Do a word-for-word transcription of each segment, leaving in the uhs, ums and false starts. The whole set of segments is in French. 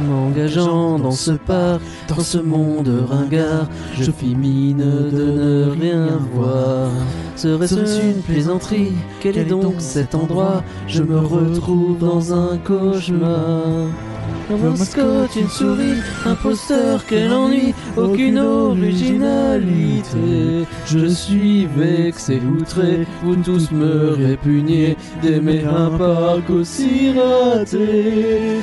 m'engageant dans ce parc, dans ce monde ringard, je fis mine de ne rien voir. Serait-ce une plaisanterie? Quel est donc cet endroit? Je me retrouve dans un cauchemar. Un mascotte, une souris, un poster, quel ennui, aucune originalité. Je suis vexé, outré, vous tous me répugniez d'aimer un parc aussi raté.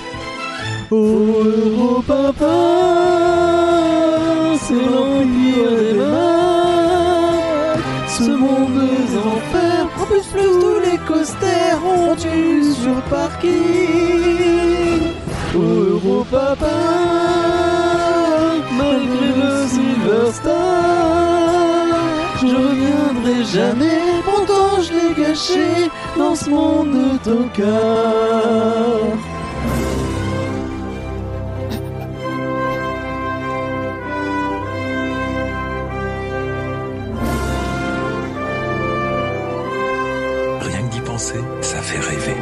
Oh, Europa Park, c'est l'empire des vagues, ce monde des enfers. En plus, plus tous les coasters ont eu sur parking. Oh, Europa Park, malgré le Silver Star, je reviendrai jamais, pourtant je l'ai gâché dans ce monde de tocards. Rien que d'y penser, ça fait rêver.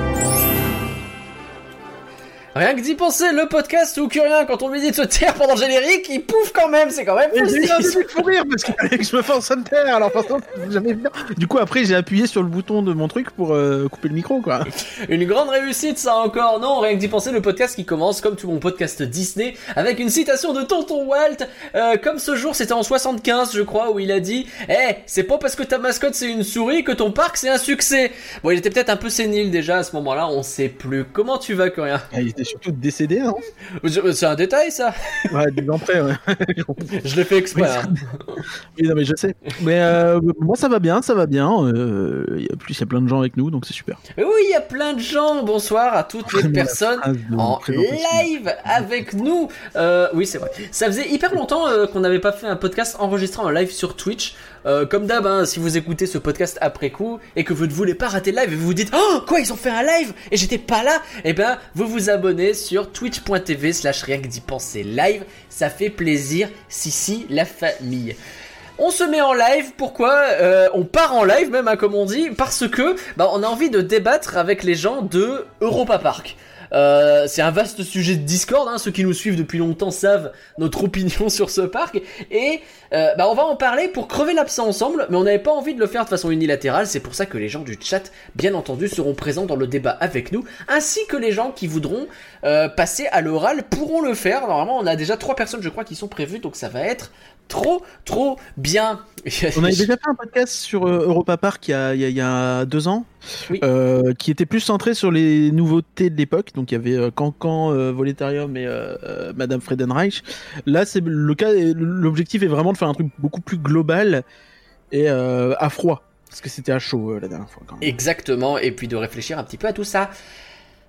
Rien que d'y penser, le podcast où Curien, quand on lui dit de se taire pendant le générique, il pouffe quand même, c'est quand même possible. J'ai envie de courir parce qu'il fallait que je me force à me taire, alors par contre, jamais bien. Du coup, après, j'ai appuyé sur le bouton de mon truc pour euh, couper le micro, quoi. Une grande réussite, ça encore, non, rien que d'y penser, le podcast qui commence, comme tout mon podcast Disney, avec une citation de Tonton Walt, euh, comme ce jour, c'était en soixante-quinze, je crois, où il a dit « Eh, c'est pas parce que ta mascotte c'est une souris que ton parc c'est un succès !» Bon, il était peut-être un peu sénile déjà à ce moment-là, on sait plus. Comment tu vas, Curien ? Surtout décédé, non? C'est un détail, ça. Ouais, dix ans près, ouais. Je l'ai fait exprès. Oui, non, mais je sais. Mais euh, moi, ça va bien, ça va bien. Euh, en plus, il y a plein de gens avec nous, donc c'est super. Mais oui, il y a plein de gens. Bonsoir à toutes les personnes en live avec nous. Euh, oui, c'est vrai. Ça faisait hyper longtemps euh, qu'on n'avait pas fait un podcast enregistré en live sur Twitch. Euh, comme d'hab, hein, si vous écoutez ce podcast après coup et que vous ne voulez pas rater le live et vous vous dites « Oh, quoi, ils ont fait un live et j'étais pas là !» Eh ben, vous vous abonnez sur twitch.tv slash rien que d'y penser live. Ça fait plaisir, si si, la famille. On se met en live, pourquoi euh, on part en live même, hein, comme on dit, parce que bah, on a envie de débattre avec les gens de Europa Park. Euh, c'est un vaste sujet de Discord, hein. Ceux qui nous suivent depuis longtemps savent notre opinion sur ce parc. Et euh, bah on va en parler pour crever l'abcès ensemble, mais on n'avait pas envie de le faire de façon unilatérale. C'est pour ça que les gens du chat, bien entendu, seront présents dans le débat avec nous, ainsi que les gens qui voudront euh, passer à l'oral pourront le faire. Normalement, on a déjà trois personnes, je crois, qui sont prévues, donc ça va être trop, trop bien. On avait déjà fait un podcast sur euh, Europa Park il y a, il y a, il y a deux ans, oui. euh, qui était plus centré sur les nouveautés de l'époque. Donc il y avait euh, Cancan, euh, Voletarium et euh, euh, Madame Freudenreich. Là, c'est le cas. L'objectif est vraiment de faire un truc beaucoup plus global et euh, à froid, parce que c'était à chaud euh, la dernière fois. Quand même. Exactement. Et puis de réfléchir un petit peu à tout ça.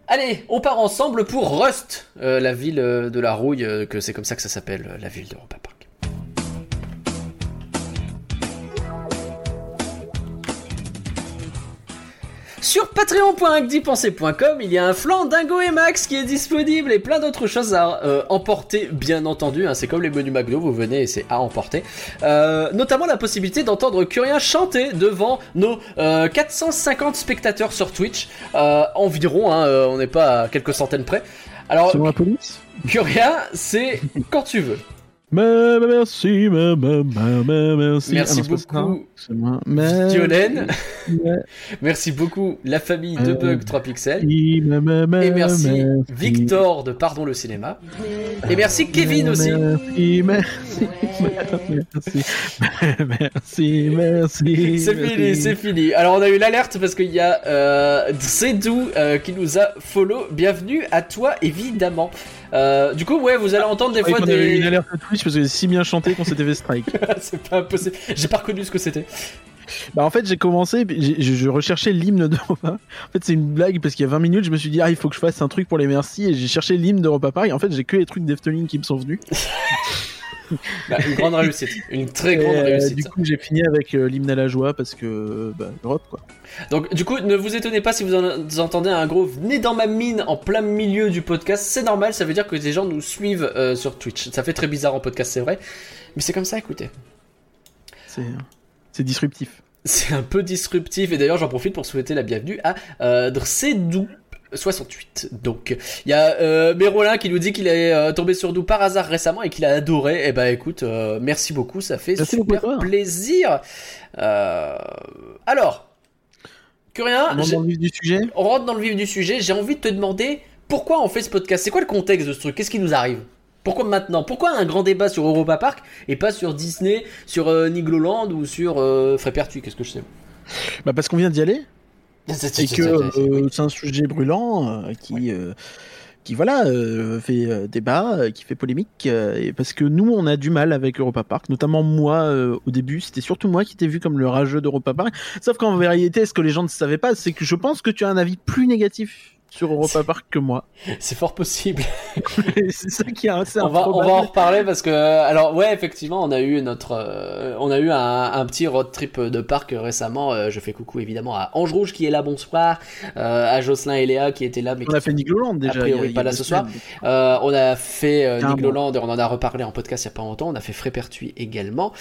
Allez, on part ensemble pour Rust, euh, la ville de la rouille, euh, que c'est comme ça que ça s'appelle, euh, la ville d'Europa Park. Sur patreon point rien que d'y penser point com, il y a un flan Dingo et Max qui est disponible et plein d'autres choses à euh, emporter, bien entendu. Hein, c'est comme les menus McDo, vous venez et c'est à emporter. Euh, notamment la possibilité d'entendre Curien chanter devant nos euh, quatre cent cinquante spectateurs sur Twitch. Euh, environ, hein, euh, on n'est pas à quelques centaines près. Alors, selon la police, Curien, c'est quand tu veux. Merci, merci, merci beaucoup, Diolène. Merci beaucoup, la famille de Bug trois Pixels. Et merci, Victor de Pardon le Cinéma. Et merci, Kevin aussi. Merci, merci, merci, merci. C'est fini, c'est fini. Alors, on a eu l'alerte parce qu'il y a euh, Zedou euh, qui nous a follow. Bienvenue à toi, évidemment. Euh, du coup, ouais, vous allez entendre des fois des. On a eu une alerte Twitch parce que j'ai si bien chanté qu'on s'était fait strike. C'est pas possible. J'ai pas reconnu ce que c'était. Bah en fait j'ai commencé, j'ai, je recherchais l'hymne d'Europa. En fait c'est une blague parce qu'il y a vingt minutes je me suis dit ah il faut que je fasse un truc pour les merci et j'ai cherché l'hymne d'Europa Park. En fait j'ai que les trucs d'Efteling qui me sont venus. Bah, une grande réussite, une très grande euh, réussite. Du coup, j'ai fini avec euh, l'hymne à la joie parce que bah, Europe quoi. Donc, du coup, ne vous étonnez pas si vous, en, vous entendez un gros venez dans ma mine en plein milieu du podcast. C'est normal, ça veut dire que des gens nous suivent euh, sur Twitch. Ça fait très bizarre en podcast, c'est vrai, mais c'est comme ça. Écoutez, c'est, c'est disruptif. C'est un peu disruptif, et d'ailleurs, j'en profite pour souhaiter la bienvenue à euh, Drcedou. soixante-huit. Donc il y a euh, Mérolin qui nous dit qu'il est euh, tombé sur nous par hasard récemment et qu'il a adoré. Eh ben écoute, euh, merci beaucoup, ça fait merci super beaucoup, plaisir. Euh, alors que rien. On rentre j'ai... dans le vif du sujet. On rentre dans le vif du sujet. J'ai envie de te demander pourquoi on fait ce podcast. C'est quoi le contexte de ce truc? Qu'est-ce qui nous arrive? Pourquoi maintenant? Pourquoi un grand débat sur Europa Park et pas sur Disney, sur euh, Nigloland ou sur euh, Frépertuis? Qu'est-ce que je sais? Bah parce qu'on vient d'y aller. C'est, c'est, et que c'est, c'est, c'est, oui. euh, c'est un sujet brûlant euh, qui, oui. euh, qui voilà euh, fait euh, débat, euh, qui fait polémique, euh, et parce que nous on a du mal avec Europa Park, notamment moi euh, au début, c'était surtout moi qui t'ai vu comme le rageux d'Europa Park, sauf qu'en vérité ce que les gens ne savaient pas, c'est que je pense que tu as un avis plus négatif sur Europa Park que moi. C'est fort possible. C'est ça qui est assez on va, on va en reparler parce que... Alors ouais, effectivement, on a eu, notre, euh, on a eu un, un petit road trip de parc récemment. Euh, je fais coucou évidemment à Ange Rouge qui est là, bonsoir. Euh, à Jocelyn et Léa qui étaient là. Mais on a fait Nigloland déjà. A priori a, pas là ce soir. Euh, on a fait euh, Nigloland, on en a reparlé en podcast il n'y a pas longtemps. On a fait Frépertuis également.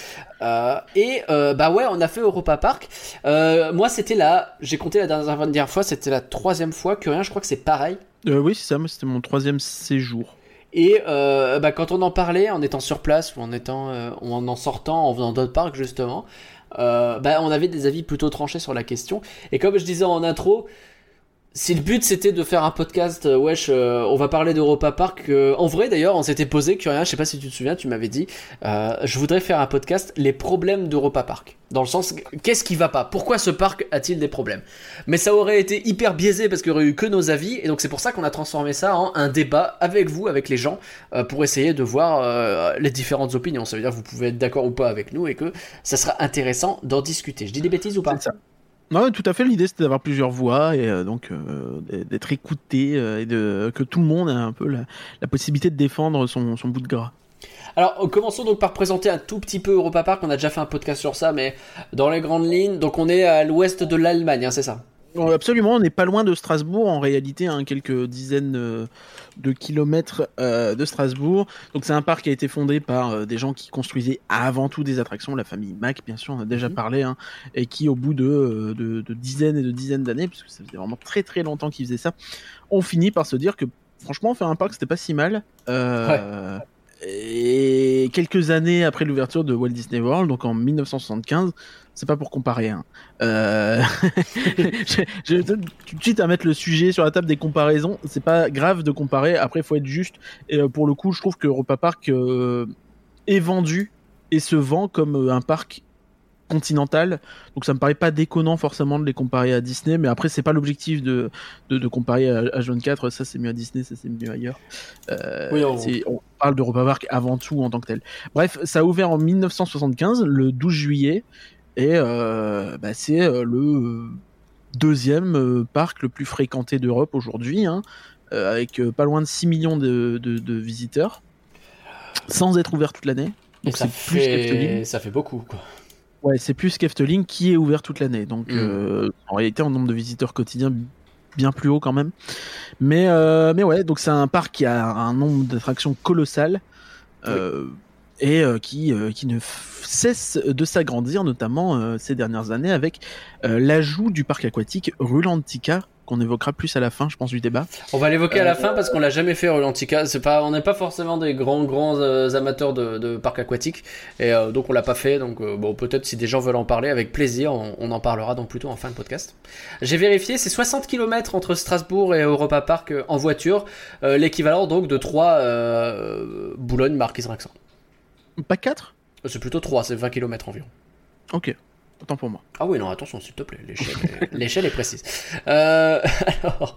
Euh, et euh, bah ouais, on a fait Europa Park. Euh, moi, c'était là... J'ai compté la dernière, la dernière fois, c'était la troisième fois que rien, je crois que c'est pareil. Euh, oui, c'est ça, moi c'était mon troisième séjour. Et euh, bah, quand on en parlait, en étant sur place ou en étant, euh, en en sortant, en venant d'autres parcs justement, euh, bah, on avait des avis plutôt tranchés sur la question. Et comme je disais en intro, si le but c'était de faire un podcast, euh, wesh, euh, on va parler d'Europa Park. Euh, en vrai d'ailleurs, on s'était posé, Curien, je sais pas si tu te souviens, tu m'avais dit, euh, je voudrais faire un podcast les problèmes d'Europa Park. Dans le sens, qu'est-ce qui va pas? Pourquoi ce parc a-t-il des problèmes? Mais ça aurait été hyper biaisé parce qu'il n'y aurait eu que nos avis. Et donc c'est pour ça qu'on a transformé ça en un débat avec vous, avec les gens, euh, pour essayer de voir euh, les différentes opinions. Ça veut dire que vous pouvez être d'accord ou pas avec nous et que ça sera intéressant d'en discuter. Je dis des bêtises ou pas? C'est ça. Non, tout à fait. L'idée, c'était d'avoir plusieurs voix et euh, donc euh, d'être écouté euh, et de, que tout le monde a un peu la, la possibilité de défendre son, son bout de gras. Alors, commençons donc par présenter un tout petit peu Europa Park. On a déjà fait un podcast sur ça, mais dans les grandes lignes. Donc, on est à l'ouest de l'Allemagne, hein, c'est ça? Absolument, on n'est pas loin de Strasbourg en réalité, hein, quelques dizaines de kilomètres euh, de Strasbourg. Donc c'est un parc qui a été fondé par euh, des gens qui construisaient avant tout des attractions, la famille Mack bien sûr, on en a déjà parlé, hein, et qui au bout de, de, de dizaines et de dizaines d'années, parce que ça faisait vraiment très très longtemps qu'ils faisaient ça, ont fini par se dire que franchement faire un parc c'était pas si mal. Euh, ouais. Et quelques années après l'ouverture de Walt Disney World, donc en dix-neuf cent soixante-quinze, c'est pas pour comparer, hein. Euh... je, je, tout de suite à mettre le sujet sur la table des comparaisons, c'est pas grave de comparer, après faut être juste, et pour le coup je trouve que Europa Park euh, est vendu et se vend comme un parc continental, donc ça me paraît pas déconnant forcément de les comparer à Disney, mais après c'est pas l'objectif de, de, de comparer à H vingt-quatre, ça c'est mieux à Disney, ça c'est mieux ailleurs. Euh, oui, on... C'est, on parle d'Europa Park avant tout en tant que tel. Bref, ça a ouvert en dix-neuf cent soixante-quinze, le douze juillet, et euh, bah, c'est le deuxième parc le plus fréquenté d'Europe aujourd'hui, hein, avec pas loin de six millions de, de, de visiteurs, sans être ouvert toute l'année. Donc ça, c'est fait... Plus ça fait beaucoup, quoi. Ouais, c'est plus Efteling qui est ouvert toute l'année, donc mmh. euh, en réalité, en nombre de visiteurs quotidiens, bien plus haut quand même. Mais euh, mais ouais, donc c'est un parc qui a un nombre d'attractions colossales euh, oui. et euh, qui euh, qui ne f- cesse de s'agrandir, notamment euh, ces dernières années avec euh, l'ajout du parc aquatique Rulantica. On évoquera plus à la fin, je pense, du débat. On va l'évoquer euh, à la fin parce qu'on l'a jamais fait, Rulantica. C'est pas, on n'est pas forcément des grands, grands euh, amateurs de, de parcs aquatiques, et euh, donc on l'a pas fait. Donc euh, bon, peut-être si des gens veulent en parler, avec plaisir, on, on en parlera donc plutôt en fin de podcast. J'ai vérifié, c'est soixante kilomètres entre Strasbourg et Europa Park euh, en voiture, euh, l'équivalent donc de trois euh, Boulogne-Marquise-Raxan. Pas quatre ? C'est plutôt trois, c'est vingt kilomètres environ. Ok. Autant pour moi. Ah oui, non, attention, s'il te plaît, l'échelle est, l'échelle est précise. Euh, alors...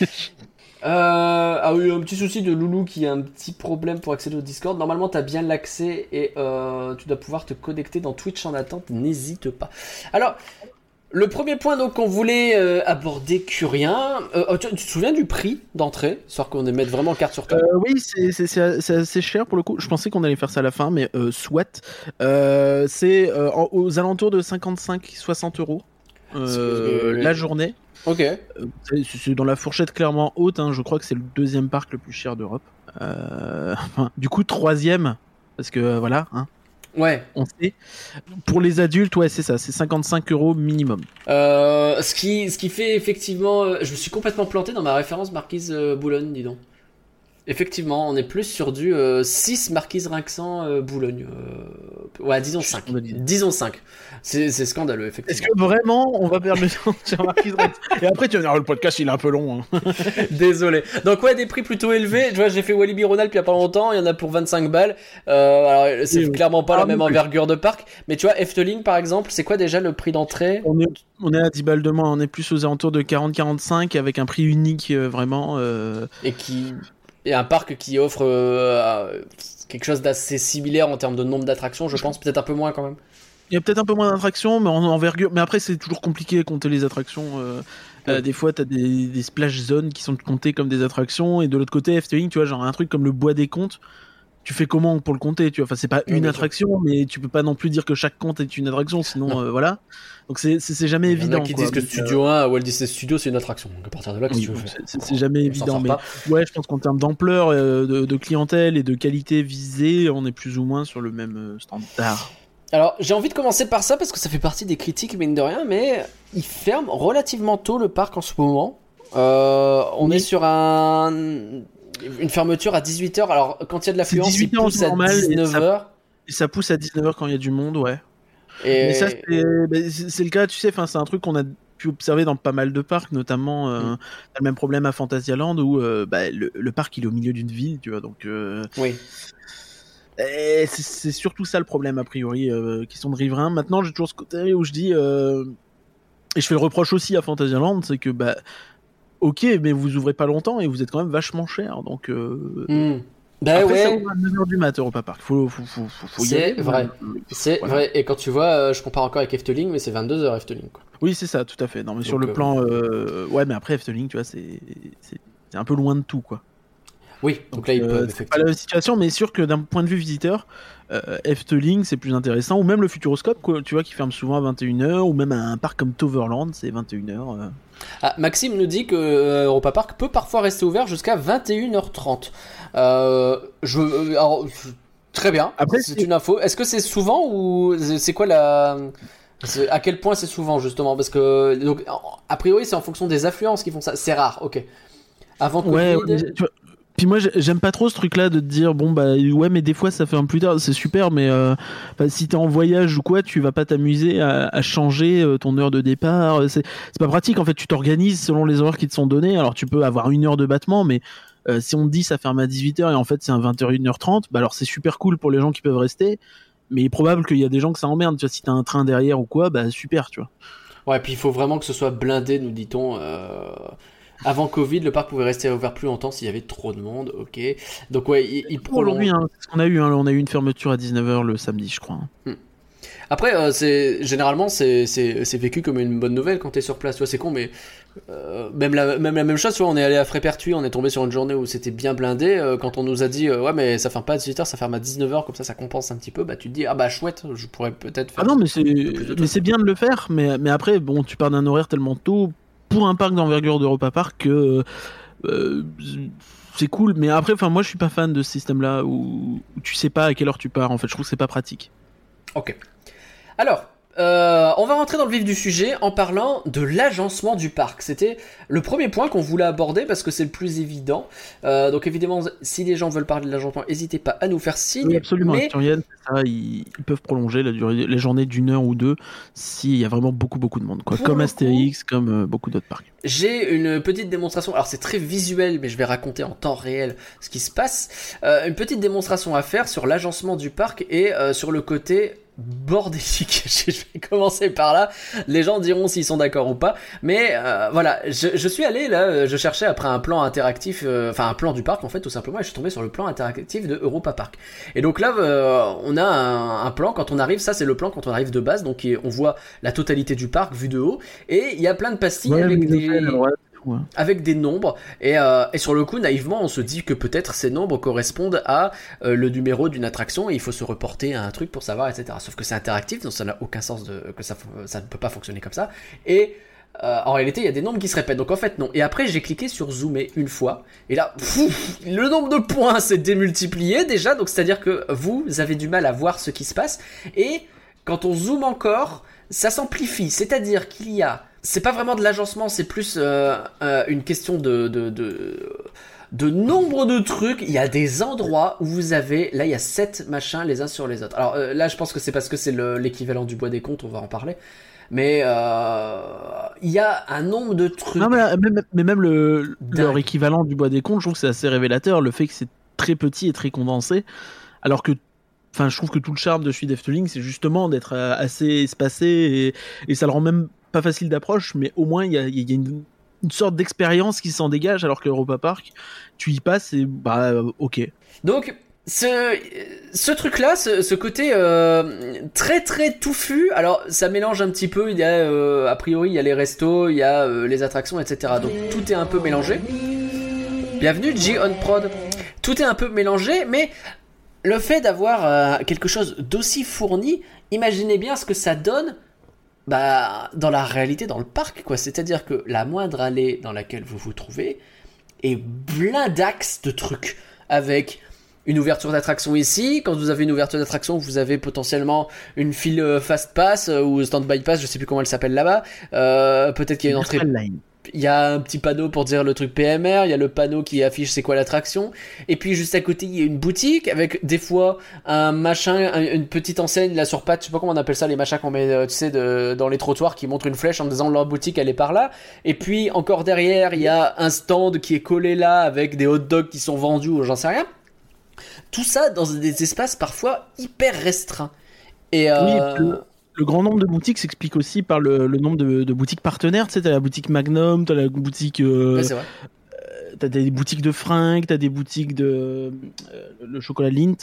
euh, ah oui, un petit souci de Loulou qui a un petit problème pour accéder au Discord. Normalement, tu as bien l'accès et euh, tu dois pouvoir te connecter dans Twitch en attente. N'hésite pas. Alors, le premier point donc qu'on voulait euh, aborder, Curien, euh, tu, tu te souviens du prix d'entrée, histoire qu'on émette vraiment carte sur table. Euh, oui, c'est, c'est, c'est, c'est assez cher pour le coup. Je pensais qu'on allait faire ça à la fin, mais euh, soit. Euh, c'est euh, aux alentours de cinquante-cinq à soixante euros euh, que... la journée. Ok. Euh, c'est, c'est dans la fourchette clairement haute. Hein. Je crois que c'est le deuxième parc le plus cher d'Europe. Euh, enfin, du coup, troisième, parce que voilà. Hein. Ouais. On sait. Pour les adultes, ouais, c'est ça, c'est cinquante-cinq euros minimum. Euh, ce qui, ce qui fait effectivement, euh, je me suis complètement planté dans ma référence Marquise euh, Boulogne, dis donc. Effectivement, on est plus sur du euh, six Marquise Rinxan euh, Boulogne. Euh, ouais, disons cinq. Disons cinq. C'est, c'est scandaleux, effectivement. Est-ce que vraiment on va perdre le temps sur Marquise Rinxan ? Et après, tu vas dire, oh, le podcast, il est un peu long. Hein. Désolé. Donc, ouais, des prix plutôt élevés. Tu vois, j'ai fait Walibi Ronald il n'y a pas longtemps. Il y en a pour vingt-cinq balles. Euh, alors, c'est oui, clairement pas ah, la même envergure de parc. Mais tu vois, Efteling, par exemple, c'est quoi déjà le prix d'entrée ? On est, on est à dix balles de moins. On est plus aux alentours de quarante à quarante-cinq avec un prix unique, euh, vraiment. Euh... Et qui. Et un parc qui offre euh, quelque chose d'assez similaire en termes de nombre d'attractions, je pense, peut-être un peu moins quand même. Il y a peut-être un peu moins d'attractions, mais en envergure. Mais après, c'est toujours compliqué à compter les attractions. Euh, ouais. euh, des fois, t'as des, des splash zones qui sont comptées comme des attractions, et de l'autre côté, Efteling, tu vois, genre un truc comme le bois des contes. Tu fais comment pour le compter, tu vois, enfin c'est pas une oui, attraction, mais tu peux pas non plus dire que chaque conte est une attraction, sinon euh, voilà. Donc c'est c'est, c'est jamais évident. Il y en a qui quoi, disent que Studio un à Walt Disney Studios c'est une attraction. Donc à partir de là, qu'est-ce oui, que tu veux faire ? C'est, c'est jamais on évident, mais ouais, je pense qu'en termes d'ampleur, euh, de, de clientèle et de qualité visée, on est plus ou moins sur le même standard. Alors j'ai envie de commencer par ça parce que ça fait partie des critiques mine de rien, mais il ferme relativement tôt le parc en ce moment. Euh, on oui. est sur un Une fermeture à dix-huit heures, alors quand il y a de l'affluence, il pousse à dix-neuf heures. Et ça pousse à dix-neuf heures quand il y a du monde, ouais. Et... Mais ça, c'est, c'est le cas, tu sais, c'est un truc qu'on a pu observer dans pas mal de parcs, notamment euh, mm. le même problème à Fantasyland où euh, bah, le, le parc il est au milieu d'une ville, tu vois, donc... Euh... Oui. Et c'est, c'est surtout ça le problème, a priori, euh, qui sont de riverains. Maintenant, j'ai toujours ce côté où je dis... Euh... Et je fais le reproche aussi à Fantasyland, c'est que... Bah, ok, mais vous ouvrez pas longtemps et vous êtes quand même vachement cher, donc. Euh... Mmh. Ben après, ouais. Ça ouvre à neuf heures du matin, Europa Park. Faut, faut, faut, faut, faut y aller. C'est vrai. C'est voilà. vrai. Et quand tu vois, je compare encore avec Efteling, mais c'est vingt-deux heures Efteling, quoi. Oui, c'est ça, tout à fait. Non, mais donc, sur le euh... plan, euh... ouais, mais après Efteling, tu vois, c'est... c'est, c'est un peu loin de tout, quoi. Oui. Donc, donc là, il euh, peut. C'est pas la situation, mais sûr que d'un point de vue visiteur, euh, Efteling, c'est plus intéressant, ou même le Futuroscope, quoi. Tu vois, qui ferme souvent à vingt et une heures, ou même un parc comme Toverland, c'est vingt et une heures. Euh... Ah, Maxime nous dit que euh, Europa Park peut parfois rester ouvert jusqu'à vingt et une heures trente. Euh, je, euh, alors, je, très bien. Après, c'est, c'est une info. Est-ce que c'est souvent ou c'est, c'est quoi la c'est, à quel point c'est souvent justement parce que donc a priori c'est en fonction des affluences qui font ça. C'est rare, ok. Avant Covid. Ouais, ouais, tu vois, puis moi j'aime pas trop ce truc là de te dire bon bah ouais mais des fois ça ferme plus tard, c'est super mais euh, bah, si t'es en voyage ou quoi tu vas pas t'amuser à, à changer ton heure de départ, c'est, c'est pas pratique en fait, tu t'organises selon les horaires qui te sont donnés, alors tu peux avoir une heure de battement mais euh, si on te dit ça ferme à dix-huit heures et en fait c'est un vingt heures une heure trente, bah alors c'est super cool pour les gens qui peuvent rester mais il est probable qu'il y a des gens que ça emmerde, tu vois, si t'as un train derrière ou quoi bah super tu vois. Ouais puis il faut vraiment que ce soit blindé nous dit-on. euh... Avant Covid, le parc pouvait rester ouvert plus longtemps s'il y avait trop de monde, ok. Donc ouais, il, il prolonge... Aujourd'hui, hein, c'est ce qu'on a eu, hein, on a eu une fermeture à dix-neuf heures le samedi, je crois. Hmm. Après, euh, c'est, généralement, c'est, c'est, c'est vécu comme une bonne nouvelle quand t'es sur place, tu vois, c'est con, mais euh, même, la, même la même chose, tu vois, on est allé à Frépertuis, on est tombé sur une journée où c'était bien blindé, euh, quand on nous a dit, euh, ouais, mais ça ferme pas à dix-huit heures, ça ferme à dix-neuf heures, comme ça, ça compense un petit peu, bah tu te dis, ah bah chouette, je pourrais peut-être faire... Ah non, mais c'est, mais c'est bien de le faire, mais, mais après, bon, tu pars d'un horaire tellement tôt... Pour un parc d'envergure d'Europa Park, euh, euh, c'est cool. Mais après, enfin, moi, je suis pas fan de ce système-là où, où tu sais pas à quelle heure tu pars. En fait, je trouve que c'est pas pratique. Ok. Alors, euh, on va rentrer dans le vif du sujet en parlant de l'agencement du parc. C'était le premier point qu'on voulait aborder parce que c'est le plus évident. Euh, donc, évidemment, si les gens veulent parler de l'agencement, n'hésitez pas à nous faire signe. Oui, absolument. Mais... Asturienne, ça, ils, ils peuvent prolonger la durée, les journées d'une heure ou deux s'il y a vraiment beaucoup, beaucoup de monde, quoi. Comme Astérix, coup, comme euh, beaucoup d'autres parcs. J'ai une petite démonstration, alors c'est très visuel mais je vais raconter en temps réel ce qui se passe, euh, une petite démonstration à faire sur l'agencement du parc et euh, sur le côté bordélique. Je vais commencer par là, les gens diront s'ils sont d'accord ou pas, mais euh, voilà, je, je suis allé là, je cherchais après un plan interactif, euh, enfin un plan du parc en fait tout simplement, et je suis tombé sur le plan interactif de Europa Park. Et donc là euh, on a un, un plan quand on arrive, ça c'est le plan quand on arrive de base, donc on voit la totalité du parc vu de haut, et il y a plein de pastilles ouais, avec des... Ouais. Ouais. Avec des nombres et, euh, et sur le coup naïvement on se dit que peut-être ces nombres correspondent à euh, le numéro d'une attraction et il faut se reporter à un truc pour savoir, etc. Sauf que c'est interactif donc ça n'a aucun sens de, que ça, ça ne peut pas fonctionner comme ça. Et Euh, en réalité, il y a des nombres qui se répètent, donc en fait non. Et après, j'ai cliqué sur zoomer une fois, et là, pff, le nombre de points s'est démultiplié déjà, donc c'est-à-dire que vous avez du mal à voir ce qui se passe, et quand on zoome encore, ça s'amplifie, c'est-à-dire qu'il y a... C'est pas vraiment de l'agencement, c'est plus euh, euh, une question de... de, de... de nombre de trucs. Il y a des endroits où vous avez, là il y a sept machins les uns sur les autres. Alors euh, là je pense que c'est parce que c'est le, l'équivalent du bois des comptes, on va en parler. Mais euh, il y a un nombre de trucs. Non, mais, mais, mais même le, leur équivalent du bois des comptes, je trouve que c'est assez révélateur, le fait que c'est très petit et très condensé. Alors que, enfin, je trouve que tout le charme de celui d'Efteling, c'est justement d'être assez espacé et, et ça le rend même pas facile d'approche, mais au moins il y a, il y a une. une sorte d'expérience qui s'en dégage, alors que Europa Park, tu y passes et bah ok. Donc ce ce truc là, ce, ce côté euh, très très touffu. Alors ça mélange un petit peu. Il y a euh, a priori il y a les restos, il y a euh, les attractions, et cetera. Donc tout est un peu mélangé. Bienvenue G on Prod. Tout est un peu mélangé, mais le fait d'avoir euh, quelque chose d'aussi fourni, imaginez bien ce que ça donne. Bah, dans la réalité, dans le parc, quoi. C'est-à-dire que la moindre allée dans laquelle vous vous trouvez est plein d'axes de trucs. Avec une ouverture d'attraction ici, quand vous avez une ouverture d'attraction, vous avez potentiellement une file fast pass ou stand-by pass, je sais plus comment elle s'appelle là-bas. Euh, peut-être qu'il y a une entrée... Il y a un petit panneau pour dire le truc P M R, il y a le panneau qui affiche c'est quoi l'attraction, et puis juste à côté il y a une boutique avec des fois un machin, une petite enseigne là sur pattes, je sais pas comment on appelle ça, les machins qu'on met tu sais de, dans les trottoirs qui montrent une flèche en disant leur boutique elle est par là, et puis encore derrière il y a un stand qui est collé là avec des hot dogs qui sont vendus ou j'en sais rien, tout ça dans des espaces parfois hyper restreints. Et euh... oui, le grand nombre de boutiques s'explique aussi par le, le nombre de, de boutiques partenaires. Tu sais, t'as la boutique Magnum, t'as la boutique... Euh, ouais, c'est vrai. Euh, t'as des boutiques de fringues, t'as des boutiques de... Euh, le chocolat Lint.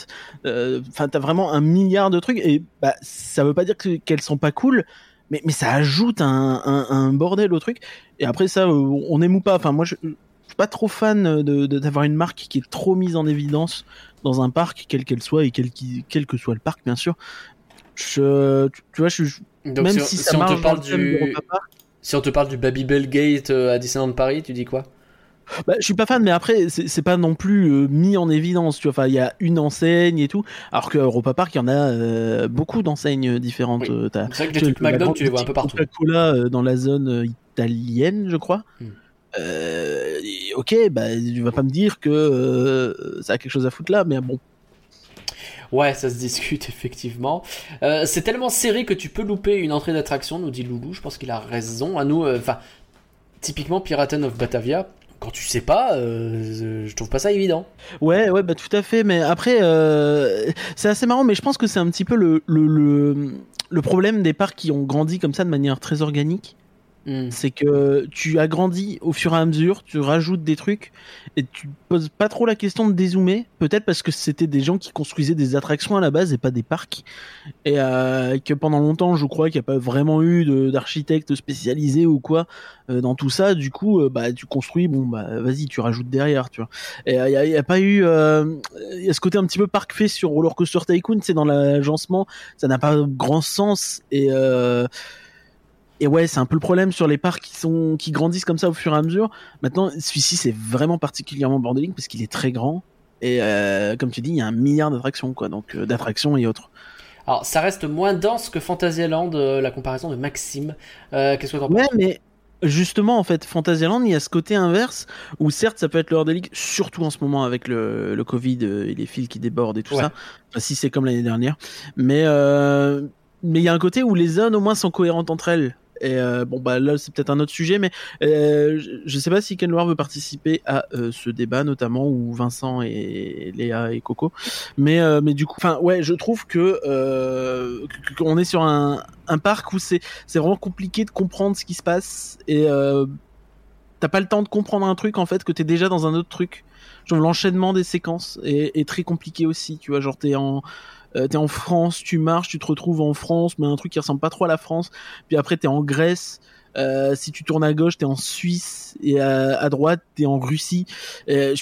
Enfin, euh, t'as vraiment un milliard de trucs. Et bah, ça veut pas dire que, qu'elles sont pas cool, mais, mais ça ajoute un, un, un bordel au truc. Et après ça, on aime ou pas. Enfin, moi, je, je suis pas trop fan de, de, d'avoir une marque qui est trop mise en évidence dans un parc, quelle qu'elle soit, et quel, qui, quel que soit le parc, bien sûr. Je, tu, tu vois, je, je, donc même si, si, si on te parle du, si on te parle du Babybel Gate à Disneyland Paris, tu dis quoi? Bah, je suis pas fan, mais après c'est, c'est pas non plus euh, mis en évidence. Tu vois, enfin, il y a une enseigne et tout, alors que Europa Park, il y en a euh, beaucoup d'enseignes différentes. Oui. T'as, c'est vrai que les trucs McDonald's, tu les vois un peu partout. Coca-Cola euh, dans la zone italienne, je crois. Hmm. Euh, ok, bah tu vas pas me dire que euh, ça a quelque chose à foutre là, mais bon. Ouais, ça se discute effectivement. Euh, c'est tellement serré que tu peux louper une entrée d'attraction, nous dit Loulou. Je pense qu'il a raison. À nous, enfin, euh, typiquement Piraten of Batavia. Quand tu sais pas, euh, je trouve pas ça évident. Ouais, ouais, bah tout à fait. Mais après, euh, c'est assez marrant. Mais je pense que c'est un petit peu le le le, le problème des parcs qui ont grandi comme ça de manière très organique. Mmh. C'est que tu agrandis au fur et à mesure, tu rajoutes des trucs et tu poses pas trop la question de dézoomer, peut-être parce que c'était des gens qui construisaient des attractions à la base et pas des parcs, et euh, que pendant longtemps je crois qu'il n'y a pas vraiment eu de, d'architectes spécialisés ou quoi euh, dans tout ça, du coup euh, bah, tu construis, bon bah vas-y tu rajoutes derrière, tu vois. Et il euh, n'y a, a pas eu il euh, y a ce côté un petit peu parc fait sur Roller Coaster Tycoon, c'est dans l'agencement, ça n'a pas grand sens. Et euh, Et ouais, c'est un peu le problème sur les parcs qui sont, qui grandissent comme ça au fur et à mesure. Maintenant, celui-ci, c'est vraiment particulièrement bordélique parce qu'il est très grand. Et euh, comme tu dis, il y a un milliard d'attractions, quoi. Donc, euh, d'attractions et autres. Alors, ça reste moins dense que Fantasyland, euh, la comparaison de Maxime. Euh, qu'est-ce que t'en penses ? Ouais, mais justement, en fait, Fantasyland, il y a ce côté inverse où, certes, ça peut être bordélique, surtout en ce moment avec le, le Covid et les fils qui débordent et tout ouais. ça. Enfin, si c'est comme l'année dernière. Mais euh, mais il y a un côté où les zones, au moins, sont cohérentes entre elles. Et euh, bon bah là c'est peut-être un autre sujet, mais euh, je, je sais pas si Ken Loire veut participer à euh, ce débat notamment, ou Vincent et Léa et Coco, mais euh, mais du coup enfin ouais je trouve que euh, qu'on est sur un un parc où c'est c'est vraiment compliqué de comprendre ce qui se passe, et euh, t'as pas le temps de comprendre un truc en fait que t'es déjà dans un autre truc. Genre l'enchaînement des séquences est, est très compliqué aussi, tu vois, genre t'es en Euh, t'es en France, tu marches, tu te retrouves en France, mais un truc qui ressemble pas trop à la France. Puis après, t'es en Grèce. Euh, si tu tournes à gauche, t'es en Suisse, et à, à droite, t'es en Russie. Et...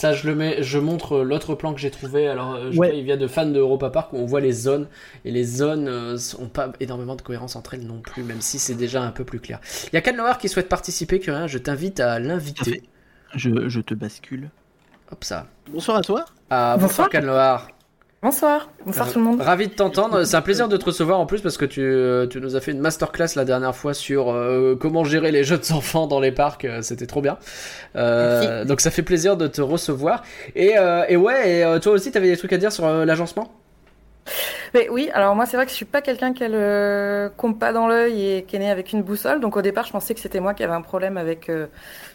Ça, je le mets, je montre l'autre plan que j'ai trouvé. Alors, je ouais. sais, il vient de fans de Europa Park où on voit les zones et les zones n'ont euh, pas énormément de cohérence entre elles non plus, même si c'est déjà un peu plus clair. Il y a Canloar qui souhaite participer, Curien. Je t'invite à l'inviter. Je, je te bascule. Hop ça. Bonsoir à toi. Ah, bonsoir, bonsoir Canloar. Bonsoir, bonsoir euh, tout le monde. Ravi de t'entendre, c'est un plaisir de te recevoir en plus parce que tu, tu nous as fait une masterclass la dernière fois sur euh, comment gérer les jeunes enfants dans les parcs, c'était trop bien. Euh, donc ça fait plaisir de te recevoir. Et, euh, et ouais, et toi aussi t'avais des trucs à dire sur euh, l'agencement ? Mais oui, alors moi c'est vrai que je suis pas quelqu'un qui a le compas dans l'œil et qui est né avec une boussole, donc au départ je pensais que c'était moi qui avait un problème avec euh,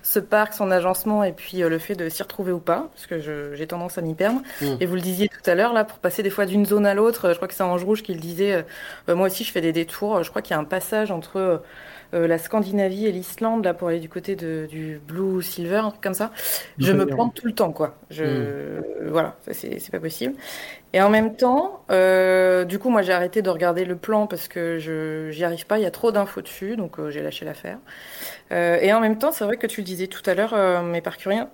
ce parc, son agencement et puis euh, le fait de s'y retrouver ou pas, parce que je, j'ai tendance à m'y perdre. Mmh. Et vous le disiez tout à l'heure là, pour passer des fois d'une zone à l'autre, je crois que c'est Ange Rouge qui le disait. Euh, bah, moi aussi je fais des détours. Je crois qu'il y a un passage entre euh, Euh, la Scandinavie et l'Islande, là, pour aller du côté de, du Blue Silver, un truc comme ça, je me plante tout le temps, quoi. Je... Mmh. Voilà, ça, c'est, c'est pas possible. Et en même temps, euh, du coup, moi, j'ai arrêté de regarder le plan parce que je, j'y arrive pas, il y a trop d'infos dessus, donc euh, j'ai lâché l'affaire. Euh, et en même temps, c'est vrai que tu le disais tout à l'heure, euh, mes parcuriens,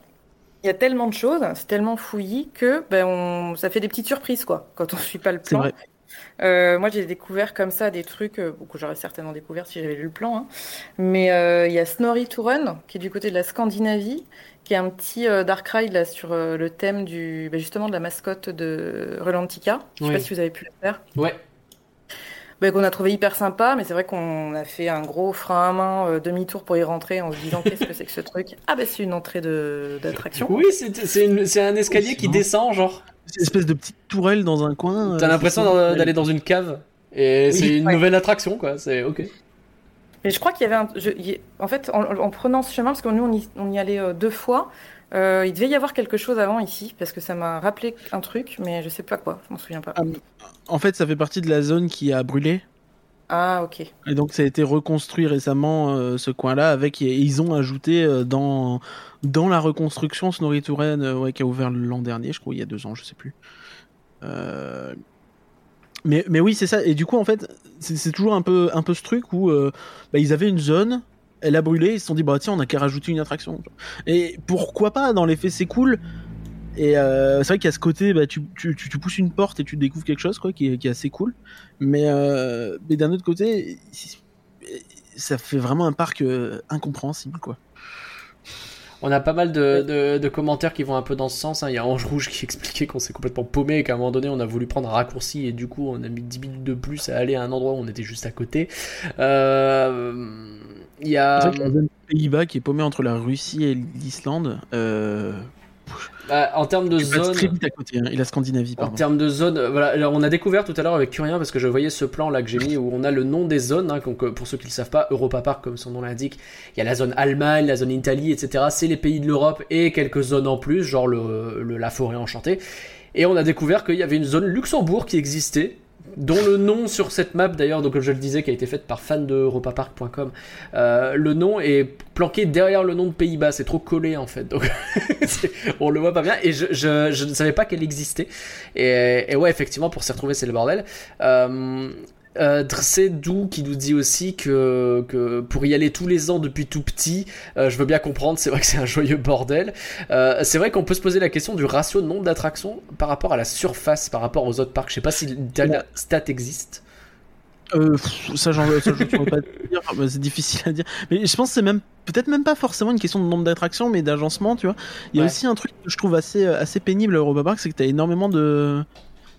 il y a tellement de choses, c'est tellement fouillis que ben, on... ça fait des petites surprises, quoi, quand on suit pas le plan. C'est vrai. Euh, moi j'ai découvert comme ça des trucs euh, que j'aurais certainement découvert si j'avais lu le plan, hein. Mais il euh, y a Snorri Touren qui est du côté de la Scandinavie, qui est un petit euh, dark ride là, sur euh, le thème du, bah, justement de la mascotte de Rulantica. Je ne sais oui. pas si vous avez pu le faire. Ouais. Bah, qu'on a trouvé hyper sympa, mais c'est vrai qu'on a fait un gros frein à main euh, demi-tour pour y rentrer en se disant qu'est-ce que c'est que ce truc. Ah bah c'est une entrée de, d'attraction. Oui, c'est, c'est, une, c'est un escalier oui, qui descend genre. C'est une espèce de petite tourelle dans un coin. T'as euh, l'impression dans, d'aller dans une cave. Et oui, c'est une ouais. nouvelle attraction, quoi. C'est ok. Mais je crois qu'il y avait un. Je, y, en fait, en, en prenant ce chemin, parce que nous, on y, on y allait euh, deux fois, euh, il devait y avoir quelque chose avant ici, parce que ça m'a rappelé un truc, mais je sais pas quoi. Je m'en souviens pas. Ah, en fait, ça fait partie de la zone qui a brûlé. Ah, ok. Et donc, ça a été reconstruit récemment, euh, ce coin-là, avec. Et ils ont ajouté euh, dans. Dans la reconstruction, Snorri Touren, euh, ouais, qui a ouvert l'an dernier, je crois, il y a deux ans, je sais plus. Euh... Mais, mais oui, c'est ça. Et du coup, en fait, c'est, c'est toujours un peu, un peu ce truc où euh, bah, ils avaient une zone, elle a brûlé, ils se sont dit, bah tiens, on a qu'à rajouter une attraction. Et pourquoi pas, dans les faits, c'est cool. Et euh, c'est vrai qu'il y a ce côté, bah, tu, tu, tu, tu pousses une porte et tu découvres quelque chose, quoi, qui est, qui est assez cool. Mais, euh, mais d'un autre côté, ça fait vraiment un parc euh, incompréhensible, quoi. On a pas mal de, de, de commentaires qui vont un peu dans ce sens, hein. Il y a Ange Rouge qui expliquait qu'on s'est complètement paumé et qu'à un moment donné on a voulu prendre un raccourci et du coup on a mis dix minutes de plus à aller à un endroit où on était juste à côté. Euh, il y a... C'est vrai que la zone des Pays-Bas qui est paumée entre la Russie et l'Islande... Euh... Bah, en termes de zone, à côté, hein, et la Scandinavie. Pardon. En termes de zone, voilà, alors on a découvert tout à l'heure avec Curien parce que je voyais ce plan là que j'ai mis où on a le nom des zones. Hein, donc pour ceux qui le savent pas, Europa Park comme son nom l'indique, il y a la zone Allemagne, la zone Italie, et cetera. C'est les pays de l'Europe et quelques zones en plus, genre le, le la forêt enchantée. Et on a découvert qu'il y avait une zone Luxembourg qui existait, dont le nom sur cette map d'ailleurs, donc comme je le disais, qui a été faite par fan de europapark point com, euh, le nom est planqué derrière le nom de Pays-Bas, c'est trop collé en fait, donc on le voit pas bien et je, je, je ne savais pas qu'elle existait et, et ouais effectivement pour s'y retrouver c'est le bordel. euh, Euh, c'est Doux qui nous dit aussi que, que pour y aller tous les ans depuis tout petit, euh, je veux bien comprendre, c'est vrai que c'est un joyeux bordel. Euh, c'est vrai qu'on peut se poser la question du ratio de nombre d'attractions par rapport à la surface, par rapport aux autres parcs. Je sais pas si la stat existe. Euh, ça, genre, ça je ne pourrais pas te dire, c'est difficile à dire. Mais je pense que c'est même, peut-être même pas forcément une question de nombre d'attractions, mais d'agencement, tu vois. Il y a ouais. aussi un truc que je trouve assez, assez pénible à Europa Park, c'est que tu as énormément de.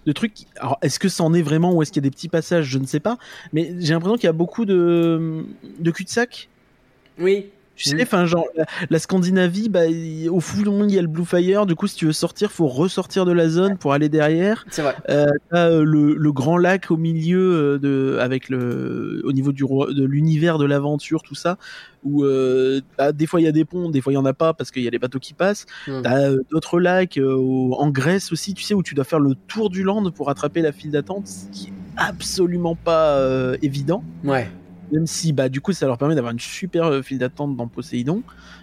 De trucs. Alors, est-ce que c'en est vraiment ou est-ce qu'il y a des petits passages ? Je ne sais pas. Mais j'ai l'impression qu'il y a beaucoup de, de cul-de-sac. Oui. Tu sais, enfin, mmh. genre, la, la Scandinavie, bah, y, au fond, il y a le Blue Fire. Du coup, si tu veux sortir, il faut ressortir de la zone pour aller derrière. C'est vrai. Euh, t'as, euh, le, le grand lac au milieu, de, avec le, au niveau du, de l'univers de l'aventure, tout ça. Où euh, bah, des fois il y a des ponts, des fois il y en a pas parce qu'il y a les bateaux qui passent. Mmh. T'as euh, d'autres lacs euh, au, en Grèce aussi, tu sais, où tu dois faire le tour du land pour attraper la file d'attente, ce qui est absolument pas euh, évident. Ouais. Même si bah du coup ça leur permet d'avoir une super euh, file d'attente dans Poseidon,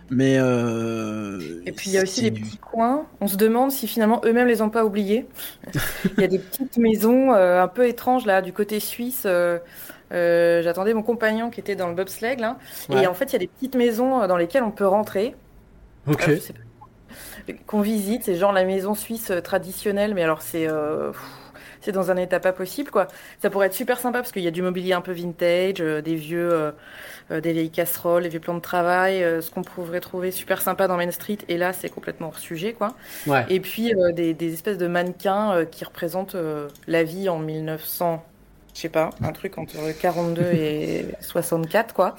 mais euh... et puis il y a aussi les petits coins. On se demande si finalement eux-mêmes les ont pas oubliés. Il y a des petites maisons euh, un peu étranges là du côté suisse. Euh... Euh, j'attendais mon compagnon qui était dans le bobsleigh là, ouais. et en fait il y a des petites maisons dans lesquelles on peut rentrer. Ok. Euh, qu'on visite, c'est genre la maison suisse traditionnelle, mais alors c'est... Euh... c'est dans un état pas possible, quoi. Ça pourrait être super sympa parce qu'il y a du mobilier un peu vintage, euh, des vieux, euh, des vieilles casseroles, des vieux plans de travail, euh, ce qu'on pourrait trouver super sympa dans Main Street. Et là, c'est complètement hors sujet, quoi. Ouais. Et puis euh, des, des espèces de mannequins euh, qui représentent euh, la vie en mille neuf cents. Je sais pas, un truc entre quarante-deux et soixante-quatre, quoi.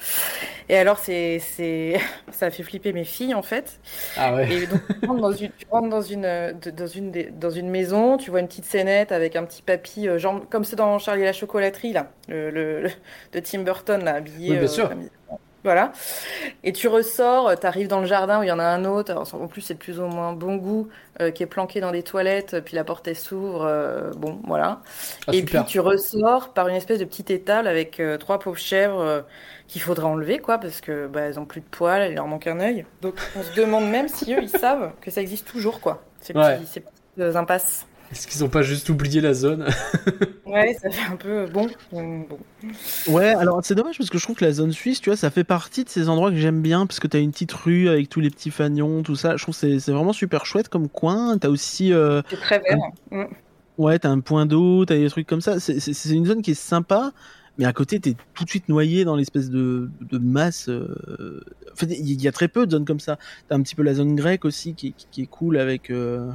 Et alors, c'est, c'est... ça a fait flipper mes filles, en fait. Ah ouais. Et donc, tu rentres, dans une, tu rentres dans, une, dans, une, dans une maison, tu vois une petite scénette avec un petit papy, genre, comme c'est dans Charlie et la chocolaterie, là, le, le, le, de Tim Burton, là, habillé. Oui, bien sûr. Euh, voilà. Et tu ressors, tu arrives dans le jardin où il y en a un autre, alors, en plus, c'est de plus ou moins bon goût, euh, qui est planqué dans des toilettes, puis la porte elle s'ouvre, euh, bon, voilà. Ah, et super. Puis tu ressors par une espèce de petite étable avec euh, trois pauvres chèvres euh, qu'il faudra enlever, quoi, parce que bah, elles n'ont plus de poils, il leur manque un œil. Donc on se demande même si eux, ils savent que ça existe toujours, quoi, ces, ouais. petits, ces petites euh, impasses. Est-ce qu'ils n'ont pas juste oublié la zone? Ouais, ça fait un peu bon. bon. Ouais, alors c'est dommage parce que je trouve que la zone suisse, tu vois, ça fait partie de ces endroits que j'aime bien parce que t'as une petite rue avec tous les petits fanions, tout ça. Je trouve que c'est, c'est vraiment super chouette comme coin. T'as aussi. Euh, c'est très vert. Un... Mmh. Ouais, t'as un point d'eau, t'as des trucs comme ça. C'est, c'est, c'est une zone qui est sympa, mais à côté, t'es tout de suite noyé dans l'espèce de, de masse. Euh... Enfin, il y a très peu de zones comme ça. T'as un petit peu la zone grecque aussi qui, qui, qui est cool avec. Euh...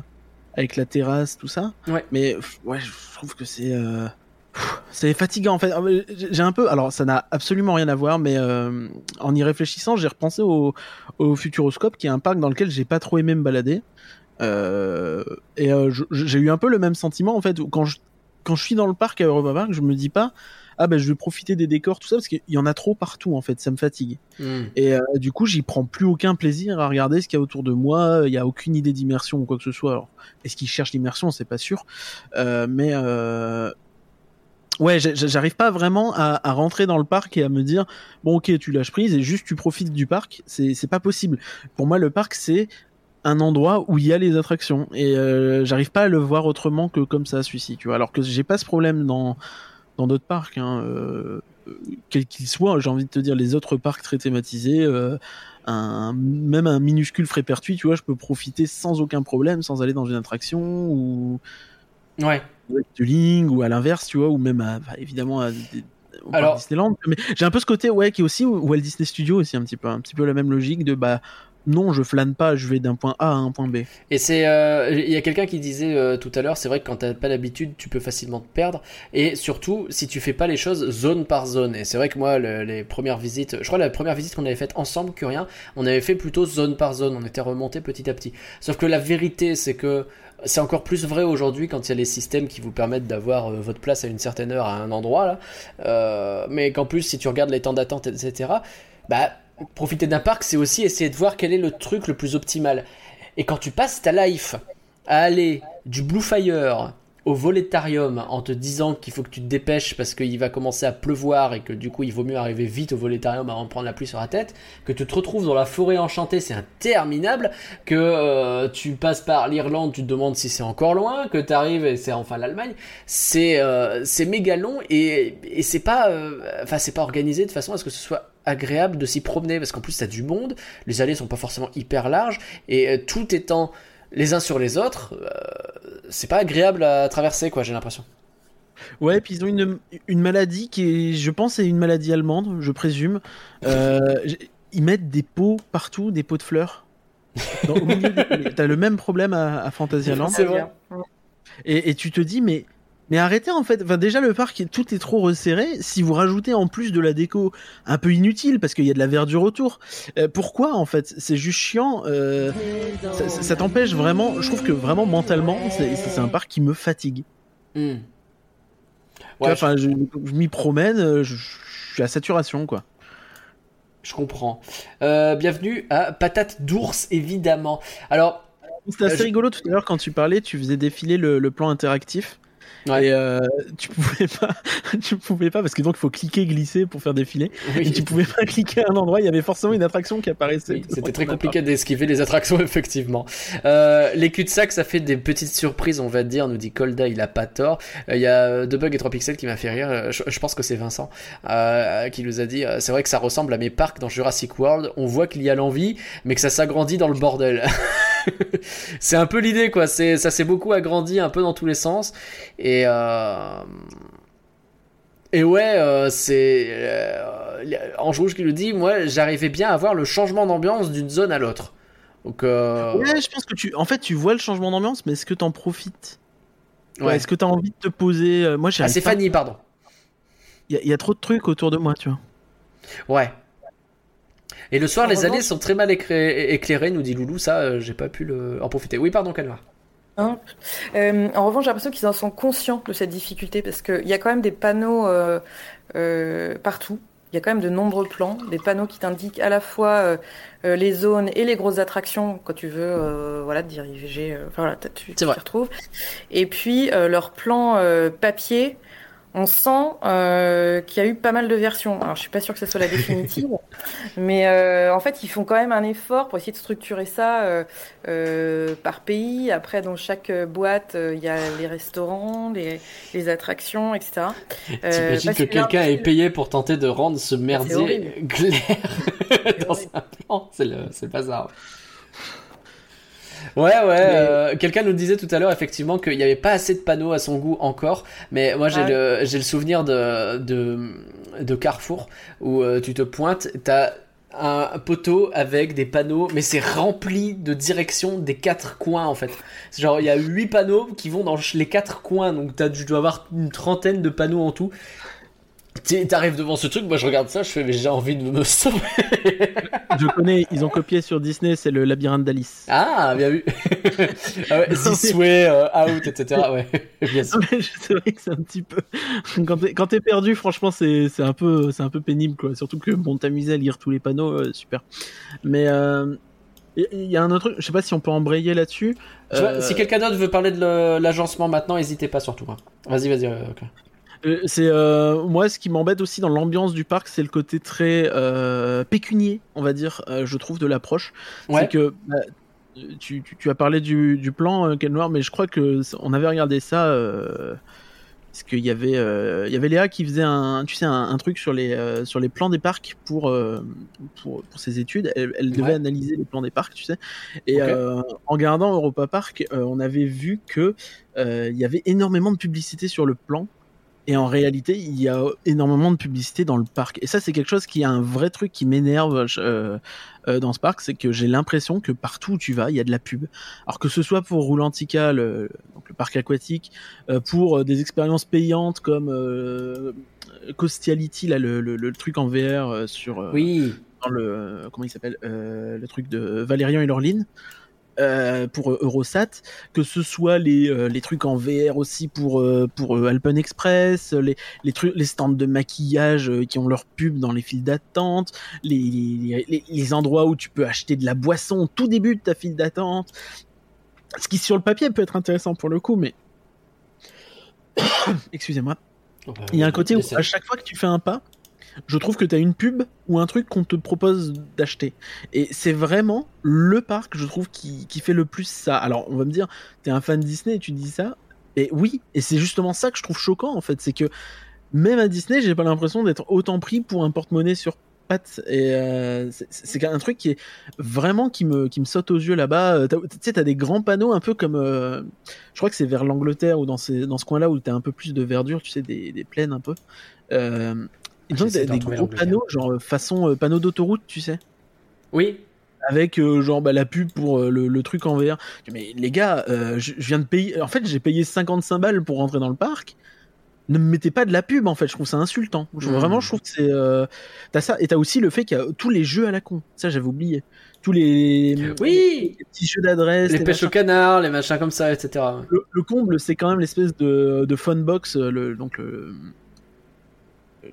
avec la terrasse, tout ça. Ouais. Mais ouais, je trouve que c'est euh... c'est fatigant en fait. J'ai un peu, alors ça n'a absolument rien à voir, mais euh... en y réfléchissant, j'ai repensé au... au Futuroscope, qui est un parc dans lequel j'ai pas trop aimé me balader. Euh... Et euh, j'ai eu un peu le même sentiment en fait quand je quand je suis dans le parc à Europa Park, je me dis pas ah ben je vais profiter des décors tout ça parce qu'il y en a trop partout en fait, ça me fatigue. Mmh. Et euh, du coup j'y prends plus aucun plaisir à regarder ce qu'il y a autour de moi, il y a aucune idée d'immersion ou quoi que ce soit. Alors est-ce qu'ils cherchent l'immersion, c'est pas sûr, euh, mais euh... ouais j'arrive pas vraiment à, à rentrer dans le parc et à me dire bon ok tu lâches prise et juste tu profites du parc, c'est c'est pas possible. Pour moi le parc c'est un endroit où il y a les attractions et euh, j'arrive pas à le voir autrement que comme ça celui-ci, tu vois. Alors que j'ai pas ce problème dans dans d'autres parcs, hein, euh, quels qu'ils soient, j'ai envie de te dire, les autres parcs très thématisés, euh, un, même un minuscule Frépertuis, tu vois, je peux profiter sans aucun problème, sans aller dans une attraction, ou ouais. Ou Efteling, ou à l'inverse, tu vois, ou même à, bah, évidemment à des, au Alors... parc Disneyland. Mais j'ai un peu ce côté, ouais, qui est aussi Walt Disney Studios aussi un petit peu, un petit peu la même logique de bah. Non, je flâne pas, je vais d'un point A à un point B. Et c'est, il euh, y a quelqu'un qui disait euh, tout à l'heure, c'est vrai que quand t'as pas l'habitude, tu peux facilement te perdre. Et surtout, si tu fais pas les choses zone par zone. Et c'est vrai que moi, le, les premières visites, je crois la première visite qu'on avait faite ensemble, que rien, on avait fait plutôt zone par zone. On était remonté petit à petit. Sauf que la vérité, c'est que c'est encore plus vrai aujourd'hui quand il y a les systèmes qui vous permettent d'avoir euh, votre place à une certaine heure à un endroit là. Euh, mais qu'en plus, si tu regardes les temps d'attente, et cetera. Bah profiter d'un parc, c'est aussi essayer de voir quel est le truc le plus optimal. Et quand tu passes ta life à aller du Blue Fire au Voletarium en te disant qu'il faut que tu te dépêches parce qu'il va commencer à pleuvoir et que du coup il vaut mieux arriver vite au Voletarium avant de prendre la pluie sur la tête, que tu te retrouves dans la forêt enchantée, c'est interminable, que euh, tu passes par l'Irlande, tu te demandes si c'est encore loin, que tu arrives et c'est enfin l'Allemagne, c'est, euh, c'est méga long et, et c'est pas, euh, enfin, c'est pas organisé de façon à ce que ce soit agréable de s'y promener parce qu'en plus t'as du monde, les allées sont pas forcément hyper larges et euh, tout étant les uns sur les autres, euh, c'est pas agréable à traverser, quoi, j'ai l'impression. Ouais, puis ils ont une, une maladie qui est, je pense, est une maladie allemande, je présume. Euh, ils mettent des pots partout, des pots de fleurs. Dans, au milieu des, t'as le même problème à, à Fantasyland. C'est vrai. Et, et tu te dis, mais. Mais arrêtez en fait, enfin, déjà le parc tout est trop resserré, si vous rajoutez en plus de la déco un peu inutile parce qu'il y a de la verdure autour, euh, pourquoi en fait, c'est juste chiant, euh, ça, ça t'empêche vraiment, je trouve que vraiment mentalement c'est, c'est un parc qui me fatigue. Mmh. Ouais, enfin, je... Je, je m'y promène, je, je suis à saturation quoi. Je comprends. Euh, bienvenue à Patate d'ours évidemment. Alors, c'était assez euh, rigolo tout à l'heure quand tu parlais, tu faisais défiler le, le plan interactif. Ouais. Et euh, tu pouvais pas, tu pouvais pas parce que donc il faut cliquer glisser pour faire défiler. Oui. Et tu pouvais pas cliquer à un endroit, il y avait forcément une attraction qui apparaissait. Oui, c'était très compliqué d'esquiver les attractions effectivement. Euh, les cul-de-sac, ça fait des petites surprises, on va dire. Nous dit Colda, il a pas tort. Il euh, y a deux bugs et trois pixels qui m'a fait rire. Je, je pense que c'est Vincent euh, qui nous a dit. Euh, c'est vrai que ça ressemble à mes parcs dans Jurassic World. On voit qu'il y a l'envie, mais que ça s'agrandit dans le bordel. C'est un peu l'idée, quoi. C'est, ça s'est beaucoup agrandi un peu dans tous les sens. Et, euh... et ouais, euh, c'est euh, Ange Rouge qui le dit, moi, j'arrivais bien à voir le changement d'ambiance d'une zone à l'autre. Donc, euh... ouais, je pense que tu, en fait, tu vois le changement d'ambiance, mais est-ce que t'en profites ? Ouais. Ouais, est-ce que t'as envie de te poser ? Moi, ah, c'est pas... Fanny, pardon. Il y, y a trop de trucs autour de moi, tu vois. Ouais. Et le soir, les allées sont très mal éclairées, nous dit Loulou. Ça, euh, j'ai pas pu le... en profiter. Oui, pardon, Calva. Hein euh, en revanche, j'ai l'impression qu'ils en sont conscients de cette difficulté, parce qu'il y a quand même des panneaux euh, euh, partout. Il y a quand même de nombreux plans, des panneaux qui t'indiquent à la fois euh, euh, les zones et les grosses attractions quand tu veux euh, voilà, te diriger. Euh, enfin, voilà, tu t'y retrouves. Et puis, euh, leur plan euh, papier... On sent euh, qu'il y a eu pas mal de versions. Alors, je suis pas sûre que ce soit la définitive, mais euh, en fait, ils font quand même un effort pour essayer de structurer ça euh, euh, par pays. Après, dans chaque boîte, il euh, y a les restaurants, les, les attractions, et cetera. Euh, T'imagines que, que quelqu'un ait payé pour tenter de rendre ce merdier clair dans un plan. C'est le, c'est le bazar. Ouais, ouais. Mais... Euh, quelqu'un nous disait tout à l'heure effectivement qu'il n'y avait pas assez de panneaux à son goût encore, mais moi j'ai, ah, le, j'ai le souvenir de, de, de Carrefour où euh, tu te pointes, t'as un poteau avec des panneaux, mais c'est rempli de directions des quatre coins en fait. C'est genre, il y a huit panneaux qui vont dans les quatre coins, donc t'as, tu dois avoir une trentaine de panneaux en tout. T'arrives devant ce truc, moi je regarde ça, je fais, mais j'ai envie de me sauver. Je connais, ils ont copié sur Disney, c'est le labyrinthe d'Alice. Ah, bien vu. Ah ouais, This Way, uh, Out, et cetera. Ouais, bien sûr. C'est vrai que c'est un petit peu. Quand t'es, quand t'es perdu, franchement, c'est, c'est, un peu, c'est un peu pénible, quoi. Surtout que bon, t'amuser à lire tous les panneaux, euh, super. Mais il euh, y a un autre truc, je sais pas si on peut embrayer là-dessus. Euh... Vois, si quelqu'un d'autre veut parler de le, l'agencement maintenant, n'hésitez pas surtout. Hein. Vas-y, vas-y, ok. C'est euh, moi ce qui m'embête aussi dans l'ambiance du parc, c'est le côté très euh, pécunier, on va dire, euh, je trouve, de l'approche. Ouais. C'est que bah, tu, tu, tu as parlé du, du plan euh, Ken Noir, mais je crois que on avait regardé ça euh, parce qu'il y avait euh, il y avait Léa qui faisait un tu sais un, un truc sur les euh, sur les plans des parcs pour euh, pour pour ses études. Elle, elle devait ouais. analyser les plans des parcs, tu sais. Et okay. euh, en regardant Europa Park, euh, on avait vu que euh, il y avait énormément de publicité sur le plan. Et en réalité, il y a énormément de publicité dans le parc. Et ça, c'est quelque chose qui est un vrai truc qui m'énerve euh, euh, dans ce parc, c'est que j'ai l'impression que partout où tu vas, il y a de la pub. Alors que ce soit pour Rulantica, le, donc le parc aquatique, euh, pour des expériences payantes comme euh, Costiality, là, le, le, le truc en V R euh, sur euh, oui. dans le euh, comment il s'appelle euh, le truc de Valérian et Laureline. Euh, pour Eurosat, que ce soit les euh, les trucs en V R aussi pour euh, pour euh, Alpine Express, les les trucs les stands de maquillage euh, qui ont leur pub dans les files d'attente, les les, les les endroits où tu peux acheter de la boisson au tout début de ta file d'attente, ce qui sur le papier peut être intéressant pour le coup, mais excusez-moi, oh bah, il y a un côté où à chaque fois que tu fais un pas, je trouve que t'as une pub ou un truc qu'on te propose d'acheter. Et c'est vraiment le parc, je trouve, qui, qui fait le plus ça. Alors, on va me dire, t'es un fan de Disney et tu dis ça. Et oui, et c'est justement ça que je trouve choquant, en fait. C'est que même à Disney, j'ai pas l'impression d'être autant pris pour un porte-monnaie sur pattes. Et euh, c'est, c'est un truc qui est vraiment qui me, qui me saute aux yeux là-bas. Tu sais, t'as des grands panneaux un peu comme... Euh, je crois que c'est vers l'Angleterre ou dans, ces, dans ce coin-là où t'as un peu plus de verdure, tu sais, des, des plaines un peu. Euh... Ils ont des, des gros panneaux, genre façon euh, panneau d'autoroute, tu sais. Oui. Avec euh, genre bah, la pub pour euh, le, le truc en V R. Mais les gars, euh, je viens de payer. En fait, j'ai payé cinquante-cinq balles pour rentrer dans le parc. Ne me mettez pas de la pub, en fait. Je trouve ça insultant. Je, mmh. Vraiment, je trouve que c'est. Euh... T'as ça. Et t'as aussi le fait qu'il y a tous les jeux à la con. Ça, j'avais oublié. Tous les, oui les petits jeux d'adresse. Les, les pêches au canard, les machins comme ça, et cetera. Le, le comble, c'est quand même l'espèce de, de fun box. Le, donc le.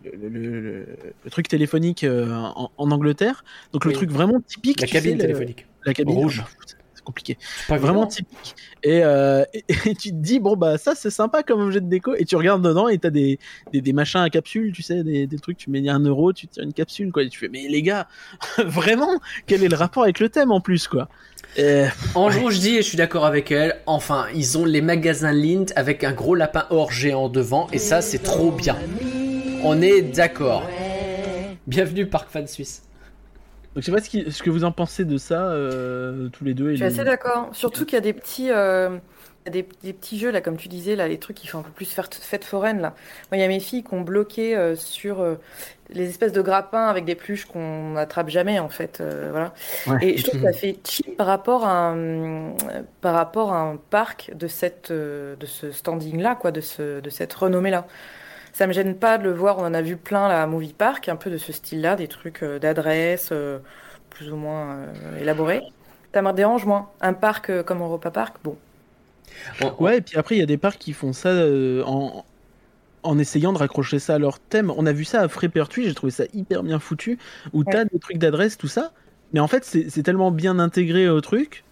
Le, le, le, le truc téléphonique euh, en, en Angleterre, donc oui. Le truc vraiment typique, la cabine sais, téléphonique la, la cabine rouge, c'est compliqué, c'est pas vraiment typique, et, euh, et, et tu te dis bon bah ça c'est sympa comme objet de déco, et tu regardes dedans et t'as des, des, des machins à capsule, tu sais, des, des trucs, tu mets un euro, tu tires une capsule, quoi, et tu fais mais les gars vraiment quel est le rapport avec le thème en plus, quoi. Euh, en ouais. Rouge dit, et je suis d'accord avec elle, enfin ils ont les magasins Lindt avec un gros lapin or géant devant, et ça c'est trop bien. On est d'accord. Bienvenue Parc Fan Suisse. Donc je sais pas ce, qui, ce que vous en pensez de ça, euh, tous les deux. Je suis assez les... d'accord. Surtout qu'il y a des petits, euh, y a des, des petits jeux là, comme tu disais là, les trucs qui font un peu plus fête foraine là. Moi, il y a mes filles qui ont bloqué euh, sur euh, les espèces de grappins avec des pluches qu'on n'attrape jamais en fait, euh, voilà. Ouais. Et je trouve que ça fait cheap par rapport à un, par rapport à un parc de cette, de ce standing là, quoi, de ce, de cette renommée là. Ça me gêne pas de le voir, on en a vu plein là à Movie Park, un peu de ce style-là, des trucs euh, d'adresse, euh, plus ou moins euh, élaborés. Ça me dérange moins. Un parc euh, comme Europa Park, bon. Ouais, et puis après, il y a des parcs qui font ça euh, en... en essayant de raccrocher ça à leur thème. On a vu ça à Frépertuis, j'ai trouvé ça hyper bien foutu, où t'as ouais. des trucs d'adresse, tout ça, mais en fait, c'est, c'est tellement bien intégré au truc,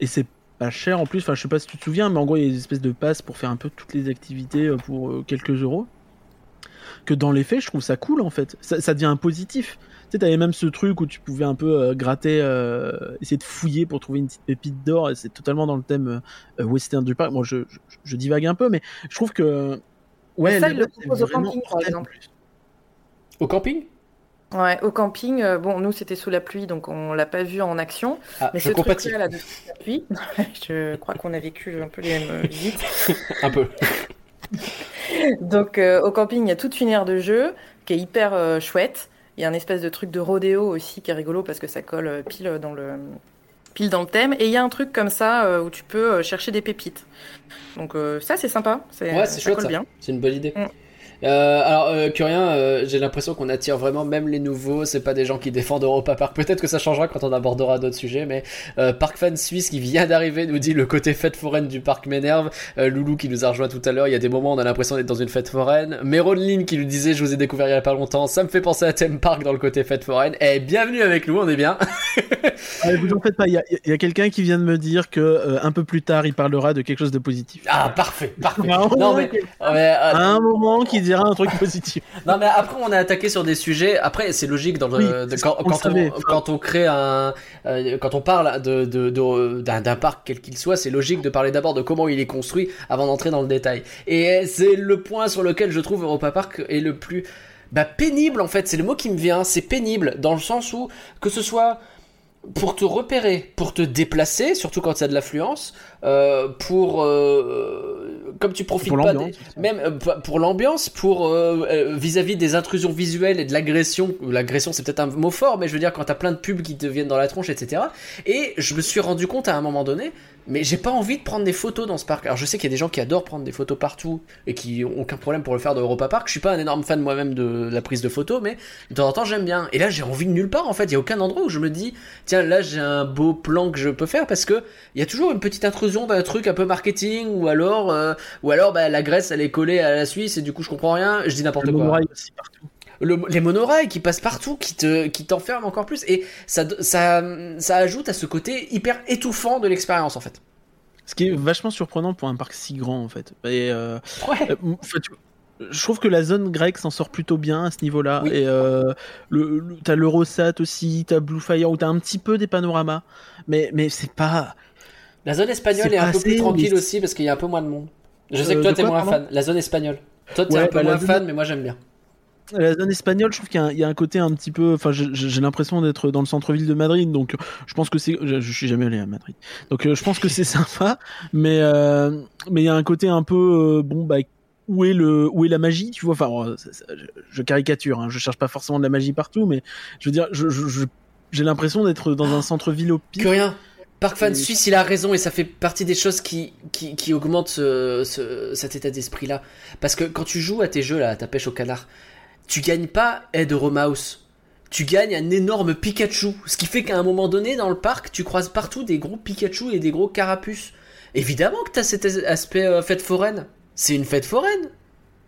et c'est pas cher en plus. Enfin, je sais pas si tu te souviens, mais en gros, il y a des espèces de passes pour faire un peu toutes les activités euh, pour euh, quelques euros. Que dans les faits, je trouve ça cool en fait. Ça, ça devient un positif. Tu sais, t'avais même ce truc où tu pouvais un peu euh, gratter, euh, essayer de fouiller pour trouver une petite pépite d'or. Et c'est totalement dans le thème euh, western du parc. Moi, bon, je, je, je divague un peu, mais je trouve que. Ouais, mais ça, je le propose au camping, par exemple. Au camping ? Ouais, au camping. Euh, bon, nous, c'était sous la pluie, donc on l'a pas vu en action. Ah, mais ce truc-là, là, sous la pluie, je crois qu'on a vécu un peu les mêmes visites. Un peu. Donc euh, au camping il y a toute une aire de jeu qui est hyper euh, chouette, il y a un espèce de truc de rodéo aussi qui est rigolo parce que ça colle euh, pile dans le pile dans le thème, et il y a un truc comme ça euh, où tu peux euh, chercher des pépites, donc euh, ça c'est sympa, c'est, ouais, c'est ça chouette, colle ça. Bien. C'est une bonne idée. Mm. Euh, alors euh, Curien, euh, j'ai l'impression qu'on attire vraiment même les nouveaux, c'est pas des gens qui défendent Europa Park, peut-être que ça changera quand on abordera d'autres sujets, mais euh, Park Fan Suisse qui vient d'arriver nous dit le côté fête foraine du parc m'énerve, euh, Loulou qui nous a rejoint tout à l'heure, il y a des moments où on a l'impression d'être dans une fête foraine, Méronline qui nous disait je vous ai découvert il y a pas longtemps, ça me fait penser à Theme Park dans le côté fête foraine, et bienvenue avec nous, on est bien. Allez, vous en faites pas, il y a, y a quelqu'un qui vient de me dire que euh, un peu plus tard il parlera de quelque chose de positif. Ah parfait, parfait. Non, mais, mais, euh, à un moment qui dit un truc positif. Non mais après on a attaqué sur des sujets. Après c'est logique dans le, oui, de, quand, on quand, on, quand on crée un euh, quand on parle de, de, de d'un, d'un parc quel qu'il soit, c'est logique de parler d'abord de comment il est construit avant d'entrer dans le détail. Et c'est le point sur lequel je trouve Europa Park est le plus bah, pénible en fait. C'est le mot qui me vient. C'est pénible dans le sens où que ce soit pour te repérer, pour te déplacer, surtout quand il y a de l'affluence, euh, pour euh, comme tu profites pas des, même euh, pour l'ambiance, pour euh, vis-à-vis des intrusions visuelles et de l'agression. L'agression c'est peut-être un mot fort, mais je veux dire quand t'as plein de pubs qui te viennent dans la tronche, et cetera. Et je me suis rendu compte à un moment donné, mais j'ai pas envie de prendre des photos dans ce parc. Alors je sais qu'il y a des gens qui adorent prendre des photos partout et qui ont aucun problème pour le faire de Europa Park. Je suis pas un énorme fan moi-même de la prise de photos, mais de temps en temps j'aime bien. Et là j'ai envie de nulle part en fait. Il y a aucun endroit où je me dis tiens là j'ai un beau plan que je peux faire, parce que il y a toujours une petite intrusion d'un truc un peu marketing, ou alors euh, ou alors bah, la Grèce elle est collée à la Suisse et du coup je comprends rien, je dis n'importe le quoi. Monorail aussi partout. Le, les monorails qui passent partout, qui te qui t'enferment encore plus, et ça ça ça ajoute à ce côté hyper étouffant de l'expérience en fait. Ce qui est vachement surprenant pour un parc si grand en fait. Et euh, ouais. euh, tu... Je trouve que la zone grecque s'en sort plutôt bien à ce niveau-là. Oui. Et euh, le, le, t'as l'Eurosat aussi, t'as Blue Fire, où t'as un petit peu des panoramas. Mais, mais c'est pas. La zone espagnole est un peu plus tranquille aussi parce qu'il y a un peu moins de monde. Je sais que toi, t'es moins fan. La zone espagnole. Toi, t'es un peu moins fan, mais moi, j'aime bien. La zone espagnole, je trouve qu'il y a un, il y a un côté un petit peu. Enfin, j'ai, j'ai l'impression d'être dans le centre-ville de Madrid, donc je pense que c'est. Je, je suis jamais allé à Madrid, donc je pense que c'est sympa. Mais euh, mais il y a un côté un peu euh, bon bah. Où est le, où est la magie, tu vois. Enfin, bon, ça, ça, je, je caricature, hein, je cherche pas forcément de la magie partout, mais je veux dire, je, je, je, j'ai l'impression d'être dans un centre-ville au pire. Que rien. Park Fan Suisse, il a raison, et ça fait partie des choses qui, qui, qui augmentent ce, ce, cet état d'esprit-là. Parce que quand tu joues à tes jeux, là, à ta pêche au canard, tu gagnes pas Head of Roadhouse. Tu gagnes un énorme Pikachu. Ce qui fait qu'à un moment donné, dans le parc, tu croises partout des gros Pikachu et des gros Carapuces. Évidemment que t'as cet aspect euh, fête foraine. C'est une fête foraine.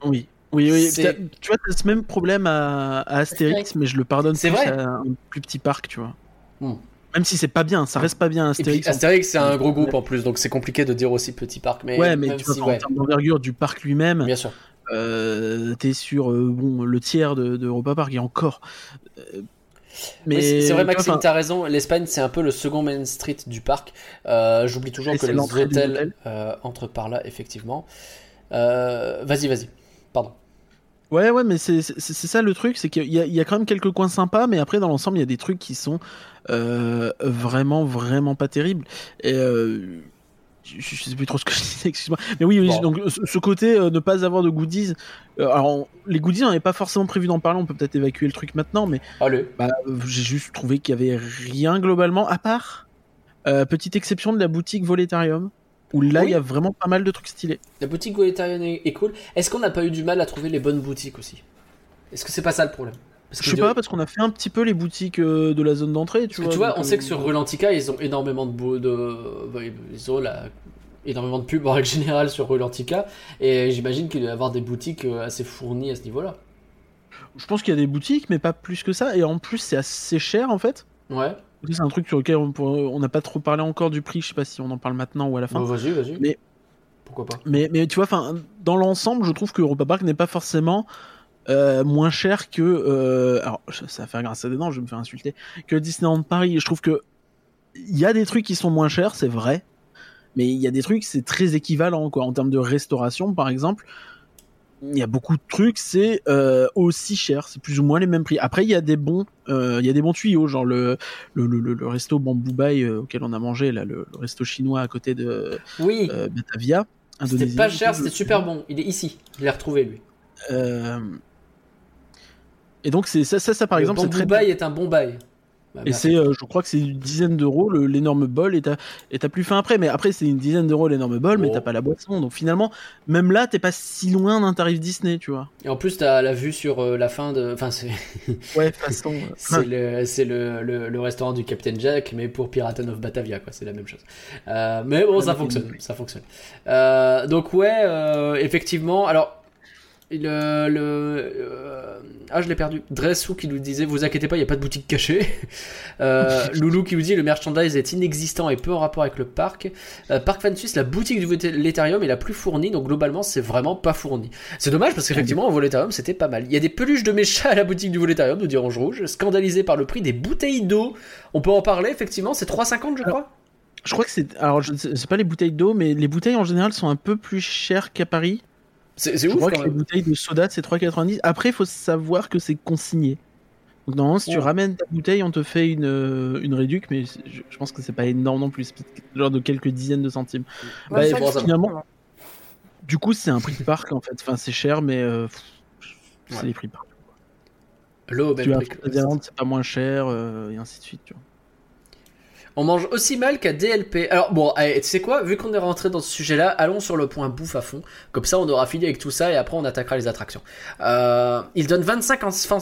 Oui, oui, oui. Tu vois, t'as ce même problème à, à Astérix, mais je le pardonne c'est plus vrai. À un plus petit parc, tu vois. Mm. Même si c'est pas bien, ça reste pas bien Astérix. Et puis, Astérix, c'est un gros groupe en plus, donc c'est compliqué de dire aussi petit parc. Mais ouais, mais même tu vois, si, ouais. En termes d'envergure du parc lui-même, bien sûr. Euh, t'es sur euh, bon, le tiers de, de Europa Park et encore. Euh, Mais oui, c'est vrai Maxime, enfin, t'as raison, l'Espagne c'est un peu le second main street du parc, euh, j'oublie toujours que les hôtels euh, entrent par là effectivement. Euh, vas-y vas-y, pardon. Ouais, ouais, mais c'est, c'est, c'est ça le truc, c'est qu'il y a, il y a quand même quelques coins sympas, mais après, dans l'ensemble, il y a des trucs qui sont euh, vraiment, vraiment pas terribles. Et... Euh... Je, je sais plus trop ce que je disais, excuse-moi. Mais oui, bon. Donc ce côté euh, ne pas avoir de goodies. Euh, alors on, les goodies, on n'avait pas forcément prévu d'en parler. On peut peut-être évacuer le truc maintenant, mais bah, j'ai juste trouvé qu'il y avait rien globalement à part euh, petite exception de la boutique Voletarium où là il oui. y a vraiment pas mal de trucs stylés. La boutique Voletarium est, est cool. Est-ce qu'on n'a pas eu du mal à trouver les bonnes boutiques aussi ? Est-ce que c'est pas ça le problème ? Parce que je sais pas, parce qu'on a fait un petit peu les boutiques euh, de la zone d'entrée. Tu vois, tu vois donc, on euh... sait que sur Rulantica, ils ont énormément de, beaux, de... Ben, ils ont la... énormément de pubs en règle générale sur Rulantica, et j'imagine qu'il doit y avoir des boutiques assez fournies à ce niveau-là. Je pense qu'il y a des boutiques, mais pas plus que ça, et en plus c'est assez cher en fait. Ouais. C'est un truc sur lequel on n'a pas trop parlé encore du prix, je sais pas si on en parle maintenant ou à la fin. Bon, vas-y, vas-y. Mais... Pourquoi pas. Mais, mais tu vois, dans l'ensemble, je trouve que Europa Park n'est pas forcément... Euh, moins cher que euh, alors ça va faire grâce à des dents, je vais me faire insulter, que Disneyland Paris. Je trouve que il y a des trucs qui sont moins chers, c'est vrai, mais il y a des trucs c'est très équivalent quoi. En termes de restauration par exemple, il y a beaucoup de trucs c'est euh, aussi cher, c'est plus ou moins les mêmes prix. Après il y a des bons il euh, y a des bons tuyaux, genre le le le, le resto Bamboo Bay euh, auquel on a mangé là, le, le resto chinois à côté de oui. euh, Batavia. C'était pas cher, c'était super bon. Il est ici, je l'ai retrouvé lui. Euh... Et donc c'est ça, ça, ça par le exemple, c'est très. Le Bamboo Bay est un bon bail. Bah, et c'est, euh, je crois que c'est une dizaine d'euros le, l'énorme bol, et t'as, et t'as plus faim après. Mais après c'est une dizaine d'euros l'énorme bol, oh. mais t'as pas la boisson. Donc finalement, même là, t'es pas si loin d'un tarif Disney, tu vois. Et en plus t'as la vue sur euh, la fin de, enfin c'est. Ouais, façon. c'est le, c'est le, le, le restaurant du Captain Jack, mais pour Piraten of Batavia, quoi. C'est la même chose. Euh, mais bon, ah, ça, mais fonctionne, oui. ça fonctionne, ça fonctionne. Donc ouais, euh, effectivement, alors. Le, le, euh, ah je l'ai perdu. Dressou qui nous disait vous inquiétez pas, il n'y a pas de boutique cachée. euh, Loulou qui nous dit le merchandise est inexistant et peu en rapport avec le parc. euh, Parc Fan Suisse, la boutique du Voletarium est la plus fournie, donc globalement c'est vraiment pas fourni. C'est dommage parce qu'effectivement au Voletarium c'était pas mal. Il y a des peluches de mes chats à la boutique du Voletarium, nous dit Orange Rouge, scandalisé par le prix des bouteilles d'eau. On peut en parler effectivement, c'est trois cinquante je crois. Je crois que c'est, alors je, c'est pas les bouteilles d'eau, mais les bouteilles en général sont un peu plus chères qu'à Paris. C'est, c'est je ouf, crois que même. Les bouteilles de soda c'est trois quatre-vingt-dix. Après il faut savoir que c'est consigné. Donc normalement si ouais. tu ramènes ta bouteille on te fait une, une réduc, mais je, je pense que c'est pas énorme non plus, genre de quelques dizaines de centimes. Ouais, bah, bon, finalement, du coup c'est un prix de parc en fait. Enfin c'est cher mais euh, pff, c'est ouais. les prix de parc. L'eau si même prix. C'est pas moins cher euh, et ainsi de suite tu vois. On mange aussi mal qu'à D L P. Alors bon, allez, tu sais quoi, vu qu'on est rentré dans ce sujet-là, allons sur le point bouffe à fond. Comme ça, on aura fini avec tout ça et après, on attaquera les attractions. Euh, il donne vingt-cinq en... Enfin,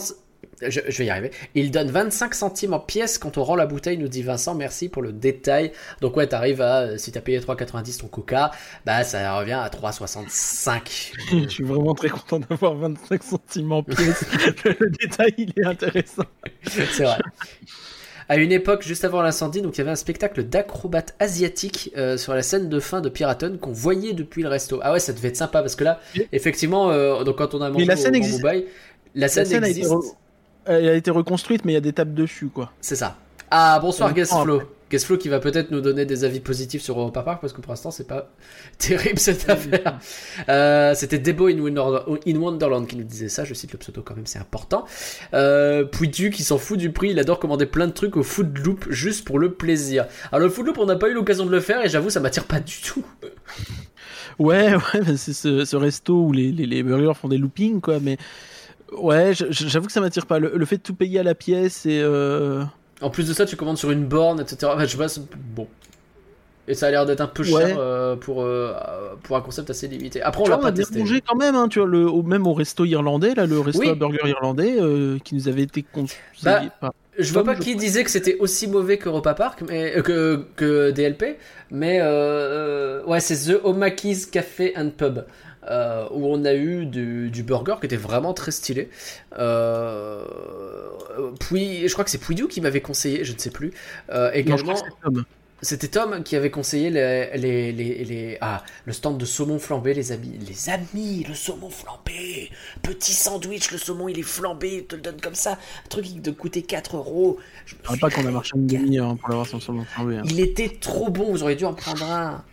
je, je vais y arriver. Il donne vingt-cinq centimes en pièces quand on rend la bouteille, nous dit Vincent. Merci pour le détail. Donc ouais, t'arrives à... Si t'as payé trois quatre-vingt-dix ton coca, bah ça revient à trois soixante-cinq. Je suis vraiment très content d'avoir vingt-cinq centimes en pièces. Le détail, il est intéressant. C'est vrai. À une époque, juste avant l'incendie, donc il y avait un spectacle d'acrobates asiatiques euh, sur la scène de fin de Piraten qu'on voyait depuis le resto. Ah ouais, ça devait être sympa parce que là, effectivement, euh, donc quand on a mangé au Bamboo Bay, la scène, la scène existe. A re... Elle a été reconstruite, mais il y a des tables dessus, quoi. C'est ça. Ah bonsoir, Gasflo. Gasflo qui va peut-être nous donner des avis positifs sur Europa Park parce que pour l'instant, c'est pas terrible cette oui, affaire. Oui. Euh, c'était Debo in Wonderland qui nous disait ça. Je cite le pseudo quand même, c'est important. Euh, Pouidu qui s'en fout du prix, il adore commander plein de trucs au Food Loop juste pour le plaisir. Alors, le Food Loop, on n'a pas eu l'occasion de le faire et j'avoue, ça m'attire pas du tout. Ouais, ouais, c'est ce, ce resto où les, les, les burgers font des loopings, quoi. Mais ouais, j'avoue que ça m'attire pas. Le, le fait de tout payer à la pièce et. Euh... En plus de ça, tu commandes sur une borne, et cetera. Enfin, je sais pas, c'est... bon. Et ça a l'air d'être un peu cher ouais. euh, pour euh, pour un concept assez limité. Après, on tu l'a vois, pas testé. On a dérangé quand même, hein, tu vois, le au, même au resto irlandais, là, le resto oui. à burger irlandais euh, qui nous avait été conseillé. Bah, par... Je vois pas qui disait que c'était aussi mauvais que Europa Park, mais euh, que que D L P, mais euh, ouais, c'est The Omaki's Café and Pub. Euh, où on a eu du, du burger qui était vraiment très stylé. Euh, puis, je crois que c'est Pouidou qui m'avait conseillé, je ne sais plus. Euh, également, non, je crois que c'est Tom. C'était Tom qui avait conseillé les, les, les, les, ah, le stand de saumon flambé, les amis. Les amis, le saumon flambé. Petit sandwich, le saumon il est flambé, il te le donne comme ça. Un truc qui te coûtait quatre euros. Je ne sais pas qu'on a marché une demi-heure pour l'avoir sans saumon flambé. Hein. Il était trop bon, vous auriez dû en prendre un.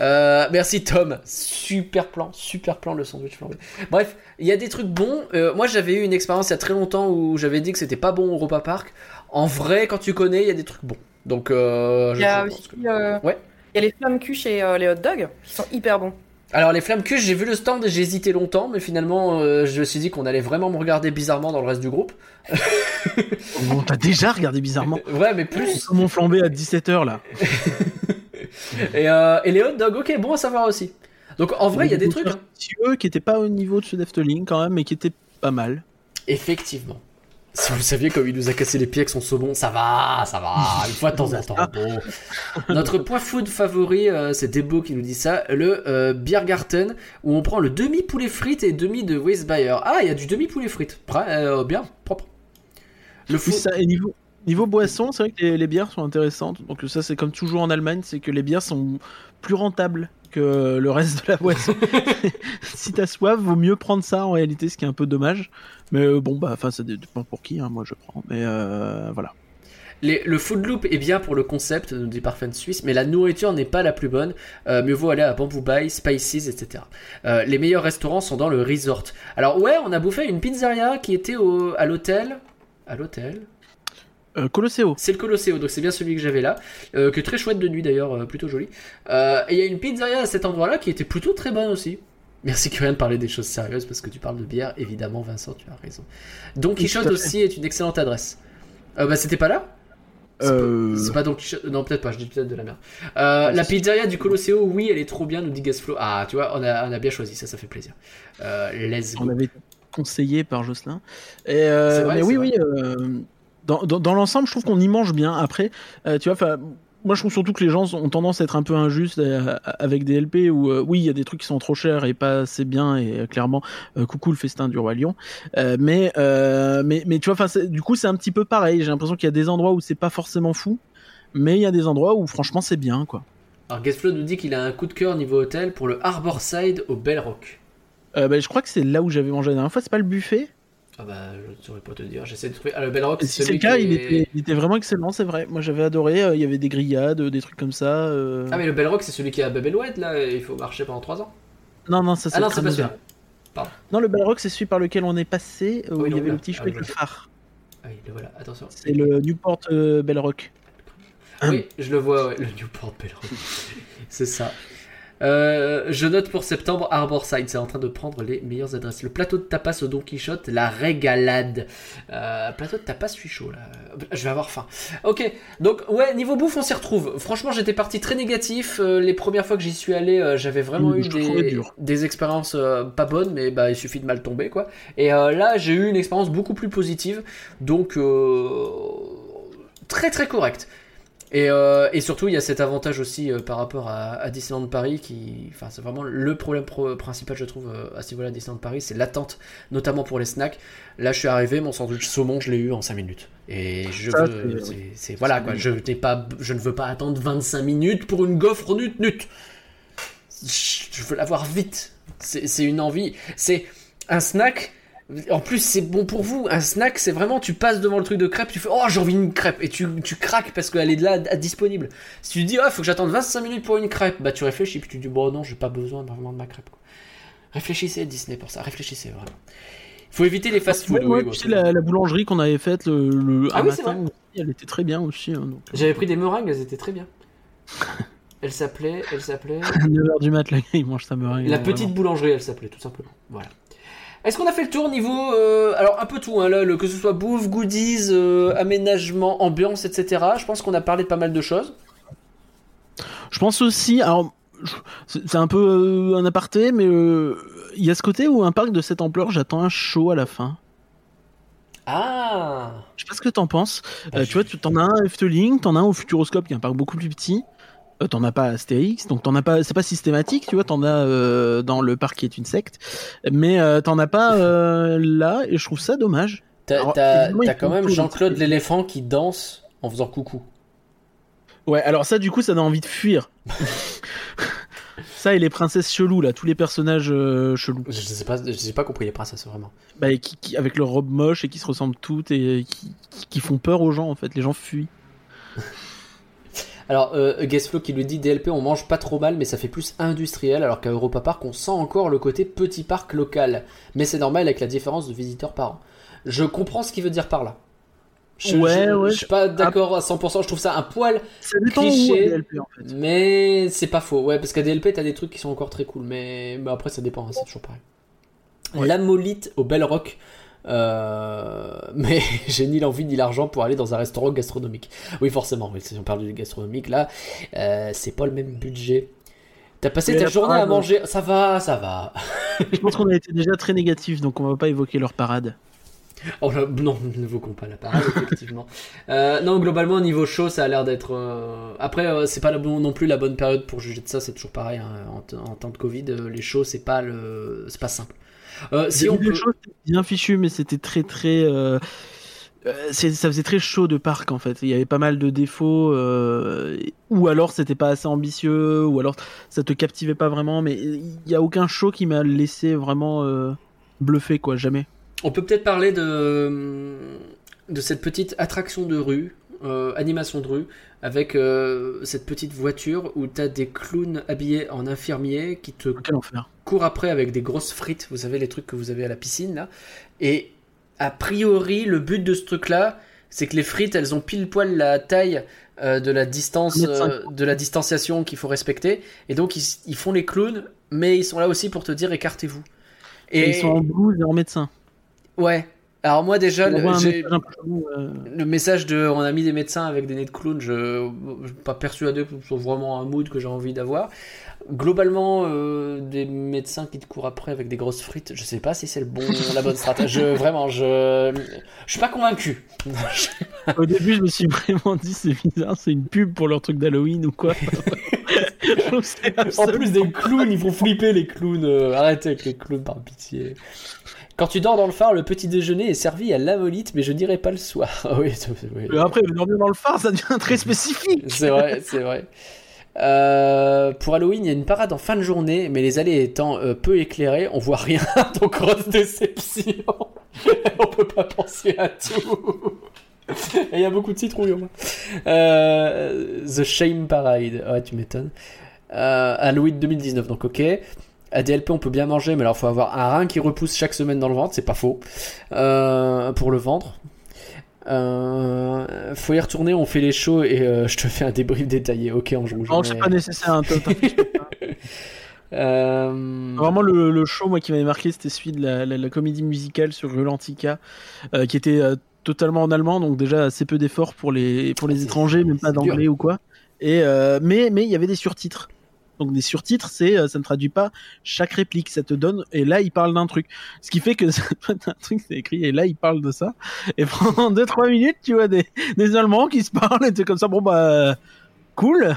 Euh, merci Tom, super plan, super plan le sandwich flambé. Bref, il y a des trucs bons. Euh, moi j'avais eu une expérience il y a très longtemps où j'avais dit que c'était pas bon au Europa Park. En vrai, quand tu connais, il y a des trucs bons. Donc, euh, il y a aussi que... euh... ouais. Il y a les flammes cuches et euh, les hot dogs qui sont hyper bons. Alors les flammes cuches, j'ai vu le stand et j'ai hésité longtemps, mais finalement euh, je me suis dit qu'on allait vraiment me regarder bizarrement dans le reste du groupe. On t'a déjà regardé bizarrement. Ouais, mais plus. Saumon flambé à dix-sept heures là. Et, euh, et les hot dogs, ok, bon à savoir aussi. Donc en vrai, il y a des trucs hein, qui n'étaient pas au niveau de ce Efteling quand même, mais qui étaient pas mal. Effectivement. Si vous saviez comme il nous a cassé les pieds avec son saumon, ça va, ça va, une fois de temps en temps. Bon. Notre point food favori, euh, c'est Debo qui nous dit ça, le euh, Biergarten, où on prend le demi poulet frites et demi de Weissbayer. Ah, il y a du demi poulet frites, euh, bien, propre. Le food... ça, et niveau, niveau boisson, c'est vrai que les, les bières sont intéressantes. Donc ça, c'est comme toujours en Allemagne, c'est que les bières sont plus rentables que le reste de la boisson. Si t'as soif, vaut mieux prendre ça en réalité, ce qui est un peu dommage. Mais bon, bah, enfin, ça dépend pour qui, hein, moi je prends. Mais euh, voilà. Les, le food loop est bien pour le concept, nous dit Parfum Suisse, mais la nourriture n'est pas la plus bonne. Euh, mieux vaut aller à Bamboo Bay, Spices, et cetera. Euh, les meilleurs restaurants sont dans le resort. Alors, ouais, on a bouffé une pizzeria qui était au, à l'hôtel. À l'hôtel Euh, Colosseo. C'est le Colosseo, donc c'est bien celui que j'avais là, euh, que très chouette de nuit d'ailleurs, euh, plutôt joli. Euh, et il y a une pizzeria à cet endroit-là qui était plutôt très bonne aussi. Merci Curien de parler des choses sérieuses parce que tu parles de bière, évidemment Vincent, tu as raison. Don Quichotte aussi est une excellente adresse. Euh, bah c'était pas là c'est, euh... pas, c'est pas Don Quichotte, non peut-être pas, je dis peut-être de la merde. Euh, ouais, la pizzeria du Colosseo, oui, elle est trop bien, nous dit Gasflo. Ah, tu vois, on a, on a bien choisi, ça, ça fait plaisir. Euh, let's go. On avait conseillé par Jocelyn. Et euh, vrai, mais oui, vrai. oui. Euh... Dans, dans, dans l'ensemble, je trouve qu'on y mange bien. Après, euh, tu vois, moi je trouve surtout que les gens ont tendance à être un peu injustes euh, avec des L P où, euh, oui, il y a des trucs qui sont trop chers et pas assez bien. Et euh, clairement, euh, coucou le festin du Roi Lion. Euh, mais, euh, mais, mais tu vois, du coup, c'est un petit peu pareil. J'ai l'impression qu'il y a des endroits où c'est pas forcément fou, mais il y a des endroits où franchement c'est bien, quoi. Alors, Gasflo nous dit qu'il a un coup de cœur niveau hôtel pour le Harborside au Bell Rock. Euh, bah, je crois que c'est là où j'avais mangé la dernière fois. C'est pas le buffet ? Ah bah, je ne saurais pas te dire, j'essaie de trouver. Ah, le Bell Rock, c'est si celui c'est le cas, qui il, est... était, il était vraiment excellent, c'est vrai. Moi j'avais adoré, euh, il y avait des grillades, des trucs comme ça. Euh... Ah, mais le Bell Rock, c'est celui qui est à Babelouette, là, il faut marcher pendant trois ans. Non, non, ça c'est, ah, non, c'est pas celui-là. Pardon. Non, le Bell Rock, c'est celui par lequel on est passé, où oh, il y avait là. le petit chouette ah, oui, phare. Ah oui, le voilà, attention. C'est le Newport euh, Bell Rock. Oui, je le vois, ouais, le Newport Bell Rock. C'est ça. Euh, je note pour septembre Harborside, c'est en train de prendre les meilleures adresses. Le plateau de tapas au Don Quichotte, la régalade. Euh, plateau de tapas, je suis chaud là. Je vais avoir faim. Ok, donc ouais, niveau bouffe, on s'y retrouve. Franchement, j'étais parti très négatif. Euh, les premières fois que j'y suis allé, euh, j'avais vraiment mmh, eu des, des expériences euh, pas bonnes, mais bah il suffit de mal tomber quoi. Et euh, là, j'ai eu une expérience beaucoup plus positive, donc euh, très très correcte. Et, euh, et surtout, il y a cet avantage aussi euh, par rapport à, à Disneyland Paris, qui, enfin, c'est vraiment le problème pro- principal, je trouve, euh, à ce niveau-là, Disneyland Paris, c'est l'attente, notamment pour les snacks. Là, je suis arrivé, mon sandwich saumon, je l'ai eu en cinq minutes. Et je Ça, veux, c'est, c'est, c'est, voilà, quoi, je, t'ai pas, je ne veux pas attendre vingt-cinq minutes pour une gaufre nut-nut. Je, je veux l'avoir vite. C'est, c'est une envie. C'est un snack. En plus, c'est bon pour vous. Un snack, c'est vraiment, tu passes devant le truc de crêpe, tu fais, oh, j'ai envie d'une crêpe, et tu, tu craques parce qu'elle est là disponible. Si tu te dis, oh, faut que j'attende vingt-cinq minutes pour une crêpe, bah tu réfléchis, puis tu te dis, bon, non, j'ai pas besoin vraiment de ma crêpe, quoi. Réfléchissez, Disney, pour ça, réfléchissez vraiment. Faut éviter les fast-food. Ouais, ouais, oui, tu sais, la, la boulangerie qu'on avait faite le, le ah, oui, matin, elle était très bien aussi. Hein, donc... J'avais pris des meringues, elles étaient très bien. Elle s'appelait, elle s'appelait. neuf heures du mat, là, il mange sa meringue. La petite vraiment. Boulangerie, elle s'appelait, tout simplement. Voilà. Est-ce qu'on a fait le tour niveau... Euh, alors, un peu tout, hein, là, le, que ce soit bouffe, goodies, euh, aménagement, ambiance, et cetera. Je pense qu'on a parlé de pas mal de choses. Je pense aussi... Alors, c'est un peu euh, un aparté, mais il euh, y a ce côté où un parc de cette ampleur, j'attends un show à la fin. Ah, je sais pas ce que t'en penses. Bah, euh, tu vois, t'en as un à Efteling, t'en as un au Futuroscope, qui est un parc beaucoup plus petit. Euh, t'en as pas Astérix, donc t'en as pas, c'est pas systématique, tu vois, t'en as euh, dans le parc qui est une secte, mais euh, t'en as pas euh, là, et je trouve ça dommage. T'as, alors, t'as, t'as quand même Jean-Claude l'éléphant qui danse en faisant coucou. Ouais, alors ça, du coup, ça donne envie de fuir. Ça et les princesses cheloues, là, tous les personnages euh, chelous. Je sais pas, je sais pas compris les princesses vraiment. Bah, et qui, qui, avec leurs robes moches et qui se ressemblent toutes et qui, qui, qui font peur aux gens en fait, les gens fuient. Alors, euh, Guestflow qui le dit, D L P, on mange pas trop mal, mais ça fait plus industriel, alors qu'à Europa Park, on sent encore le côté petit parc local. Mais c'est normal avec la différence de visiteurs par an. Je comprends ce qu'il veut dire par là. Je, ouais, je, ouais. Je suis pas d'accord à cent pour cent, je trouve ça un poil cliché, D L P, en fait. Mais c'est pas faux. Ouais, parce qu'à D L P, t'as des trucs qui sont encore très cool, mais bah, après, ça dépend, hein, c'est toujours pareil. Ouais. La molite au Bell Rock. Euh, mais j'ai ni l'envie ni l'argent pour aller dans un restaurant gastronomique. Oui, forcément, oui, si on parle de gastronomique là, euh, c'est pas le même budget. T'as passé mais ta journée parade, à manger, donc... ça va, ça va. Je pense qu'on a été déjà très négatifs, donc on va pas évoquer leur parade. Oh là, non, nous n'évoquons pas la parade, effectivement. euh, non, globalement, au niveau show, ça a l'air d'être. Euh... Après, euh, c'est pas la bon, non plus la bonne période pour juger de ça, c'est toujours pareil. Hein. En, t- en temps de Covid, euh, les shows, c'est pas, le... c'est pas simple. Euh, si on peut... chose, c'était bien fichu, mais c'était très très. Euh, c'est, ça faisait très chaud de parc en fait. Il y avait pas mal de défauts, euh, ou alors c'était pas assez ambitieux, ou alors ça te captivait pas vraiment. Mais il y a aucun show qui m'a laissé vraiment euh, bluffé quoi, jamais. On peut peut-être parler de de cette petite attraction de rue, euh, animation de rue, avec euh, cette petite voiture où t'as des clowns habillés en infirmiers qui te. Quel enfer. Cours après avec des grosses frites, vous savez les trucs que vous avez à la piscine là, et a priori le but de ce truc là c'est que les frites elles ont pile poil la taille euh, de la distance euh, de la distanciation qu'il faut respecter, et donc ils, ils font les clowns mais ils sont là aussi pour te dire écartez-vous, et, et ils sont en blouse et en médecin. Ouais, alors moi déjà le, j'ai, message peu, euh... le message de on a mis des médecins avec des nez de clown, je, je suis pas persuadé que ce soit vraiment un mood que j'ai envie d'avoir. Globalement, euh, des médecins qui te courent après avec des grosses frites, je sais pas si c'est le bon, la bonne stratégie. Vraiment, je je suis pas convaincu. Au début, je me suis vraiment dit c'est bizarre, c'est une pub pour leur truc d'Halloween ou quoi. En plus des clowns, ils font flipper les clowns. Arrêtez avec les clowns par pitié. Quand tu dors dans le phare, le petit déjeuner est servi à la molite, mais je dirais pas le soir. oui, oui. Après, dormir dans le phare, ça devient très spécifique. C'est vrai, c'est vrai. Euh, pour Halloween, il y a une parade en fin de journée, mais les allées étant euh, peu éclairées, on voit rien. Donc, grosse déception. On peut pas penser à tout. Et il y a beaucoup de citrouillons. Euh, The Shame Parade. Ouais, tu m'étonnes. Euh, Halloween deux mille dix-neuf, donc ok. À D L P, on peut bien manger, mais alors faut avoir un rein qui repousse chaque semaine dans le ventre, c'est pas faux. Euh, pour le vendre. Euh, faut y retourner, on fait les shows et euh, je te fais un débrief détaillé. Ok, on joue. Non, c'est pas nécessaire. Hein, t'en, t'en euh... Vraiment, le, le show moi qui m'avait marqué, c'était celui de la, la, la comédie musicale sur Rulantica, euh, qui était euh, totalement en allemand, donc déjà assez peu d'efforts pour les pour les c'est, étrangers, c'est, même pas d'anglais dur. Ou quoi. Et euh, mais mais il y avait des surtitres. Donc des surtitres, c'est ça ne traduit pas chaque réplique, ça te donne et là il parle d'un truc, ce qui fait que ça donne un truc, c'est écrit et là il parle de ça et pendant deux trois minutes tu vois des des Allemands qui se parlent et t'es comme ça bon bah cool.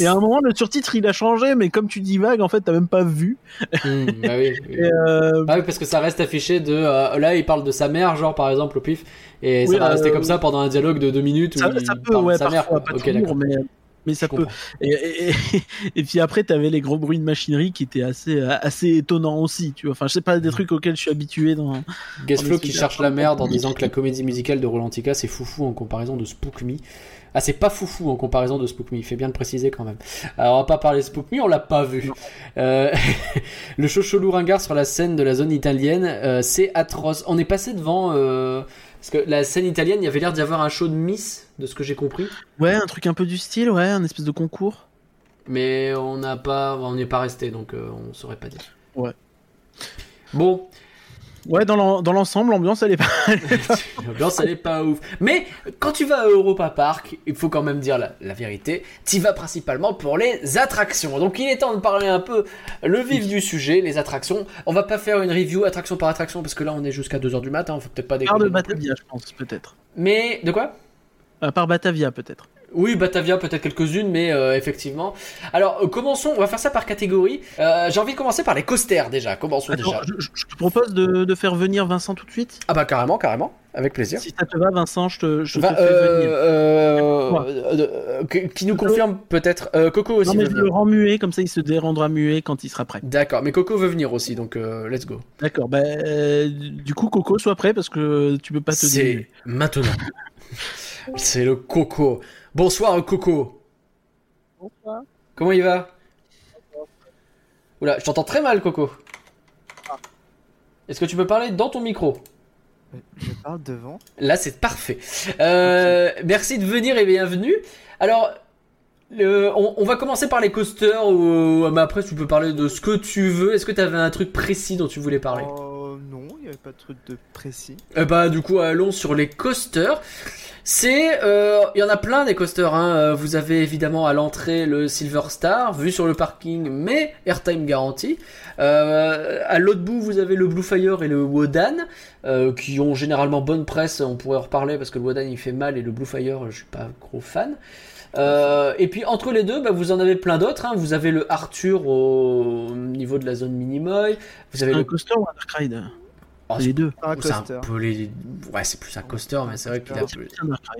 Et à un moment le surtitre il a changé mais comme tu divagues en fait t'as même pas vu. Mmh, bah oui, oui. Et euh... ah oui parce que ça reste affiché de euh, là il parle de sa mère genre par exemple au pif et oui, ça va euh... rester comme ça pendant un dialogue de deux minutes où ça, il ça peut, parle ouais, de sa parfois, mère. Pas ok toujours, d'accord. Mais... mais ça peut. Et, et, et, et puis après, t'avais les gros bruits de machinerie qui étaient assez, assez étonnants aussi. Tu vois, enfin, je sais pas, des trucs auxquels je suis habitué dans. Gasflow qui cherche la merde en disant que la comédie musicale de Rolantica c'est foufou en comparaison de Spook Me. Ah, c'est pas foufou en comparaison de Spook Me. Il fait bien de préciser quand même. Alors, on va pas parler de Spook Me, on l'a pas vu. Euh, le chocholou ringard sur la scène de la zone italienne, euh, c'est atroce. On est passé devant. Euh... Parce que la scène italienne, il y avait l'air d'y avoir un show de Miss, de ce que j'ai compris. Ouais, un truc un peu du style, ouais, un espèce de concours. Mais on n'a pas, on n'y est pas resté, donc euh, on saurait pas dire. Ouais. Bon. Ouais, dans, l'en... dans l'ensemble, l'ambiance, elle est pas. L'ambiance, elle est pas ouf. Mais quand tu vas à Europa Park, il faut quand même dire la, la vérité. Tu y vas principalement pour les attractions. Donc il est temps de parler un peu le vif du sujet, les attractions. On va pas faire une review attraction par attraction parce que là, on est jusqu'à deux heures du matin. Hein, faut peut-être pas déconner. Par de Batavia, je pense, peut-être. Mais de quoi ? euh, Par Batavia, peut-être. Oui, Batavia, peut-être quelques-unes, mais euh, effectivement. Alors, euh, commençons, on va faire ça par catégorie. Euh, j'ai envie de commencer par les coasters, déjà. Commençons. Attends, déjà. Je, je te propose de, de faire venir Vincent tout de suite. Ah bah, carrément, carrément. Avec plaisir. Si ça te va, Vincent, je te, je bah, te fais euh, venir. Euh, euh, euh, qui nous confirme peut-être. Euh, Coco aussi. Non, mais je venir. Le rends muet, comme ça il se rendra muet quand il sera prêt. D'accord, mais Coco veut venir aussi, donc euh, let's go. D'accord, bah, euh, du coup, Coco, sois prêt parce que tu peux pas te dire. C'est diminuer. Maintenant. C'est le Coco. Bonsoir Coco. Bonsoir. Comment il va? Bonsoir. Oula, je t'entends très mal, Coco. Ah. Est-ce que tu peux parler dans ton micro? Je parle devant. Là, c'est parfait. Euh, okay. Merci de venir et bienvenue. Alors, le, on, on va commencer par les coasters. Ou, mais après, tu peux parler de ce que tu veux. Est-ce que tu avais un truc précis dont tu voulais parler? euh, Non, il n'y avait pas de truc de précis. Et bah, du coup, allons sur les coasters. C'est, il euh, y en a plein des coasters. Hein. Vous avez évidemment à l'entrée le Silver Star, vu sur le parking, mais airtime garanti. Euh, à l'autre bout, vous avez le Blue Fire et le Wodan, euh, qui ont généralement bonne presse. On pourrait en reparler parce que le Wodan il fait mal et le Blue Fire, je suis pas gros fan. Euh, et puis entre les deux, bah, vous en avez plein d'autres. Hein. Vous avez le Arthur au niveau de la zone Minimoy. Vous avez un le coaster ou un dark ride? Oh, les c'est deux. Un c'est un peu les... Ouais, c'est plus un coaster, mais c'est vrai qu'il a plus.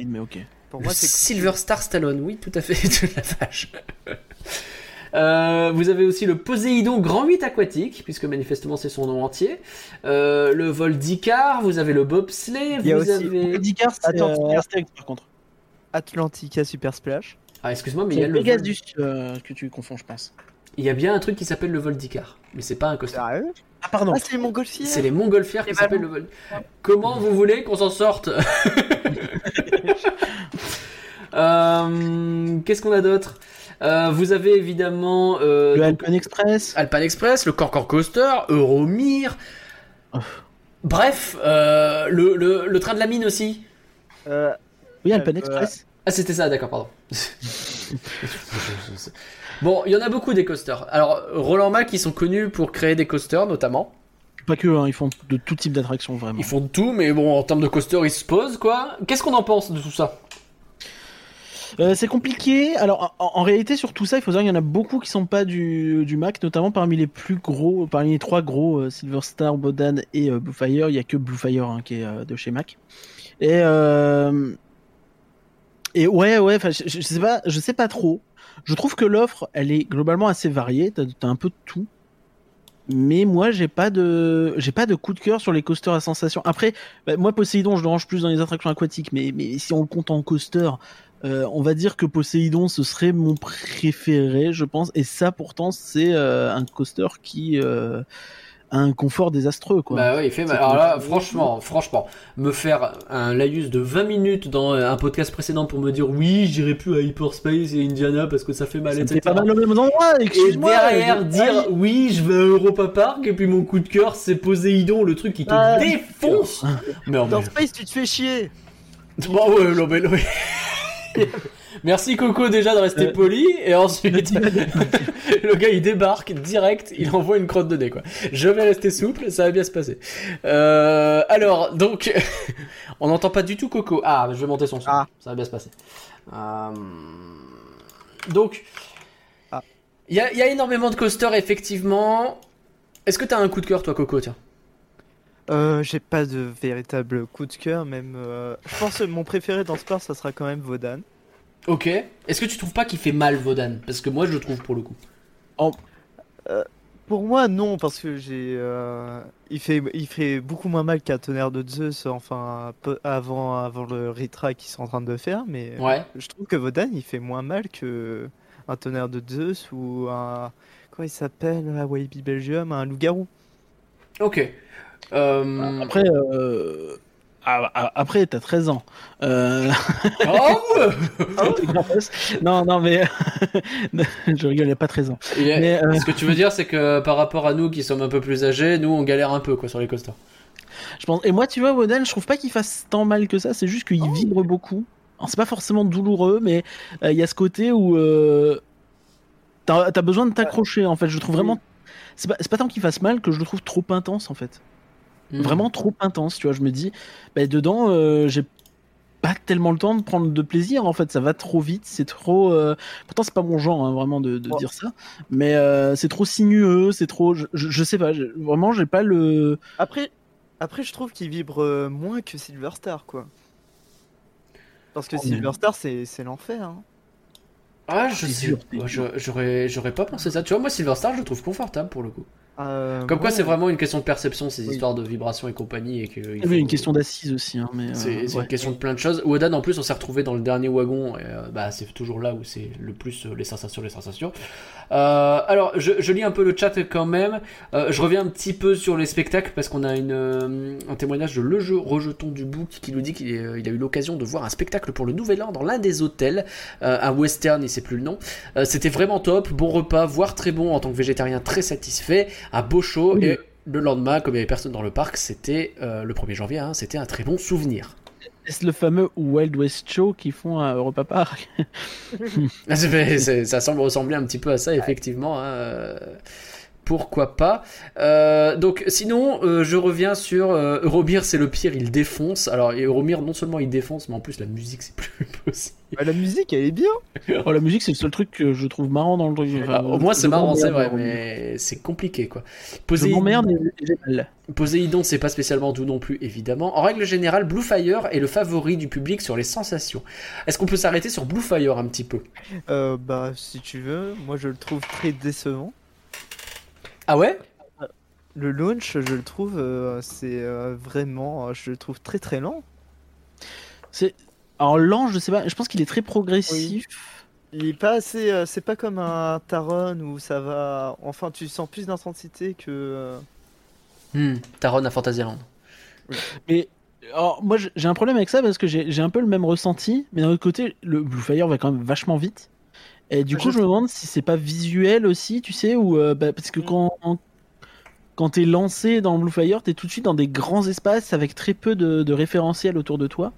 Mais ok. Pour moi, c'est Silver Star Stallone, oui, tout à fait, de la vache. Euh, vous avez aussi le Poseidon Grand huit aquatique, puisque manifestement c'est son nom entier. Euh, le vol d'Icar, vous avez le bobsleigh. Il y a vous aussi avez... d'Icar, c'est Atlantica euh... Steak, par contre. Atlantica Super Splash. Ah, excuse-moi, mais c'est il y a le. Pegasus vol... euh, que tu confonds, je pense. Il y a bien un truc qui s'appelle le vol d'Icar, mais c'est pas un coaster. Ah, euh Ah pardon. Ah, c'est les montgolfières. C'est les montgolfières qui s'appellent le vol. Comment vous voulez qu'on s'en sorte? euh, Qu'est-ce qu'on a d'autre? euh, Vous avez évidemment euh, le Alpine Express, Alpine Express, le Cancan Coaster, Euro-Mir. Oh. Bref, euh, le, le le train de la mine aussi. Euh, oui, Alpine euh, Express. Ah, c'était ça, d'accord, pardon. Bon, il y en a beaucoup des coasters. Alors, Roland Mack, ils sont connus pour créer des coasters, notamment. Pas que, hein, ils font de tout type d'attractions, vraiment. Ils font de tout, mais bon, en termes de coasters, ils se posent, quoi. Qu'est-ce qu'on en pense de tout ça? euh, C'est compliqué. Alors, en, en réalité, sur tout ça, il faut dire qu'il y en a beaucoup qui sont pas du, du Mack, notamment parmi les plus gros, parmi les trois gros, euh, Silver Star, Wodan et euh, Blue Fire. Il y a que Blue Fire hein, qui est euh, de chez Mack. Et... Euh... Et ouais, ouais, je, je sais pas, je sais pas trop. Je trouve que l'offre, elle est globalement assez variée. T'as, t'as un peu de tout. Mais moi, j'ai pas de, j'ai pas de coup de cœur sur les coasters à sensation. Après, bah, moi, Poséidon, je le range plus dans les attractions aquatiques. Mais, mais si on le compte en coaster, euh, on va dire que Poséidon, ce serait mon préféré, je pense. Et ça, pourtant, c'est euh, un coaster qui. Euh, un confort désastreux quoi. Bah ouais, il fait mal. Alors là, franchement, franchement, me faire un laïus de vingt minutes dans un podcast précédent pour me dire oui, j'irai plus à Hyperspace et Indiana parce que ça fait mal, ça et cetera. C'est pas mal au même endroit. Excuse-moi. Et derrière dire oui, je vais à Europa Park et puis mon coup de cœur, c'est Poséidon, le truc qui te ah, défonce. Mais en dans Space, tu te fais chier. Bon ouais, non mais oui. Merci Coco déjà de rester euh... poli et ensuite le gars il débarque direct, il envoie une crotte de nez quoi. Je vais rester souple, ça va bien se passer. Euh, alors donc on n'entend pas du tout Coco. Ah je vais monter son son, ah. Ça va bien se passer. Euh... Donc il y a, y a énormément de coasters effectivement. Est-ce que t'as un coup de cœur toi Coco tiens? Euh, j'ai pas de véritable coup de cœur même. Euh... Je pense que mon préféré dans ce parc ça sera quand même Wodan. Ok. Est-ce que tu trouves pas qu'il fait mal Wodan? Parce que moi je le trouve pour le coup. En... Euh, pour moi non parce que j'ai euh... il fait il fait beaucoup moins mal qu'un tonnerre de Zeus enfin avant avant le Ritra qu'ils sont en train de faire mais ouais. Je trouve que Wodan il fait moins mal que un tonnerre de Zeus ou un comment il s'appelle à Walibi Belgium un loup-garou. Ok. Euh... Après. Euh... Après, t'as treize ans. Euh... Oh non, non, mais je rigole, il a pas treize ans. A... Mais, euh... Ce que tu veux dire, c'est que par rapport à nous qui sommes un peu plus âgés, nous on galère un peu quoi sur les coasters. Je pense. Et moi, tu vois, Wodan, je trouve pas qu'il fasse tant mal que ça. C'est juste qu'il oh. vibre beaucoup. Alors, c'est pas forcément douloureux, mais il euh, y a ce côté où euh... t'as, t'as besoin de t'accrocher. En fait, je trouve vraiment. C'est pas, c'est pas tant qu'il fasse mal que je le trouve trop intense, en fait. Mmh. Vraiment trop intense, tu vois. Je me dis, bah, dedans, euh, j'ai pas tellement le temps de prendre de plaisir. En fait, ça va trop vite, c'est trop. Euh... Pourtant, c'est pas mon genre, hein, vraiment, de, de oh. dire ça. Mais euh, c'est trop sinueux, c'est trop. Je, je, je sais pas. Je... Vraiment, j'ai pas le. Après, après, je trouve qu'il vibre euh, moins que Silver Star, quoi. Parce que oh, Silver mais... Star, c'est, c'est l'enfer. Hein. Ah, je c'est sais. Sûr, ouais, je, j'aurais, j'aurais pas pensé ça. Tu vois, moi, Silver Star, je le trouve confortable pour le coup. Euh, Comme quoi, ouais. C'est vraiment une question de perception, ces oui. histoires de vibrations et compagnie. Et que, il oui, une que... question d'assises aussi. Hein, mais c'est euh, c'est ouais. une question de plein de choses. Wodan, en plus, on s'est retrouvé dans le dernier wagon. Et, euh, bah, c'est toujours là où c'est le plus euh, les sensations, les sensations. Euh, alors, je, je lis un peu le chat quand même. Euh, je reviens un petit peu sur les spectacles parce qu'on a une, euh, un témoignage de Le Jeu Rejeton du Bouc qui nous dit qu'il est, il a eu l'occasion de voir un spectacle pour le Nouvel An dans l'un des hôtels, euh, un western, il ne sait plus le nom. Euh, c'était vraiment top, bon repas, voire très bon en tant que végétarien, très satisfait. Un beau show, oui. Et le lendemain, comme il n'y avait personne dans le parc, c'était euh, le premier janvier, hein, c'était un très bon souvenir. Est-ce le fameux Wild West Show qu'ils font à Europa Park? c'est, c'est, Ça semble ressembler un petit peu à ça, effectivement. Ouais. Hein. Pourquoi pas. Euh, donc, sinon, euh, je reviens sur euh, Euromir, c'est le pire, il défonce. Alors, Euromir, non seulement il défonce, mais en plus, la musique, c'est plus possible. Bah, la musique, elle est bien. Oh, la musique, c'est le seul truc que je trouve marrant dans le truc. Enfin, au moins, c'est marrant, c'est vrai, mais c'est compliqué, quoi. Poséidon, je m'emmerde, mais j'ai mal. Poséidon, c'est pas spécialement doux non plus, évidemment. En règle générale, Blue Fire est le favori du public sur les sensations. Est-ce qu'on peut s'arrêter sur Blue Fire un petit peu? euh, Bah, si tu veux, moi, je le trouve très décevant. Ah ouais? Le launch, je le trouve, euh, c'est euh, vraiment, je le trouve très très lent. C'est... Alors lent, je sais pas, je pense qu'il est très progressif. Oui. Il est pas assez, euh, c'est pas comme un Taron où ça va, enfin tu sens plus d'intensité que... Euh... Hmm, Taron à Fantasyland. Oui. Mais alors, moi j'ai un problème avec ça parce que j'ai, j'ai un peu le même ressenti, mais d'un autre côté, le Blue Fire va quand même vachement vite. Et du ah, coup, je me demande si c'est pas visuel aussi, tu sais, ou euh, bah, parce que quand quand t'es lancé dans Blue Fire, t'es tout de suite dans des grands espaces avec très peu de, de référentiels autour de toi.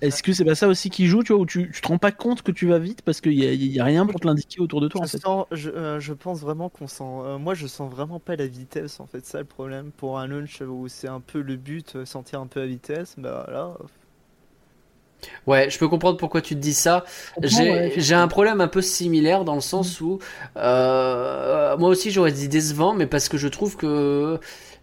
Est-ce que c'est pas ça aussi qui joue, tu vois, où tu, tu te rends pas compte que tu vas vite parce qu'il y a, y a rien pour te l'indiquer autour de toi, je en fait. Sens, je, euh, je pense vraiment qu'on sent, euh, moi je sens vraiment pas la vitesse en fait, ça le problème pour un launch où c'est un peu le but, euh, sentir un peu la vitesse, bah là. Ouais, je peux comprendre pourquoi tu te dis ça. J'ai, ouais. j'ai un problème un peu similaire dans le sens où euh, moi aussi j'aurais dit décevant, mais parce que je trouve que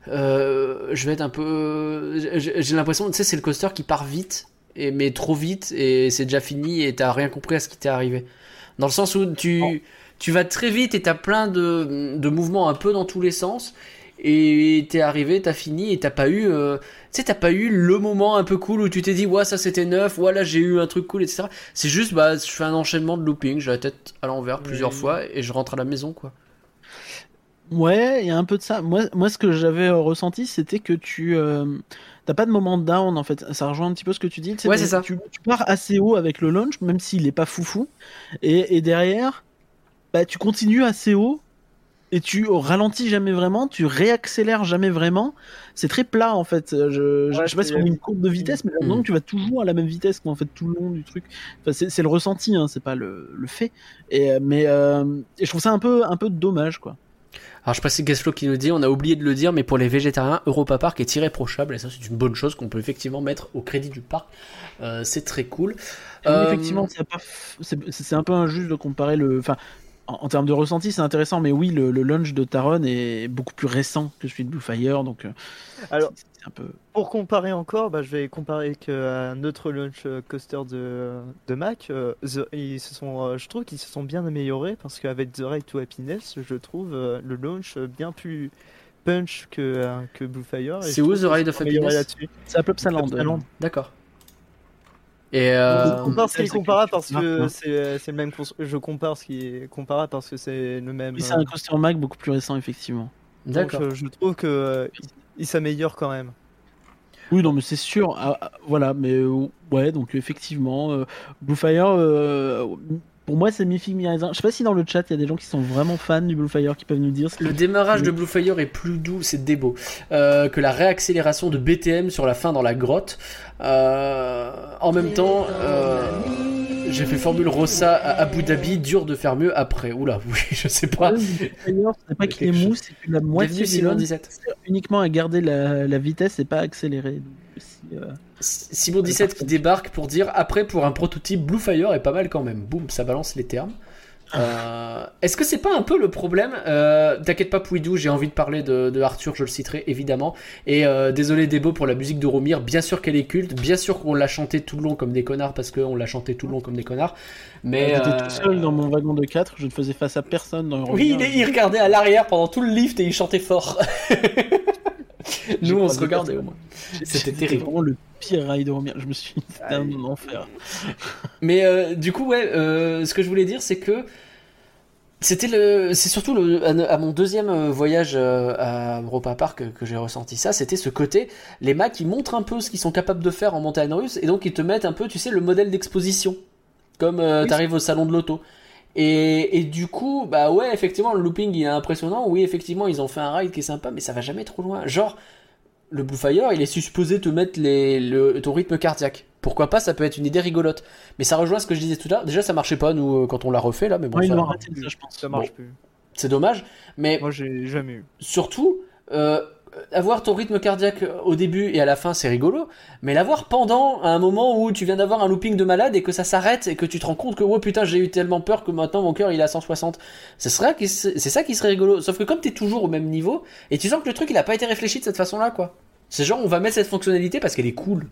euh, je vais être un peu. J'ai, j'ai l'impression, tu sais, c'est le coaster qui part vite, et, mais trop vite, et c'est déjà fini, et t'as rien compris à ce qui t'est arrivé. Dans le sens où tu, oh. tu vas très vite et t'as plein de, de mouvements un peu dans tous les sens. Et t'es arrivé, t'as fini et t'as pas eu, euh, tu sais, t'as pas eu le moment un peu cool où tu t'es dit, ouais, ça c'était neuf, ouais, là j'ai eu un truc cool, et cetera. C'est juste, bah, je fais un enchaînement de looping, j'ai la tête à l'envers plusieurs oui. fois et je rentre à la maison, quoi. Ouais, il y a un peu de ça. Moi, moi, ce que j'avais ressenti, c'était que tu, euh, t'as pas de moment down en fait. Ça rejoint un petit peu ce que tu dis. Ouais, c'est ça. Tu, tu pars assez haut avec le launch, même s'il est pas foufou, et, et derrière, bah, tu continues assez haut. Et tu ralentis jamais vraiment, tu réaccélères jamais vraiment. C'est très plat en fait. Je, ouais, je sais pas si on a une courbe de vitesse, mais non, mmh. tu vas toujours à la même vitesse en fait tout le long du truc. Enfin, c'est, c'est le ressenti, hein, c'est pas le, le fait. Et mais euh, et je trouve ça un peu un peu dommage quoi. Alors je passe Gasflo qui nous dit, on a oublié de le dire, mais pour les végétariens, Europa Park est irréprochable et ça c'est une bonne chose qu'on peut effectivement mettre au crédit du parc. Euh, c'est très cool. Euh... Effectivement, c'est, pas, c'est, c'est un peu injuste de comparer le. Enfin, en termes de ressenti, c'est intéressant, mais oui, le, le launch de Taron est beaucoup plus récent que celui de Blue Fire, donc euh, alors c'est, c'est un peu... Pour comparer encore, bah, je vais comparer avec euh, un autre launch coaster de, de Mac. Euh, the, ils se sont, euh, je trouve qu'ils se sont bien améliorés, parce qu'avec The Ride to Happiness, je trouve euh, le launch bien plus punch que, euh, que Blue Fire. C'est où The Ride of Happiness? C'est à Plopsaland. D'accord. Et euh... je compare ce qui est comparable parce que c'est, c'est le même. Cons- je compare ce qui est comparable parce que c'est le même. Oui, c'est un coaster Mac beaucoup plus récent effectivement. D'accord. Donc, je, je trouve que euh, il, il s'améliore quand même. Oui, non, mais c'est sûr. Ah, voilà, mais euh, ouais, donc effectivement, euh, Blue Fire. Euh, pour moi, c'est mi-fig mi-raisin. Je sais pas si dans le chat il y a des gens qui sont vraiment fans du Blue Fire qui peuvent nous dire. Ce le démarrage de Blue Fire est plus doux, c'est débo, euh, que la réaccélération de B T M sur la fin dans la grotte. Euh, en même temps, euh, j'ai fait Formule Rossa à Abu Dhabi, dur de faire mieux après. Oula, oui, je sais pas. D'ailleurs, c'est pas qu'il est mou, c'est que la moitié du launch sert uniquement à garder la, la vitesse et pas accélérer. Donc, si, euh... Simon dix-sept qui débarque pour dire après pour un prototype Blue Fire est pas mal quand même. Boum, ça balance les termes. Euh, est-ce que c'est pas un peu le problème euh, t'inquiète pas Pouidou, j'ai envie de parler de, de Arthur, je le citerai évidemment, et euh, désolé Débo pour la musique d'Euromir, bien sûr qu'elle est culte, bien sûr qu'on l'a chantée tout le long comme des connards, parce qu'on l'a chantée tout le long comme des connards, mais... Euh, j'étais tout seul dans mon wagon de quatre, je ne faisais face à personne dans Euromir. Oui, il, est, il regardait à l'arrière pendant tout le lift et il chantait fort. Nous j'ai on se regardait au moins. C'était, C'était terrible. Vraiment le pire ride au mien. Je me suis dit c'était un enfer. Mais euh, du coup ouais, euh, ce que je voulais dire c'est que c'était le, c'est surtout le, à, à mon deuxième voyage euh, à Europa Park que, que j'ai ressenti ça. C'était ce côté, les Macs ils montrent un peu ce qu'ils sont capables de faire en montagne russe et donc ils te mettent un peu, tu sais, le modèle d'exposition comme euh, oui, t'arrives au salon de l'auto. Et, et du coup, bah ouais, effectivement, le looping il est impressionnant. Oui, effectivement, ils ont fait un ride qui est sympa, mais ça va jamais trop loin. Genre, le Blue Fire, il est supposé te mettre les, le, ton rythme cardiaque. Pourquoi pas, ça peut être une idée rigolote. Mais ça rejoint ce que je disais tout à l'heure. Déjà, ça marchait pas, nous, quand on l'a refait, là. Mais bon, ouais, ça, non, ça, je pense. Ça marche bon, plus. C'est dommage. Mais moi, j'ai jamais eu. Surtout, euh, avoir ton rythme cardiaque au début et à la fin, c'est rigolo. Mais l'avoir pendant, à un moment où tu viens d'avoir un looping de malade et que ça s'arrête et que tu te rends compte que oh putain, j'ai eu tellement peur que maintenant mon cœur il est à cent soixante. Ce serait, c'est ça qui serait rigolo. Sauf que comme t'es toujours au même niveau et tu sens que le truc il a pas été réfléchi de cette façon-là, quoi. C'est genre on va mettre cette fonctionnalité parce qu'elle est cool.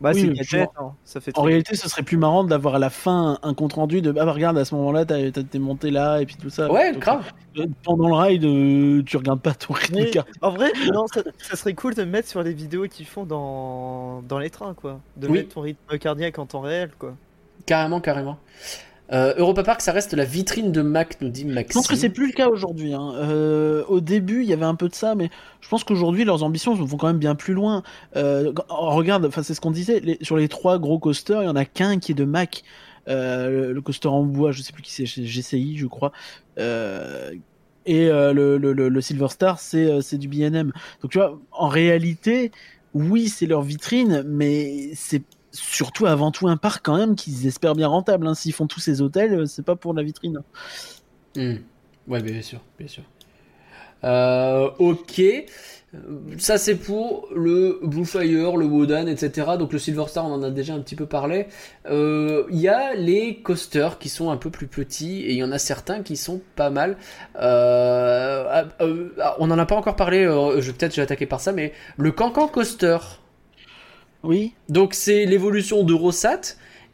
Bah, oui, c'est gadget, hein. Ça fait en réalité, ce serait plus marrant d'avoir à la fin un compte rendu de ah bah regarde à ce moment-là t'as, t'es monté là et puis tout ça. Ouais, donc, grave. Pendant le ride, euh, tu regardes pas ton rythme. Mais, en vrai, non, ça, ça serait cool de mettre sur les vidéos qu'ils font dans dans les trains, quoi. De oui, mettre ton rythme cardiaque en temps réel, quoi. Carrément, carrément. Euh, Europa Park, ça reste la vitrine de Mac, nous dit Maxime. Je pense que c'est plus le cas aujourd'hui. Hein. Euh, au début, il y avait un peu de ça, mais je pense qu'aujourd'hui, leurs ambitions vont quand même bien plus loin. Euh, regarde, enfin, c'est ce qu'on disait. Les, sur les trois gros coasters, il y en a qu'un qui est de Mac. Euh, le coaster en bois, je sais plus qui c'est, G C I, je crois. Euh, et euh, le, le, le Silver Star, c'est, c'est du B and M. Donc tu vois, en réalité, oui, c'est leur vitrine, mais c'est surtout avant tout un parc quand même qu'ils espèrent bien rentable, hein. S'ils font tous ces hôtels, c'est pas pour la vitrine. Mmh. Ouais, bien sûr, bien sûr. Euh, ok, ça c'est pour le Blue Fire, le Wodan, et cetera. Donc le Silver Star, on en a déjà un petit peu parlé. Il euh, y a les coasters qui sont un peu plus petits et il y en a certains qui sont pas mal. Euh, euh, on en a pas encore parlé. Euh, je peut-être je vais attaquer par ça, mais le Cancan Coaster. Oui. Donc c'est l'évolution d'Eurosat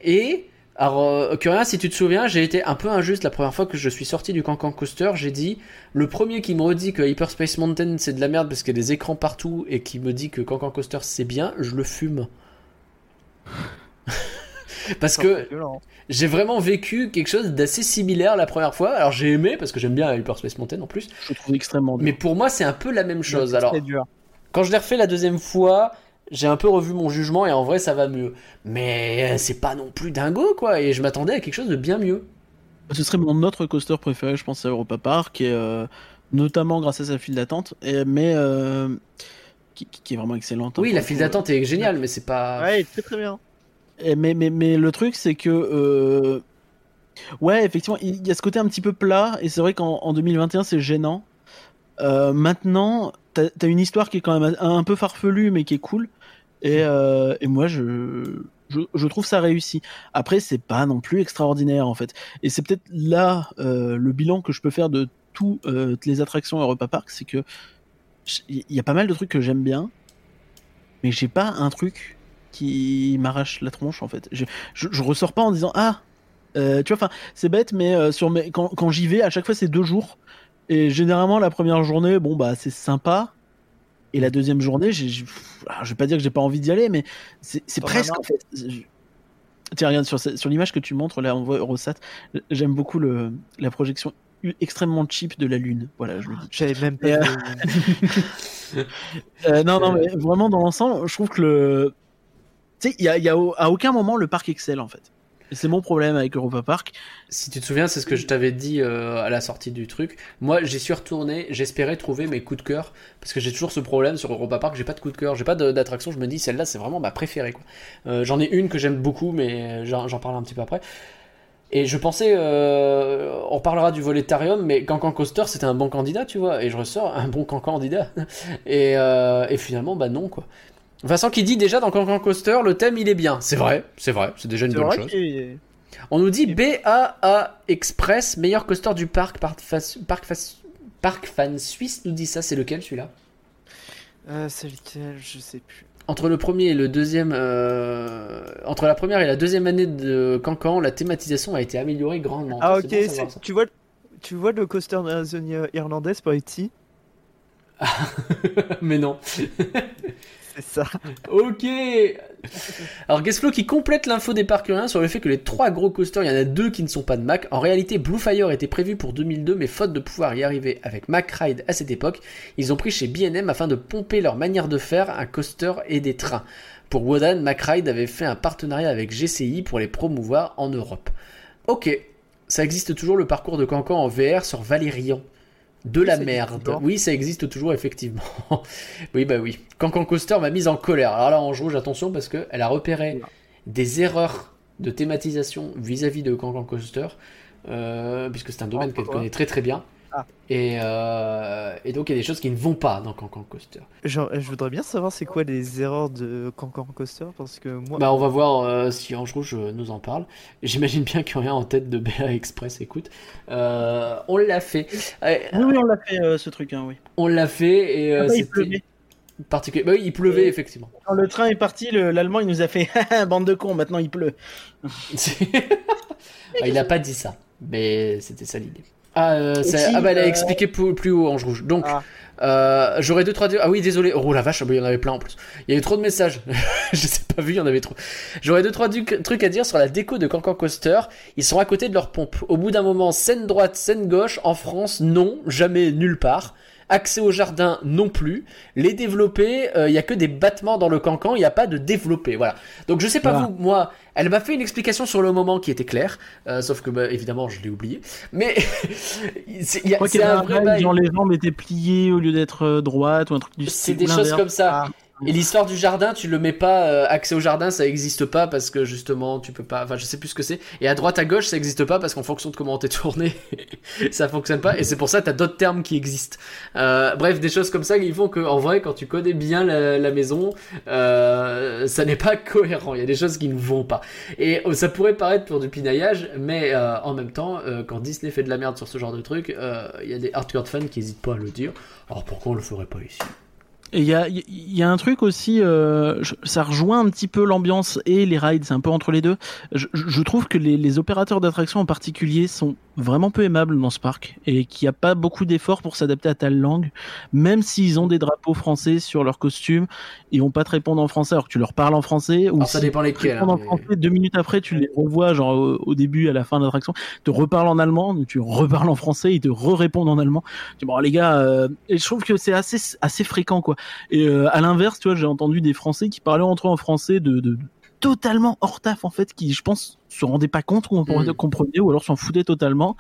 et alors euh, Curien, si tu te souviens, j'ai été un peu injuste la première fois que je suis sorti du Cancan Coaster, j'ai dit le premier qui me redit que Hyperspace Mountain c'est de la merde parce qu'il y a des écrans partout et qui me dit que Cancan Coaster c'est bien, je le fume. Parce que j'ai vraiment vécu quelque chose d'assez similaire la première fois. Alors j'ai aimé parce que j'aime bien Hyperspace Mountain en plus. Je trouve extrêmement dur. Mais pour moi c'est un peu la même chose. C'est alors dur. Quand je l'ai refait la deuxième fois, j'ai un peu revu mon jugement et en vrai ça va mieux. Mais c'est pas non plus dingo quoi et je m'attendais à quelque chose de bien mieux. Ce serait mon autre coaster préféré je pense à Europa Park et euh, notamment grâce à sa file d'attente et, mais euh, qui, qui est vraiment excellente. Oui la file d'attente euh... est géniale mais c'est pas... Ouais très très bien. Et, mais, mais, mais le truc c'est que... Euh... Ouais effectivement il y a ce côté un petit peu plat et c'est vrai qu'en en deux mille vingt et un c'est gênant. Euh, maintenant... T'as, t'as une histoire qui est quand même un, un peu farfelue, mais qui est cool. Et, euh, et moi, je, je, je trouve ça réussi. Après, c'est pas non plus extraordinaire, en fait. Et c'est peut-être là euh, le bilan que je peux faire de toutes euh, les attractions Europa Park, c'est que il y a pas mal de trucs que j'aime bien, mais j'ai pas un truc qui m'arrache la tronche, en fait. Je, je, je ressors pas en disant ah, euh, tu vois, enfin, c'est bête, mais euh, sur mes, quand, quand j'y vais, à chaque fois, c'est deux jours. Et généralement la première journée, bon bah c'est sympa. Et la deuxième journée, j'ai, j'ai... Alors, je vais pas dire que j'ai pas envie d'y aller, mais c'est, c'est oh, presque. En fait. Je... Tiens regarde sur, sur l'image que tu montres là, on voit Eurosat. J'aime beaucoup le, la projection extrêmement cheap de la Lune. Voilà, je le dis. J'avais même pas. Euh... euh, non non mais vraiment dans l'ensemble, je trouve que le, tu sais, il y a, y a au, à aucun moment le parc excelle en fait. C'est mon problème avec Europa Park. Si tu te souviens, c'est ce que je t'avais dit euh, à la sortie du truc. Moi, j'y suis retourné, j'espérais trouver mes coups de cœur. Parce que j'ai toujours ce problème sur Europa Park, j'ai pas de coups de cœur, j'ai pas de, d'attraction. Je me dis, celle-là, c'est vraiment ma préférée, quoi. Euh, j'en ai une que j'aime beaucoup, mais j'en, j'en parle un petit peu après. Et je pensais, euh, on parlera du Voletarium, mais Cancan Coaster, c'était un bon candidat, tu vois. Et je ressors un bon Cancan candidat. et, euh, et finalement, bah non, quoi. Vincent qui dit déjà dans Cancan Coaster, le thème il est bien. C'est vrai, c'est vrai, c'est déjà une c'est bonne chose. Qu'il... On nous dit B A A Express, meilleur coaster du parc. Parc, face, parc, face, parc fan suisse nous dit ça. C'est lequel celui-là? euh, C'est lequel? Je sais plus. Entre le premier et le deuxième, euh, entre la première et la deuxième année de Cancan, la thématisation a été améliorée grandement. Ah ok, c'est bon, c'est, tu vois, tu vois le coaster de la zone irlandaise pour Haïti? Ah, mais non. C'est ça. Ok. Alors Guestflow qui complète l'info des parcs urbains sur le fait que les trois gros coasters, il y en a deux qui ne sont pas de Mac. En réalité, Blue Fire était prévu pour deux mille deux, mais faute de pouvoir y arriver avec Mac Ride à cette époque, ils ont pris chez B and M afin de pomper leur manière de faire un coaster et des trains. Pour Wodan, Mac Ride avait fait un partenariat avec G C I pour les promouvoir en Europe. Ok. Ça existe toujours le parcours de Cancan en V R sur Valérian. De la oui, merde. Oui, ça existe toujours, effectivement. Oui, bah oui. Cancan Coaster m'a mise en colère. Alors là, Ange Rouge, attention, parce qu'elle a repéré non. des erreurs de thématisation vis-à-vis de Cancan Coaster, euh, puisque c'est un domaine oh, qu'elle connaît très très bien. Ah. Et, euh, et donc, il y a des choses qui ne vont pas dans Cancan Coaster. Genre, je voudrais bien savoir c'est quoi les erreurs de Cancan Coaster, parce que moi... Bah, on va voir euh, si Ange Rouge nous en parle. J'imagine bien qu'il n'y a rien en tête de B A Express, écoute. Euh, on l'a fait. Euh, oui, oui, on l'a fait, euh, ce truc, hein, oui. On l'a fait, et euh, ah, bah, c'était... Il pleuvait. Particu... Bah oui, il pleuvait, et effectivement. Quand le train est parti, le... l'Allemand, il nous a fait « Bande de cons, maintenant il pleut ». Il n'a pas dit ça, mais c'était ça l'idée. Ah, euh, ça, si, ah bah elle a euh... expliqué plus, plus haut, Ange Rouge. Donc, ah. euh, j'aurais deux, trois... Ah oui, désolé. Oh la vache, il y en avait plein en plus. Il y a eu trop de messages. Je sais pas vu, il y en avait trop. J'aurais deux, trois du- trucs à dire sur la déco de Cancan Coaster. Ils sont à côté de leur pompe. Au bout d'un moment, scène droite, scène gauche. En France, non, jamais, nulle part. Accès au jardin, non plus. Les développés, il euh, n'y a que des battements dans le Cancan. Il n'y a pas de développés. Voilà. Donc, je sais pas voilà. vous, moi... Elle m'a fait une explication sur le moment qui était claire, euh, sauf que bah, évidemment je l'ai oublié. Mais c'est, y a, c'est un vrai bail. Genre les jambes étaient pliées au lieu d'être droites ou un truc du style. C'est des l'inverse. Choses comme ça. Ah. Et l'histoire du jardin, tu le mets pas euh, accès au jardin, ça existe pas parce que justement tu peux pas. Enfin, je sais plus ce que c'est. Et à droite à gauche, ça existe pas parce qu'en fonction de comment t'es tourné, ça fonctionne pas. Et c'est pour ça t'as d'autres termes qui existent. Euh, bref, des choses comme ça qui font que en vrai, quand tu connais bien la, la maison, euh, ça n'est pas cohérent. Il y a des choses qui ne vont pas. Et ça pourrait paraître pour du pinaillage, mais euh, en même temps, euh, quand Disney fait de la merde sur ce genre de truc, il euh, y a des hardcore fans qui hésitent pas à le dire. Alors pourquoi on le ferait pas ici? Il y a, y a un truc aussi, euh, ça rejoint un petit peu l'ambiance et les rides, c'est un peu entre les deux. Je, je trouve que les, les opérateurs d'attractions en particulier sont vraiment peu aimables dans ce parc et qu'il n'y a pas beaucoup d'efforts pour s'adapter à ta langue, même s'ils ont des drapeaux français sur leur costume, ils vont pas te répondre en français alors que tu leur parles en français. Ou alors ça si dépend lesquels. Hein, mais... Deux minutes après, tu les revois genre au, au début, à la fin de l'attraction, ils te reparlent en allemand, tu reparles en français, ils te re-répondent en allemand. Tu dis, bon les gars, euh... et je trouve que c'est assez assez fréquent quoi. Et euh, à l'inverse, tu vois, j'ai entendu des Français qui parlaient entre eux en français de, de, de totalement hors taf en fait, qui je pense se rendaient pas compte ou mmh. comprenaient ou alors s'en foutaient totalement.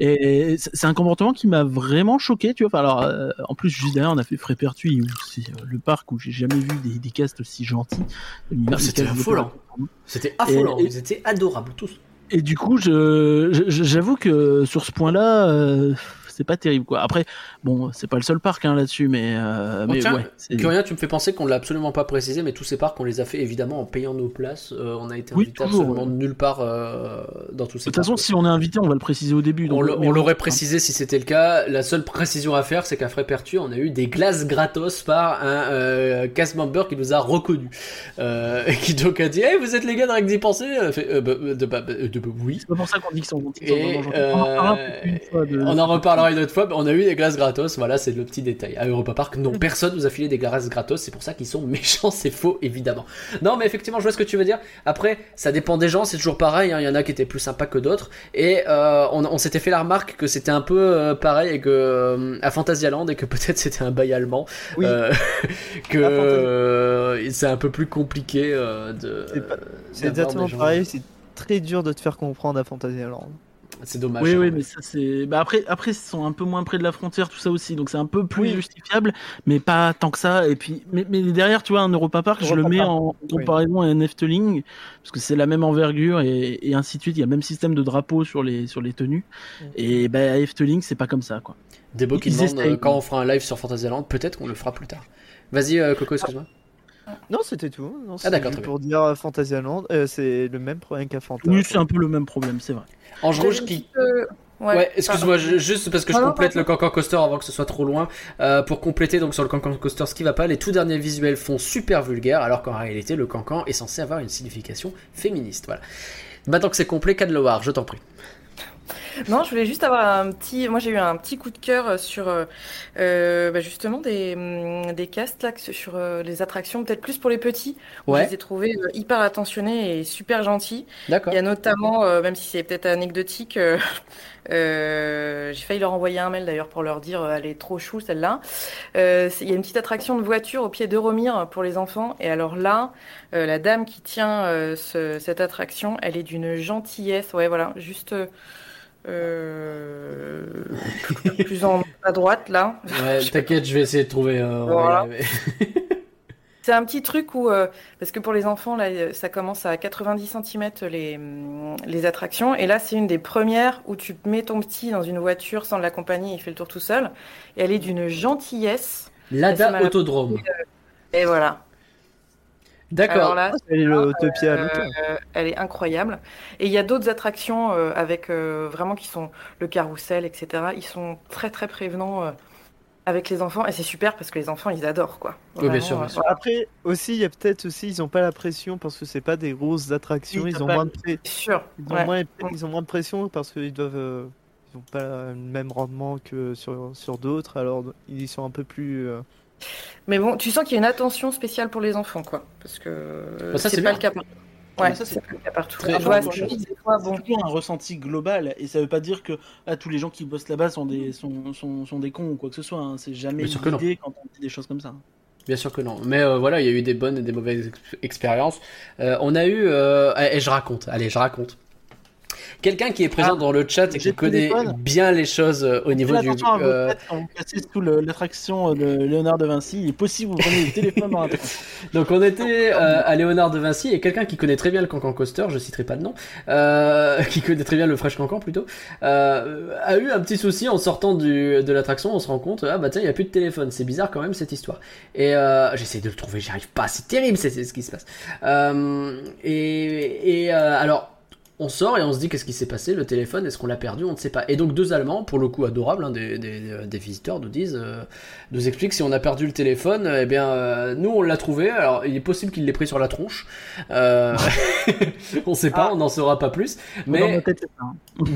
Et c'est un comportement qui m'a vraiment choqué, tu vois. Enfin, alors, euh, en plus, juste derrière, on a fait Frépertuis, c'est euh, le parc où j'ai jamais vu des, des castes aussi gentils. Oh, c'était affolant. C'était affolant. Et, Ils étaient adorables tous. Et du coup, je, je, j'avoue que sur ce point-là. Euh, C'est pas terrible quoi. Après, bon, c'est pas le seul parc hein, là-dessus, mais. Euh, bon, mais tiens, ouais, c'est... Curien, tu me fais penser qu'on l'a absolument pas précisé, mais tous ces parcs, on les a fait évidemment en payant nos places. Euh, on a été invité oui, absolument ouais. nulle part euh, dans tous ces parcs. De toute parcs, façon, ouais. si on est invité, on va le préciser au début. Donc on, le, on l'aurait hein. précisé si c'était le cas. La seule précision à faire, c'est qu'à Frépertuis, on a eu des glaces gratos par un euh, cast member qui nous a reconnus. Euh, qui donc a dit hey, vous êtes les gars d'un Règle d'y penser fait, euh, bah, de, bah, de, bah, oui. C'est pas pour ça qu'on dit qu'ils sont gentils. On en reparlera. Une autre fois, on a eu des glaces gratos, voilà, c'est le petit détail. À Europa Park, non, personne nous a filé des glaces gratos, c'est pour ça qu'ils sont méchants, c'est faux, évidemment. Non, mais effectivement, je vois ce que tu veux dire. Après, ça dépend des gens, c'est toujours pareil, hein. Il y en a qui étaient plus sympas que d'autres, et euh, on, on s'était fait la remarque que c'était un peu euh, pareil et que, euh, à Fantasyland, et que peut-être c'était un bail allemand, oui. euh, que euh, c'est un peu plus compliqué euh, de... C'est, pas, c'est exactement pareil, c'est très dur de te faire comprendre à Fantasyland. C'est dommage. Oui, hein, oui, mais ça c'est. Bah après, après, ils sont un peu moins près de la frontière, tout ça aussi, donc c'est un peu plus oui. justifiable, mais pas tant que ça. Et puis, mais, mais derrière, tu vois, un Europa Park, Europa je le mets Park. en comparaison oui. à un Efteling, parce que c'est la même envergure et, et ainsi de suite. Il y a le même système de drapeau sur les sur les tenues. Oui. Et bah, à Efteling, c'est pas comme ça, quoi. Des beaux qui demandent euh, quand on fera un live sur Fantasyland, peut-être qu'on le fera plus tard. Vas-y, euh, Coco, excuse-moi. Ah. Non, c'était tout. Non, ah d'accord. Pour dire Fantasyland, euh, c'est le même problème qu'à Fantasyland. Oui, c'est un peu le même problème, c'est vrai. Ange Rouge qui... Euh... Ouais, ouais excuse-moi, je, juste parce que je complète le Cancan Coaster avant que ce soit trop loin. Euh, pour compléter, donc sur le Cancan Coaster, ce qui va pas, les tout derniers visuels font super vulgaire, alors qu'en réalité, le Cancan est censé avoir une signification féministe. Voilà. Maintenant que c'est complet, Cadloar, je t'en prie. Non, je voulais juste avoir un petit... Moi, j'ai eu un petit coup de cœur sur euh, bah justement des, des castes, là, sur euh, les attractions, peut-être plus pour les petits. Ouais. Je les ai trouvés euh, hyper attentionnés et super gentils. D'accord. Il y a notamment, euh, même si c'est peut-être anecdotique, euh, euh, j'ai failli leur envoyer un mail d'ailleurs pour leur dire euh, « elle est trop chou, celle-là euh, ». Il y a une petite attraction de voiture au pied d'Euromir pour les enfants. Et alors là, euh, la dame qui tient euh, ce, cette attraction, elle est d'une gentillesse. Ouais, voilà, juste... Euh, Euh... plus en à droite là. Ouais, t'inquiète, je vais essayer de trouver. Euh... Voilà. C'est un petit truc où euh, parce que pour les enfants là, ça commence à quatre-vingt-dix centimètres les les attractions et là c'est une des premières où tu mets ton petit dans une voiture sans l'accompagner, il fait le tour tout seul et elle est d'une gentillesse. L'Ada Autodrome. Et voilà. D'accord. Là, elle, est le taupier à l'automne. Euh, elle est incroyable. Et il y a d'autres attractions euh, avec euh, vraiment qui sont le carrousel, et cetera. Ils sont très très prévenants euh, avec les enfants et c'est super parce que les enfants ils adorent quoi. Vraiment, oui bien sûr. Bien sûr. Euh, Après aussi il y a peut-être aussi ils n'ont pas la pression parce que c'est pas des grosses attractions. Oui, ils ont pas... moins de pression. Sûr. Ils ont, ouais. moins... ils ont moins de pression parce qu'ils doivent euh... ils n'ont pas le même rendement que sur sur d'autres. Alors ils sont un peu plus euh... Mais bon, tu sens qu'il y a une attention spéciale pour les enfants, quoi. Parce que bah ça, c'est, c'est pas le cas. Ouais, ça, c'est, c'est pas le cas partout. Très ah, c'est toujours bon. Un ressenti global, et ça veut pas dire que ah, tous les gens qui bossent là-bas sont des, sont, sont, sont des cons ou quoi que ce soit. Hein. C'est jamais une idée quand on dit des choses comme ça. Bien sûr que non. Mais euh, voilà, il y a eu des bonnes et des mauvaises exp- expériences. Euh, on a eu. Euh... Et je raconte. Allez, je raconte. Quelqu'un qui est présent ah, dans le chat et qui connaît bien les choses au niveau là, du... Euh... On vous passez sous le, l'attraction de Léonard de Vinci, il est possible que vous preniez le téléphone dans l'attraction. Donc on était euh, à Léonard de Vinci et quelqu'un qui connaît très bien le Cancan Coaster, je citerai pas de nom, euh, qui connaît très bien le Fresh Cancan plutôt, euh, a eu un petit souci en sortant du, de l'attraction, on se rend compte, ah bah tiens il n'y a plus de téléphone, c'est bizarre quand même cette histoire. Et euh, j'essaie de le trouver, j'y arrive pas, c'est terrible c'est, c'est ce qui se passe. Euh, et et euh, alors... On sort et on se dit qu'est-ce qui s'est passé, le téléphone, est-ce qu'on l'a perdu, on ne sait pas. Et donc deux Allemands, pour le coup adorables, hein, des, des, des visiteurs nous disent, euh, nous expliquent si on a perdu le téléphone, eh bien euh, nous on l'a trouvé, alors il est possible qu'il l'ait pris sur la tronche, euh, on ne sait pas, ah. on n'en saura pas plus. Mais dans, tête,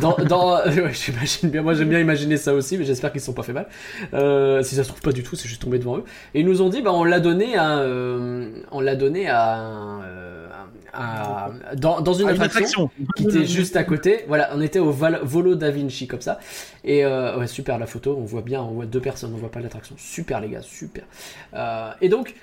dans, dans ouais, j'imagine bien, moi j'aime bien imaginer ça aussi, mais j'espère qu'ils ne se sont pas fait mal. Euh, si ça se trouve pas du tout, c'est juste tombé devant eux. Et ils nous ont dit, bah, on l'a donné à, euh, on l'a donné à. Euh, À, dans, dans une, ah, attraction, une attraction qui était juste à côté. Voilà, on était au Val, Volo Da Vinci comme ça. Et euh, ouais, super la photo, on voit bien, on voit deux personnes, on voit pas l'attraction. Super les gars, super. Euh, et donc,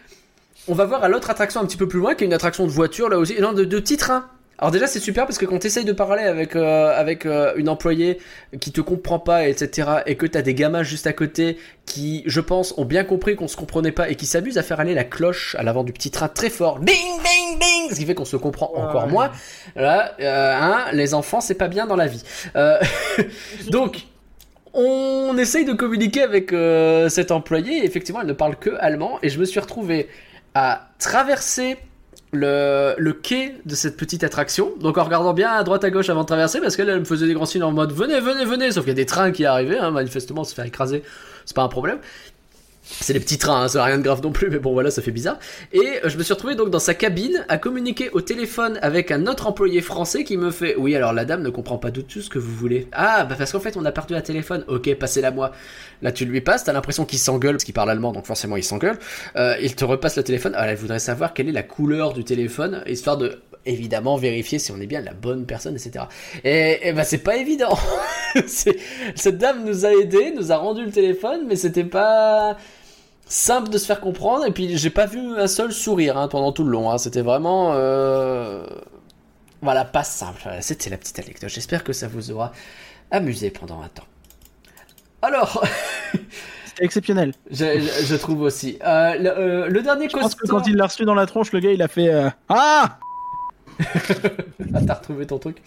on va voir à l'autre attraction un petit peu plus loin, qui est une attraction de voiture là aussi, non de, de petits trains. Alors déjà c'est super parce que quand t'essayes de parler avec euh, avec euh, une employée qui te comprend pas et cetera et que t'as des gamins juste à côté qui je pense ont bien compris qu'on se comprenait pas et qui s'amusent à faire aller la cloche à l'avant du petit train très fort, bing bing bing, ce qui fait qu'on se comprend encore ouais. moins. Là, euh, hein, les enfants c'est pas bien dans la vie. Euh, donc on essaye de communiquer avec euh, cet employé et effectivement elle ne parle que allemand et je me suis retrouvé à traverser Le, le quai de cette petite attraction, donc en regardant bien à droite à gauche avant de traverser, parce qu'elle elle me faisait des grands signes en mode venez, venez, venez, sauf qu'il y a des trains qui arrivaient, hein, manifestement se faire écraser, c'est pas un problème. C'est les petits trains, hein, ça n'a rien de grave non plus, mais bon voilà, ça fait bizarre. Et je me suis retrouvé donc dans sa cabine à communiquer au téléphone avec un autre employé français qui me fait « Oui, alors la dame ne comprend pas du tout ce que vous voulez. »« Ah, bah parce qu'en fait, on a perdu la téléphone. »« Ok, passez-la moi. » Là, tu lui passes, t'as l'impression qu'il s'engueule, parce qu'il parle allemand, donc forcément il s'engueule. Euh, il te repasse le téléphone. Ah, elle voudrait savoir quelle est la couleur du téléphone, histoire de... évidemment vérifier si on est bien la bonne personne, et cetera. Et, et ben c'est pas évident. c'est, cette dame nous a aidés, nous a rendu le téléphone, mais c'était pas simple de se faire comprendre. Et puis j'ai pas vu un seul sourire hein, pendant tout le long. Hein. C'était vraiment, euh... voilà, pas simple. Voilà, c'était la petite anecdote. J'espère que ça vous aura amusé pendant un temps. Alors. Exceptionnel. Je, je, je trouve aussi. Euh, le, euh, le dernier. Je pense coaster... que quand il l'a reçu dans la tronche, le gars il a fait euh... ah. Ah, t'as retrouvé ton truc.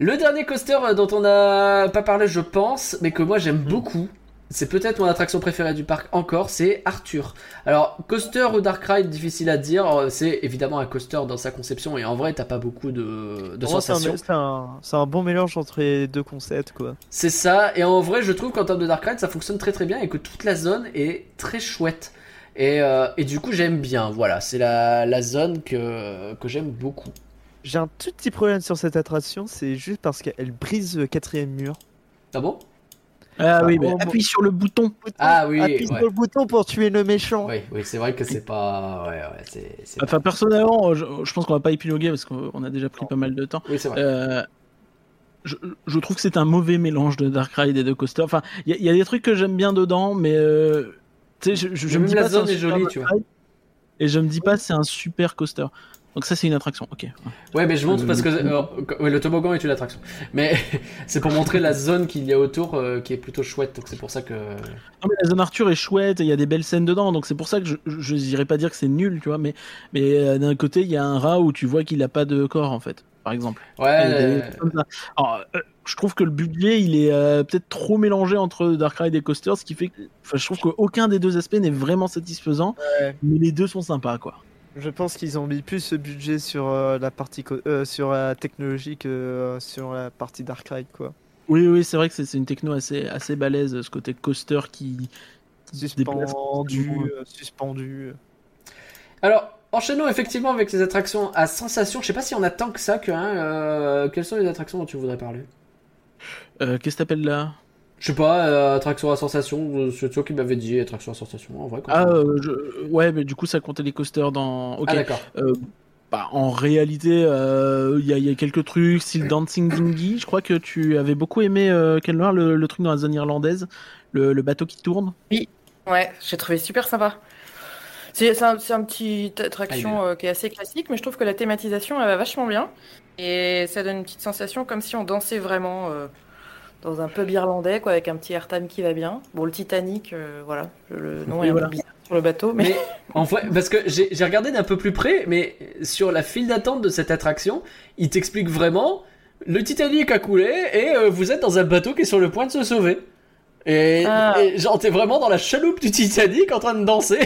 Le dernier coaster dont on n'a pas parlé, je pense, mais que moi j'aime beaucoup, C'est peut-être mon attraction préférée du parc encore, c'est Arthur. Alors, coaster ou dark ride, difficile à dire. C'est évidemment un coaster dans sa conception et en vrai, t'as pas beaucoup de, de oh, sensations. C'est un, c'est un bon mélange entre les deux concepts, quoi. C'est ça. Et en vrai, je trouve qu'en termes de dark ride, ça fonctionne très très bien et que toute la zone est très chouette. Et, euh, et du coup, j'aime bien. Voilà, c'est la, la zone que, que j'aime beaucoup. J'ai un tout petit problème sur cette attraction, c'est juste parce qu'elle brise le quatrième mur. Ah bon ? Ah enfin, oui, mais bon, appuie bon. sur le bouton. Ah oui, appuie ouais. sur le bouton pour tuer le méchant. Oui, oui, c'est vrai que c'est pas. Ouais, ouais, c'est, c'est enfin, pas... personnellement, je, je pense qu'on va pas épiloguer parce qu'on a déjà pris non. pas mal de temps. Oui, c'est vrai. Euh, je, je trouve que c'est un mauvais mélange de dark ride et de coaster. Enfin, il y, y a des trucs que j'aime bien dedans, mais euh, tu sais, je, je, je me dis la pas zone est jolie, tu vois. Et je me dis pas c'est un super coaster. Donc ça c'est une attraction, ok. Ouais mais je montre parce que euh, ouais, le toboggan est une attraction. Mais c'est pour montrer la zone qu'il y a autour euh, qui est plutôt chouette, donc c'est pour ça que... Non mais la zone Arthur est chouette, il y a des belles scènes dedans, donc c'est pour ça que je n'irais pas dire que c'est nul, tu vois, mais, mais euh, d'un côté il y a un rat où tu vois qu'il n'a pas de corps en fait, par exemple. Ouais. Euh... Alors, euh, je trouve que le budget il est euh, peut-être trop mélangé entre Dark Ride et Coaster, ce qui fait que je trouve qu'aucun des deux aspects n'est vraiment satisfaisant, ouais. mais les deux sont sympas quoi. Je pense qu'ils ont mis plus ce budget sur euh, la partie co- euh, sur la technologie que euh, sur la partie dark ride quoi. Oui oui c'est vrai que c'est, c'est une techno assez assez balèze ce côté coaster qui suspendu euh, suspendu. Alors enchaînons effectivement avec les attractions à sensations. Je sais pas si on a tant que ça que hein, euh, quelles sont les attractions dont tu voudrais parler. Euh, qu'est-ce que t'appelles là? Je sais pas, euh, attraction à sensation, c'est toi qui m'avais dit attraction à sensation, en vrai. Ah, euh, je... ouais, mais du coup, ça comptait les coasters dans... Okay. Ah, d'accord. Euh, bah, en réalité, il euh, y, y a quelques trucs, style Dancing Dinghy, je crois que tu avais beaucoup aimé, euh, Ken Loire, le, le truc dans la zone irlandaise, le, le bateau qui tourne. Oui, ouais, j'ai trouvé super sympa. C'est, c'est, un, c'est un petit attraction euh, qui est assez classique, mais je trouve que la thématisation, elle va vachement bien, et ça donne une petite sensation comme si on dansait vraiment... Euh... dans un pub irlandais, quoi, avec un petit airtime qui va bien. Bon, le Titanic, euh, voilà, le nom oui, est un voilà. peu bizarre sur le bateau. Mais... mais en vrai, parce que j'ai, j'ai regardé d'un peu plus près, mais sur la file d'attente de cette attraction, il t'explique vraiment, le Titanic a coulé et euh, vous êtes dans un bateau qui est sur le point de se sauver. Et, ah. et genre, t'es vraiment dans la chaloupe du Titanic en train de danser.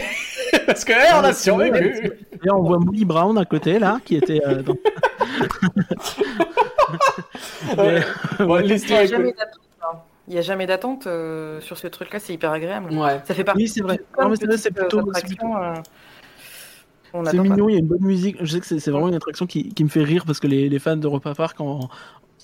Parce que, hey, on a survécu. Et on voit Molly Brown à côté, là, qui était... Euh, dans... Mais, bon, il n'y a jamais d'attente, hein. Il n'y a jamais d'attente euh, sur ce truc-là, c'est hyper agréable. Ouais. Ça fait partie. Oui, c'est vrai. Non, mais c'est, vrai, c'est plutôt euh, on c'est mignon, pas. Il y a une bonne musique. Je sais que c'est, c'est vraiment une attraction qui, qui me fait rire parce que les, les fans d'Europa Park, en,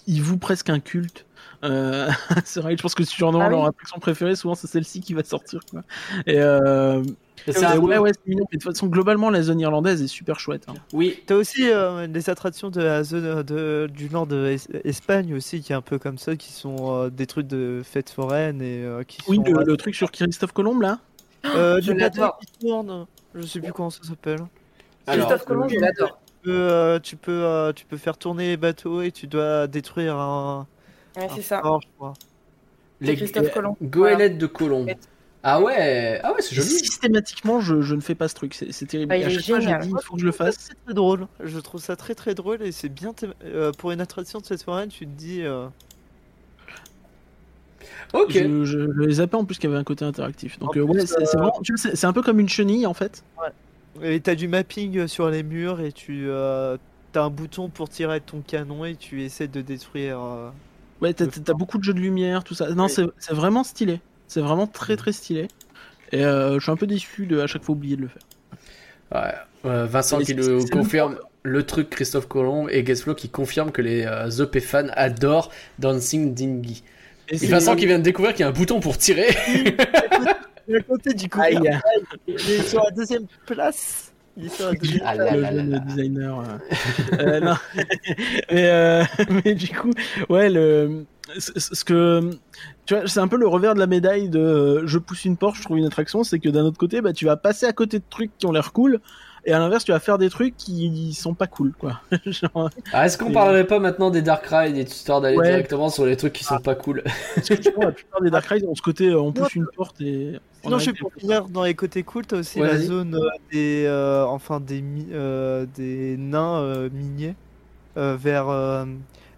ils vouent presque un culte. Euh, c'est vrai, je pense que si tu en as ah, leur oui. attraction préférée, souvent c'est celle-ci qui va sortir. Quoi. Et. Euh, Ça, ouais, ouais, c'est mignon. Mais de toute façon, globalement, la zone irlandaise est super chouette. Hein. Oui. T'as aussi euh, des attractions de la zone de, du nord de l'Espagne aussi, qui est un peu comme ça, qui sont euh, des trucs de fêtes foraines et euh, qui. Oui, sont, le, euh, le truc sur Christophe Colomb là. Euh, du bateau qui tourne. Je sais plus comment ça s'appelle. Alors, Christophe Colomb, je l'adore. Tu peux, euh, tu peux, euh, tu peux faire tourner les bateaux et tu dois détruire un. Ouais, c'est un ça. Port, je crois. Les Christophe Colomb. Goélette de Colomb. Ah ouais, ah ouais, c'est joli. Systématiquement, je, je ne fais pas ce truc, c'est, c'est terrible. Ah, à chaque fois, je dis, il faut que je le fasse. C'est très drôle. Je trouve ça très très drôle et c'est bien thém... euh, pour une attraction de cette forêt. Tu te dis. Euh... Ok. Je, je, je les zappais en plus qu'il y avait un côté interactif. Donc euh, plus, ouais, euh... c'est, c'est vraiment, tu sais, c'est un peu comme une chenille en fait. Ouais. Et t'as du mapping sur les murs et tu euh, t'as un bouton pour tirer ton canon et tu essaies de détruire. Euh, ouais, t'as, t'as beaucoup de jeux de lumière, tout ça. Non, ouais. c'est, c'est vraiment stylé. C'est vraiment très très stylé et euh, je suis un peu déçu de à chaque fois oublier de le faire. Ouais. Euh, Vincent qui nous c'est confirme le, le truc Christophe Colomb et Guestflo qui confirme que les euh, O P fans adorent Dancing Dinghy. Et, et Vincent qui vient de découvrir qu'il y a un bouton pour tirer. Il est à côté du coup. Aïe. Il est sur la deuxième place. Il est sur la deuxième ah place. Là, là, le jeune designer. Euh... euh, non. mais, euh... mais du coup, ouais le. Ce que tu vois, c'est un peu le revers de la médaille de euh, je pousse une porte, je trouve une attraction, c'est que d'un autre côté, bah tu vas passer à côté de trucs qui ont l'air cool, et à l'inverse, tu vas faire des trucs qui sont pas cool, quoi. Genre... ah, est-ce qu'on et... parlerait pas maintenant des dark rides, histoire d'aller ouais. directement sur les trucs qui sont ah. pas cool? Parce que je crois, la plupart des dark rides, on se côté, on pousse ouais. une porte et. Sinon, je suis pour finir dans les côtés cool, t'as aussi ouais, la vas-y. zone euh, des, euh, enfin des, mi- euh, des nains euh, miniers euh, vers. Euh...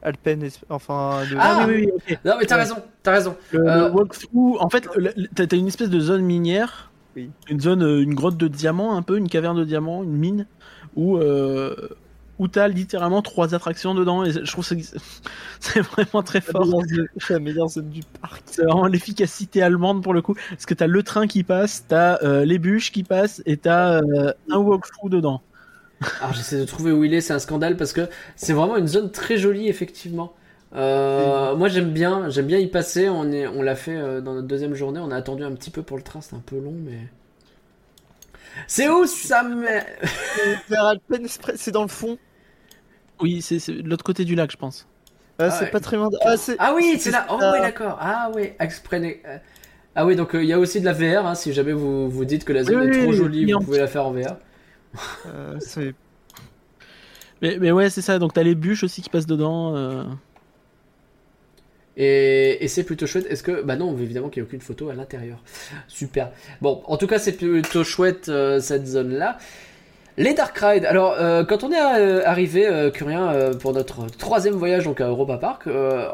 Alpine, enfin... Le... Ah oui, oui, oui, ok. Non, mais t'as ouais. raison, t'as raison. Le, euh... le walkthrough, en fait, t'as, t'as une espèce de zone minière, oui. une zone, une grotte de diamants, un peu, une caverne de diamants, une mine, où... Euh... où t'as littéralement trois attractions dedans et je trouve que c'est vraiment très fort. C'est la meilleure zone du parc. C'est vraiment l'efficacité allemande pour le coup. Parce que t'as le train qui passe, t'as euh, les bûches qui passent et t'as euh, un walkthrough dedans. Alors j'essaie de trouver où il est, c'est un scandale parce que c'est vraiment une zone très jolie effectivement. Euh, oui. Moi j'aime bien, j'aime bien y passer. On, est, on l'a fait euh, dans notre deuxième journée, on a attendu un petit peu pour le train, c'était un peu long mais... C'est où ça me... C'est dans le fond. Oui, c'est, c'est de l'autre côté du lac, je pense. Ah, ah c'est ouais. pas très loin. Ah, ah oui, c'est, c'est là. Oh, euh... oui, d'accord. Ah oui, Exprenez... Ah oui, donc il euh, y a aussi de la V R. Hein, si jamais vous vous dites que la zone oui, est oui, trop oui, jolie, oui, vous pouvez la faire en V R. Euh, c'est... mais, mais ouais, c'est ça. Donc t'as les bûches aussi qui passent dedans. Euh... Et, et c'est plutôt chouette. Est-ce que... Bah non, évidemment qu'il n'y a aucune photo à l'intérieur. Super. Bon, en tout cas, c'est plutôt chouette euh, cette zone-là. Les Dark Rides. Alors, euh, quand on est euh, arrivé, euh, Curien, euh, pour notre troisième voyage donc à Europa Park, euh,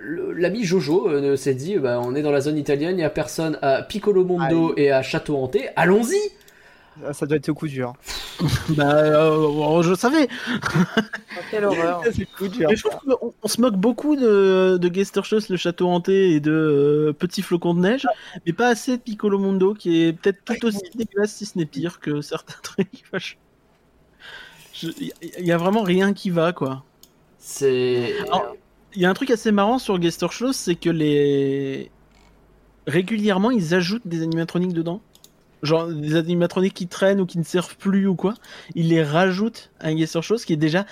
le, l'ami Jojo euh, s'est dit, bah, on est dans la zone italienne, il n'y a personne à Piccolo Mondo Allez. et à Château Hanté. Allons-y! Ça doit être au coup dur. bah, euh, je savais. Quelle horreur. C'est coup dur. Mais je trouve qu'on on se moque beaucoup de, de Geisterschloss, le château hanté et de euh, Petit Flocon de Neige, ah. mais pas assez de Piccolo Mondo, qui est peut-être tout aussi dégueulasse, si ce n'est pire que certains trucs. Il y a vraiment rien qui va, quoi. C'est. Il y a un truc assez marrant sur Geisterschloss, c'est que les régulièrement ils ajoutent des animatroniques dedans. Genre des animatroniques qui traînent ou qui ne servent plus ou quoi, ils les rajoutent à un Geisterschloss qui est déjà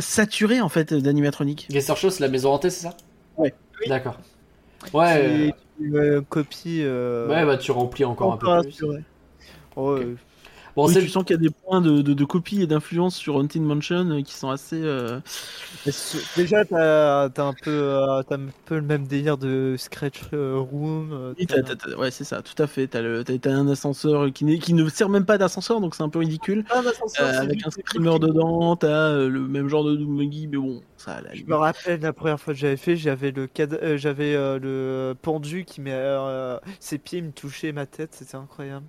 saturé en fait d'animatroniques. Geisterschloss, la maison hantée, c'est ça ? Ouais. Oui. D'accord. Ouais. Tu, tu euh, copies. Euh... Ouais, bah tu remplis encore un peu plus. Ouais. Okay. Bon, oui, c'est... tu sens qu'il y a des points de, de, de copie et d'influence sur Haunted Mansion qui sont assez. Euh... Déjà, t'as, t'as, un peu, t'as un peu le même délire de Scratch Room. T'as... T'as, t'as, ouais, c'est ça, tout à fait. T'as, le, t'as, t'as un ascenseur qui, n'est, qui ne sert même pas d'ascenseur, donc c'est un peu ridicule. Ah, euh, avec un screamer dedans, t'as le même genre de Doomuggy, mais bon, ça a la Je me rappelle la première fois que j'avais fait, j'avais le, cad... euh, j'avais, euh, le pendu qui met euh, ses pieds, me touchait ma tête, c'était incroyable.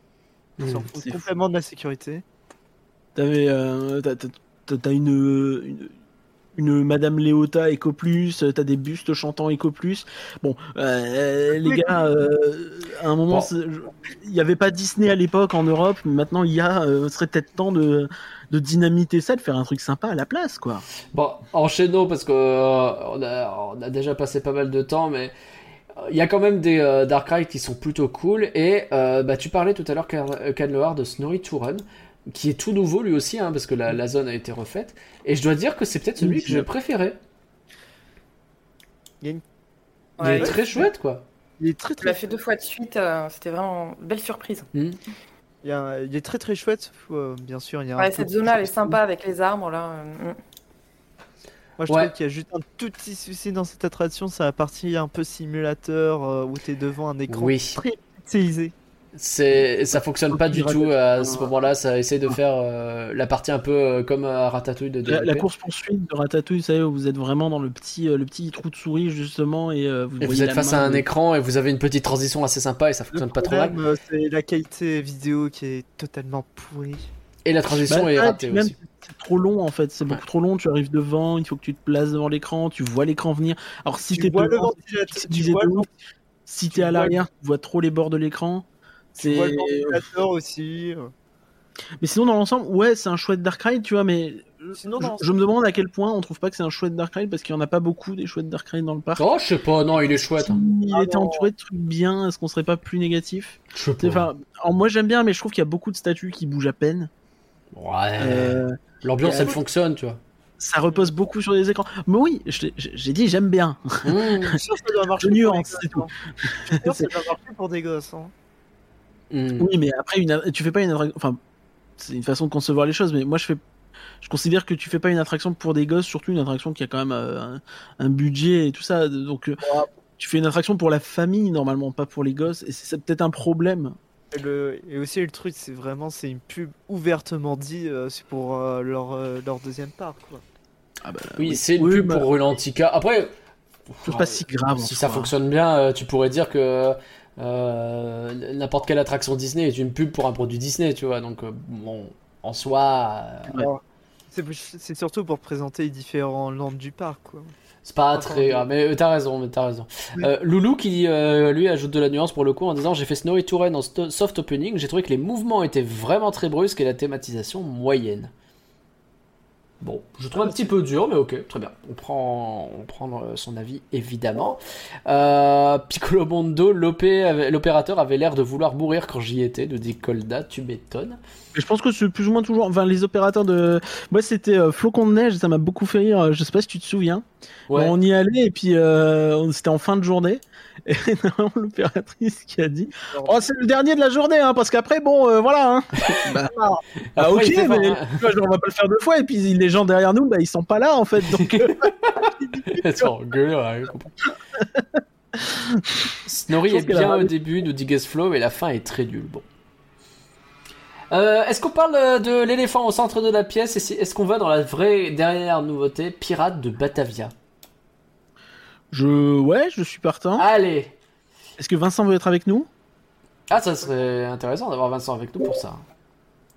Ils s'en foutent complètement fou. de la sécurité. T'avais, euh, t'as, t'as, t'as une, une, une Madame Léota Eco Plus, t'as des bustes chantant Eco Plus. Bon, euh, les gars, euh, à un moment, il n'y avait pas Disney à l'époque en Europe, mais maintenant il y a, euh, serait peut-être temps de, de dynamiter ça, de faire un truc sympa à la place, quoi. Bon, enchaînons parce que euh, on a, on a déjà passé pas mal de temps, mais. Il y a quand même des euh, Dark Rides qui sont plutôt cool et euh, bah, tu parlais tout à l'heure Canloar de Snorri Touren qui est tout nouveau lui aussi hein, parce que la, la zone a été refaite et je dois dire que c'est peut-être celui que j'ai préféré. Il, y a une... ouais, il est ouais, très chouette quoi. Il est très très. On l'a fait deux fois de suite, euh, c'était vraiment une belle surprise. Mmh. Il, y a, il est très très chouette, euh, bien sûr. Il y a ouais, cette zone-là elle est sympa avec les arbres là. Euh... Moi je ouais. trouve qu'il y a juste un tout petit souci dans cette attraction, c'est la partie un peu simulateur euh, où t'es devant un écran oui. très utilisé. C'est, ça fonctionne pas du tout à ce moment-là, ça essaie de faire euh, la partie un peu euh, comme à Ratatouille. De la, la course-poursuite de Ratatouille, vous savez, où vous êtes vraiment dans le petit, euh, le petit trou de souris justement et, euh, vous, et vous êtes face main, à un et... écran et vous avez une petite transition assez sympa et ça fonctionne problème, pas trop mal. Euh, c'est la qualité vidéo qui est totalement pourrie. Et la transition bah, est ratée même, aussi. C'est trop long en fait, c'est ouais. beaucoup trop long. Tu arrives devant, il faut que tu te places devant l'écran, tu vois l'écran venir. Alors si tu t'es vois devant, si tu vois devant, si t'es à l'arrière, tu vois trop les bords de l'écran. Tu c'est... vois le ventilateur aussi. Mais sinon dans l'ensemble, ouais, c'est un chouette Dark Ride, tu vois. Mais sinon, je, je me demande à quel point on trouve pas que c'est un chouette Dark Ride parce qu'il y en a pas beaucoup des chouettes Dark Ride dans le parc. Oh, je sais pas, non, il est chouette. Hein. Il ah, était non. entouré de trucs bien. Est-ce qu'on serait pas plus négatif ? Je sais pas. Enfin, alors, moi j'aime bien, mais je trouve qu'il y a beaucoup de statues qui bougent à peine. Ouais. Euh, l'ambiance elle euh, fonctionne, tu vois. Ça repose beaucoup sur des écrans. Mais oui, je j'ai dit j'aime bien. Mmh, je suis sûr que ça doit marcher. Nuance, c'est tout. Je suis sûr que ça doit marcher pour des gosses. Hein. Mmh. Oui, mais après une tu fais pas une attraction. Enfin, c'est une façon de concevoir les choses, mais moi je fais. Je considère que tu fais pas une attraction pour des gosses, surtout une attraction qui a quand même euh, un, un budget et tout ça. Donc euh, ouais. tu fais une attraction pour la famille normalement, pas pour les gosses. Et c'est, c'est peut-être un problème. Et, le, et aussi le truc c'est vraiment c'est une pub ouvertement dit euh, c'est pour euh, leur, euh, leur deuxième parc quoi. Ah bah, oui, oui. c'est une oui, pub bah... pour Rulantica. Après, c'est pas si grave. Si ça fonctionne bien, tu pourrais dire que euh, n'importe quelle attraction Disney est une pub pour un produit Disney, tu vois. Donc, bon, en soi. Euh... Ouais. C'est, c'est surtout pour présenter les différents lands du parc, quoi. C'est pas très... Ah, mais t'as raison, mais t'as raison. Oui. Euh, Loulou qui, euh, lui, ajoute de la nuance pour le coup en disant « J'ai fait Snorri Touren en st- soft opening, j'ai trouvé que les mouvements étaient vraiment très brusques et la thématisation moyenne. » Bon, je trouve ah, un petit c'est... peu dur, mais ok, très bien. On prend, on prend son avis, évidemment. Euh, Piccolo Mondo, l'opé... l'opérateur avait l'air de vouloir mourir quand j'y étais, nous dit Colda, tu m'étonnes. Je pense que c'est plus ou moins toujours... Enfin, les opérateurs de... Moi, c'était euh, Flocon de Neige, ça m'a beaucoup fait rire, je sais pas si tu te souviens. Ouais. On y allait, et puis euh, c'était en fin de journée. Et non, l'opératrice qui a dit oh, c'est le dernier de la journée, hein, parce qu'après, bon, euh, voilà. Hein. bah, bah, ok, mais pas... vois, genre, on va pas le faire deux fois. Et puis les gens derrière nous, bah, ils sont pas là, en fait. Donc, ils sont engueulés. Snorri est bien a... au début, nous dit Gasflow, mais la fin est très nulle. Bon. Euh, est-ce qu'on parle de l'éléphant au centre de la pièce et si, est-ce qu'on va dans la vraie dernière nouveauté, Pirates de Batavia? Je... Ouais, je suis partant. Allez. Est-ce que Vincent veut être avec nous? Ah, ça serait intéressant d'avoir Vincent avec nous pour ça.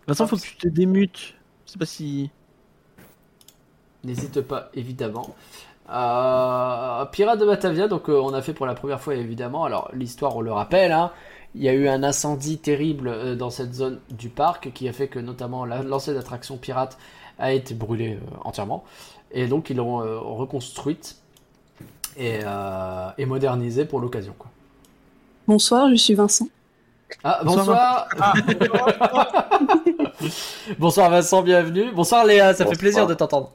Vincent, faut que tu te démutes. Je sais pas si... N'hésite pas, évidemment. Euh... Pirates de Batavia, donc euh, on a fait pour la première fois, évidemment. Alors, l'histoire, on le rappelle, hein. Il y a eu un incendie terrible euh, dans cette zone du parc qui a fait que, notamment, la, l'ancienne attraction pirate a été brûlée euh, entièrement. Et donc, ils l'ont euh, reconstruite. Et, euh, et modernisé pour l'occasion, quoi. Bonsoir, je suis Vincent. Ah, bonsoir. Bonsoir, bonsoir Vincent, bienvenue. Bonsoir Léa, ça bonsoir. Fait plaisir de t'entendre.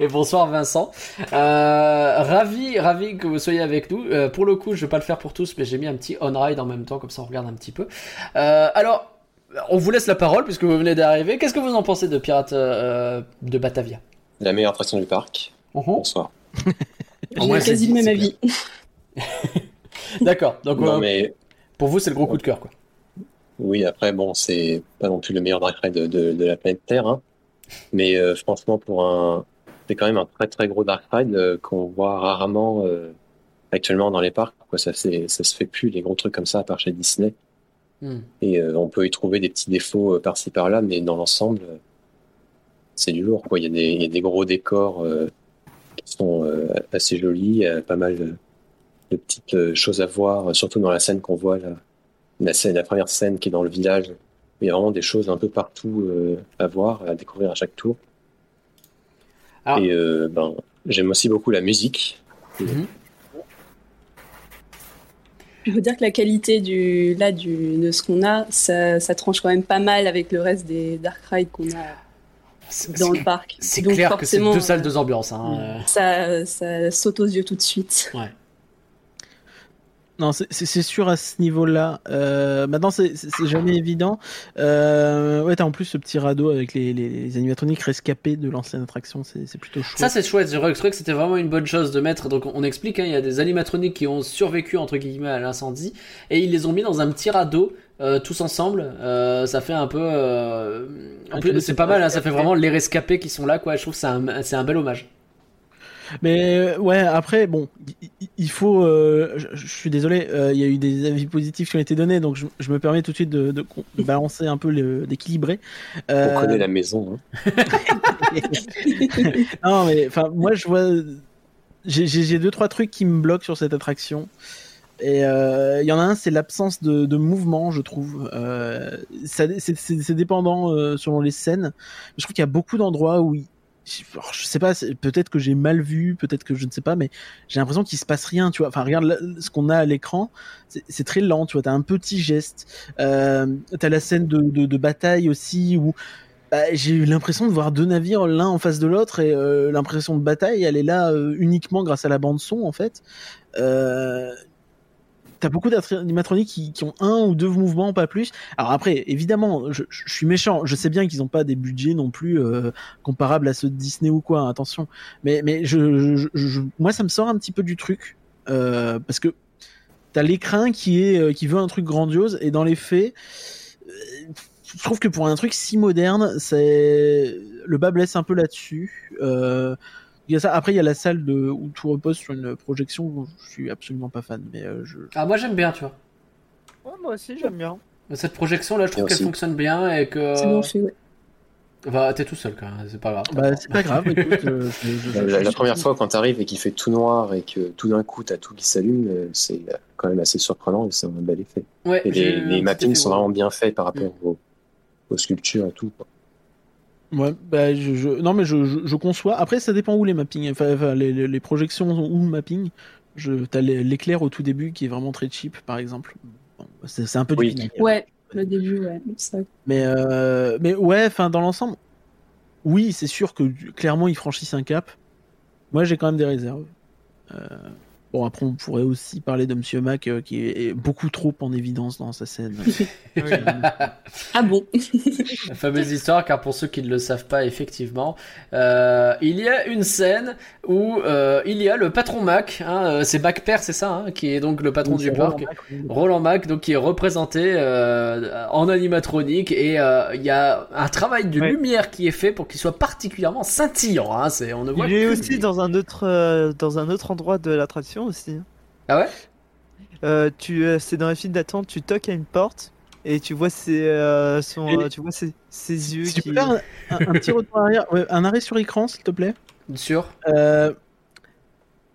Et bonsoir Vincent. Euh, ravi, ravi que vous soyez avec nous. Euh, pour le coup, je vais pas le faire pour tous, mais j'ai mis un petit on-ride en même temps, comme ça on regarde un petit peu. Euh, alors, on vous laisse la parole puisque vous venez d'arriver. Qu'est-ce que vous en pensez de Pirates euh, de Batavia? La meilleure attraction du parc. Uhum. Bonsoir. J'ai moins, quasi le même avis. D'accord. Donc, non, euh, mais... pour vous, c'est le gros coup de cœur, quoi. Oui, après, bon, c'est pas non plus le meilleur drag ride de, de, de la planète Terre, hein. Mais euh, franchement, pour un, c'est quand même un très très gros drag ride euh, qu'on voit rarement euh, actuellement dans les parcs. Quoi, ça, c'est, ça se fait plus les gros trucs comme ça à part chez Disney. Mm. Et euh, on peut y trouver des petits défauts euh, par-ci par-là, mais dans l'ensemble, euh, c'est du lourd, quoi. Il y a des, il y a des gros décors. Euh, qui sont euh, assez jolies, euh, pas mal euh, de petites euh, choses à voir, euh, surtout dans la scène qu'on voit là, la, scène, la première scène qui est dans le village. Il y a vraiment des choses un peu partout euh, à voir, à découvrir à chaque tour. Ah. Et euh, ben, j'aime aussi beaucoup la musique. Mm-hmm. Je veux dire que la qualité du, là, du, de ce qu'on a, ça, ça tranche quand même pas mal avec le reste des dark rides qu'on a. C'est, dans c'est, le parc. C'est donc clair que c'est deux salles, deux ambiances. Hein. Ça, ça saute aux yeux tout de suite. Ouais. Non, c'est, c'est sûr à ce niveau-là. Euh, maintenant, c'est, c'est jamais évident. Euh, ouais, t'as en plus ce petit radeau avec les, les, les animatroniques rescapés de l'ancienne attraction. C'est, c'est plutôt chouette. Ça, c'est chouette. Je crois que c'était vraiment une bonne chose de mettre. Donc, on explique, hein, il y a des animatroniques qui ont survécu, entre guillemets, à l'incendie. Et ils les ont mis dans un petit radeau. Euh, tous ensemble, euh, ça fait un peu. Euh... En plus, c'est pas mal, hein, ça fait vraiment les rescapés qui sont là, quoi. Je trouve que c'est un, c'est un bel hommage. Mais ouais, après, bon, il faut. Euh, je, je suis désolé, euh, il y a eu des avis positifs qui ont été donnés, donc je, je me permets tout de suite de, de, de balancer un peu, le, d'équilibrer. Euh... On connaît la maison. Hein. Non, mais enfin, moi, je vois. J'ai, j'ai, j'ai deux, trois trucs qui me bloquent sur cette attraction. Et il euh, y en a un, c'est l'absence de, de mouvement, je trouve. Euh, ça, c'est, c'est, c'est dépendant euh, selon les scènes. Je trouve qu'il y a beaucoup d'endroits où, il... Alors, je sais pas, peut-être que j'ai mal vu, peut-être que je ne sais pas, mais j'ai l'impression qu'il se passe rien. Tu vois, enfin, regarde là, ce qu'on a à l'écran, c'est, c'est très lent. Tu vois, t'as un petit geste. Euh, t'as la scène de, de, de bataille aussi où. Bah, j'ai eu l'impression de voir deux navires l'un en face de l'autre et euh, l'impression de bataille, elle est là euh, uniquement grâce à la bande son en fait. Euh... T'as beaucoup d'animatroniques qui, qui ont un ou deux mouvements, pas plus. Alors après, évidemment, je, je suis méchant. Je sais bien qu'ils n'ont pas des budgets non plus euh, comparables à ceux de Disney ou quoi. Hein, attention. Mais, mais je, je, je, moi, ça me sort un petit peu du truc euh, parce que t'as l'écran qui est qui veut un truc grandiose et dans les faits, euh, je trouve que pour un truc si moderne, c'est... le bas blesse un peu là-dessus. Euh... Il y a ça. Après, il y a la salle de... où tout repose sur une projection où je suis absolument pas fan. Mais euh, je... Ah, moi j'aime bien, tu vois. Ouais, moi aussi, j'aime bien. Cette projection là, je trouve Merci. qu'elle fonctionne bien et que. C'est bon, c'est... Bah, t'es tout seul quand même, c'est pas grave. Bah, c'est pas grave, écoute. Euh, je, je, je, la, je... la première fois, quand t'arrives et qu'il fait tout noir et que tout d'un coup t'as tout qui s'allume, c'est quand même assez surprenant et c'est un bel effet. Ouais, et les, les mappings sont vraiment bien faits par rapport mmh. aux, aux sculptures et tout, quoi. Ouais, bah, je, je... non, mais je, je, je conçois. Après, ça dépend où les mappings, enfin, enfin les, les projections ou le mapping. Je... T'as l'éclair au tout début qui est vraiment très cheap, par exemple. Bon, c'est, c'est un peu oui. du final. Ouais. Le début, ouais. Ça... Mais, euh, mais ouais, enfin, dans l'ensemble, oui, c'est sûr que clairement, ils franchissent un cap. Moi, j'ai quand même des réserves. Euh, bon, après, on pourrait aussi parler de Monsieur Mac, euh, qui est beaucoup trop en évidence dans sa scène. Oui. Ah bon? La fameuse histoire, car pour ceux qui ne le savent pas, effectivement, euh, il y a une scène où euh, il y a le patron Mac, hein, c'est Mac Père, c'est ça, hein, qui est donc le patron donc, du parc, Roland Mac, oui. Roland Mac, donc qui est représenté euh, en animatronique, et euh, il y a un travail de ouais. lumière qui est fait pour qu'il soit particulièrement scintillant. Hein, c'est, on ne voit il est aussi lui. dans un autre euh, dans un autre endroit de l'attraction aussi. Ah ouais. Euh, tu euh, c'est dans la file d'attente, tu toques à une porte. Et tu vois ses, euh, son, et... tu vois ses, ses yeux. Si qui... tu peux faire un, un, un petit retour arrière, ouais, un arrêt sur écran, s'il te plaît. Bien sûr. Euh,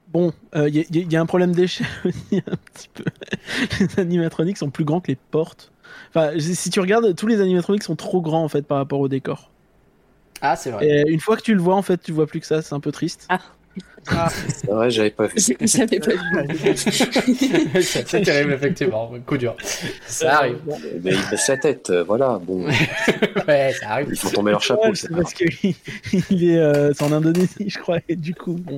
bon, il euh, y, y a un problème d'échelle aussi, un petit peu. Les animatroniques sont plus grands que les portes. Enfin, si tu regardes, tous les animatroniques sont trop grands en fait par rapport au décor. Ah, c'est vrai. Et une fois que tu le vois, en fait, tu vois plus que ça. C'est un peu triste. Ah. Ah. C'est vrai, j'avais pas vu. J'avais pas vu. C'est terrible, effectivement. Coup dur. Ça arrive. Mais il baisse la tête, voilà. Bon. Ouais, ça arrive. Ils font tomber leur chapeau. Ouais, c'est parce qu'il est euh, en Indonésie, je crois. Et du coup, bon.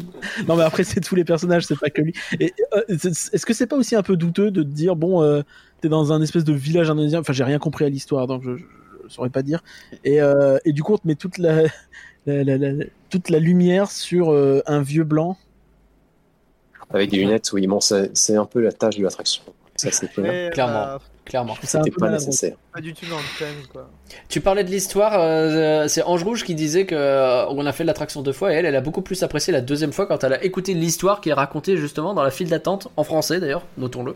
Non, mais après, c'est tous les personnages, c'est pas que lui. Et, euh, est-ce que c'est pas aussi un peu douteux de te dire, bon, euh, t'es dans un espèce de village indonésien. Enfin, j'ai rien compris à l'histoire, donc je, je, je saurais pas dire. Et, euh, et du coup, on te met toute la. La, la, la, la, toute la lumière sur euh, un vieux blanc avec des lunettes. Oui, bon, c'est, c'est un peu la tâche de l'attraction, ça c'est clair. Clairement, euh, clairement. C'était pas nécessaire. Pas du tout dans le thème, quoi. Tu parlais de l'histoire, euh, c'est Ange Rouge qui disait que euh, on a fait l'attraction deux fois et elle, elle a beaucoup plus apprécié la deuxième fois quand elle a écouté l'histoire qui est racontée justement dans la file d'attente en français d'ailleurs, notons-le.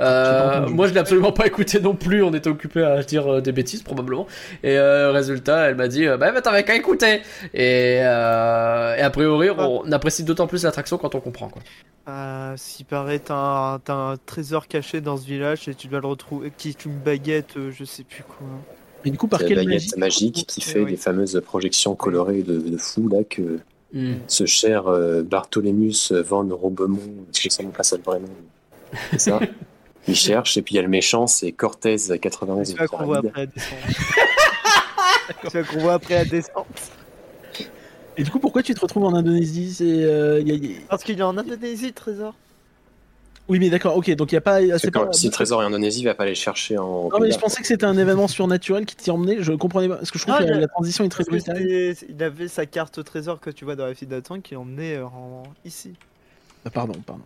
Euh, moi, je l'ai absolument pas écouté non plus. On était occupé à dire euh, des bêtises probablement. Et euh, résultat, elle m'a dit euh, bah, bah t'avais qu'à écouter. Et, euh, et a priori, on, on apprécie d'autant plus l'attraction quand on comprend, quoi. Euh, si paraît, t'as un, t'as un trésor caché dans ce village et tu dois le retrouver, qui est une baguette, euh, je sais plus quoi. Et du coup, par quelle baguette magique, magique qui fait oui. les fameuses projections colorées de, de fou là que mm. ce cher euh, Bartholomus Van Robemont, parce que ça me passe vraiment. C'est ça. Il cherche et puis il y a le méchant, c'est Cortez quatre-vingt-onze. C'est ça qu'on voit après la descente. C'est ça qu'on voit après la descente. Et du coup, pourquoi tu te retrouves en Indonésie? C'est euh, y a, y... Parce qu'il y a en Indonésie le trésor. Oui, mais d'accord, ok, donc il n'y a pas... C'est pas... Si le trésor est en Indonésie, il ne va pas aller chercher en... Non, mais je pensais que c'était un événement surnaturel qui t'y emmenait, je comprenais pas, parce que je trouve ah, que la, la transition est très brutale. Il avait sa carte au trésor que tu vois dans la file d'attente qui l'emmenait en... ici. Ah, pardon, pardon.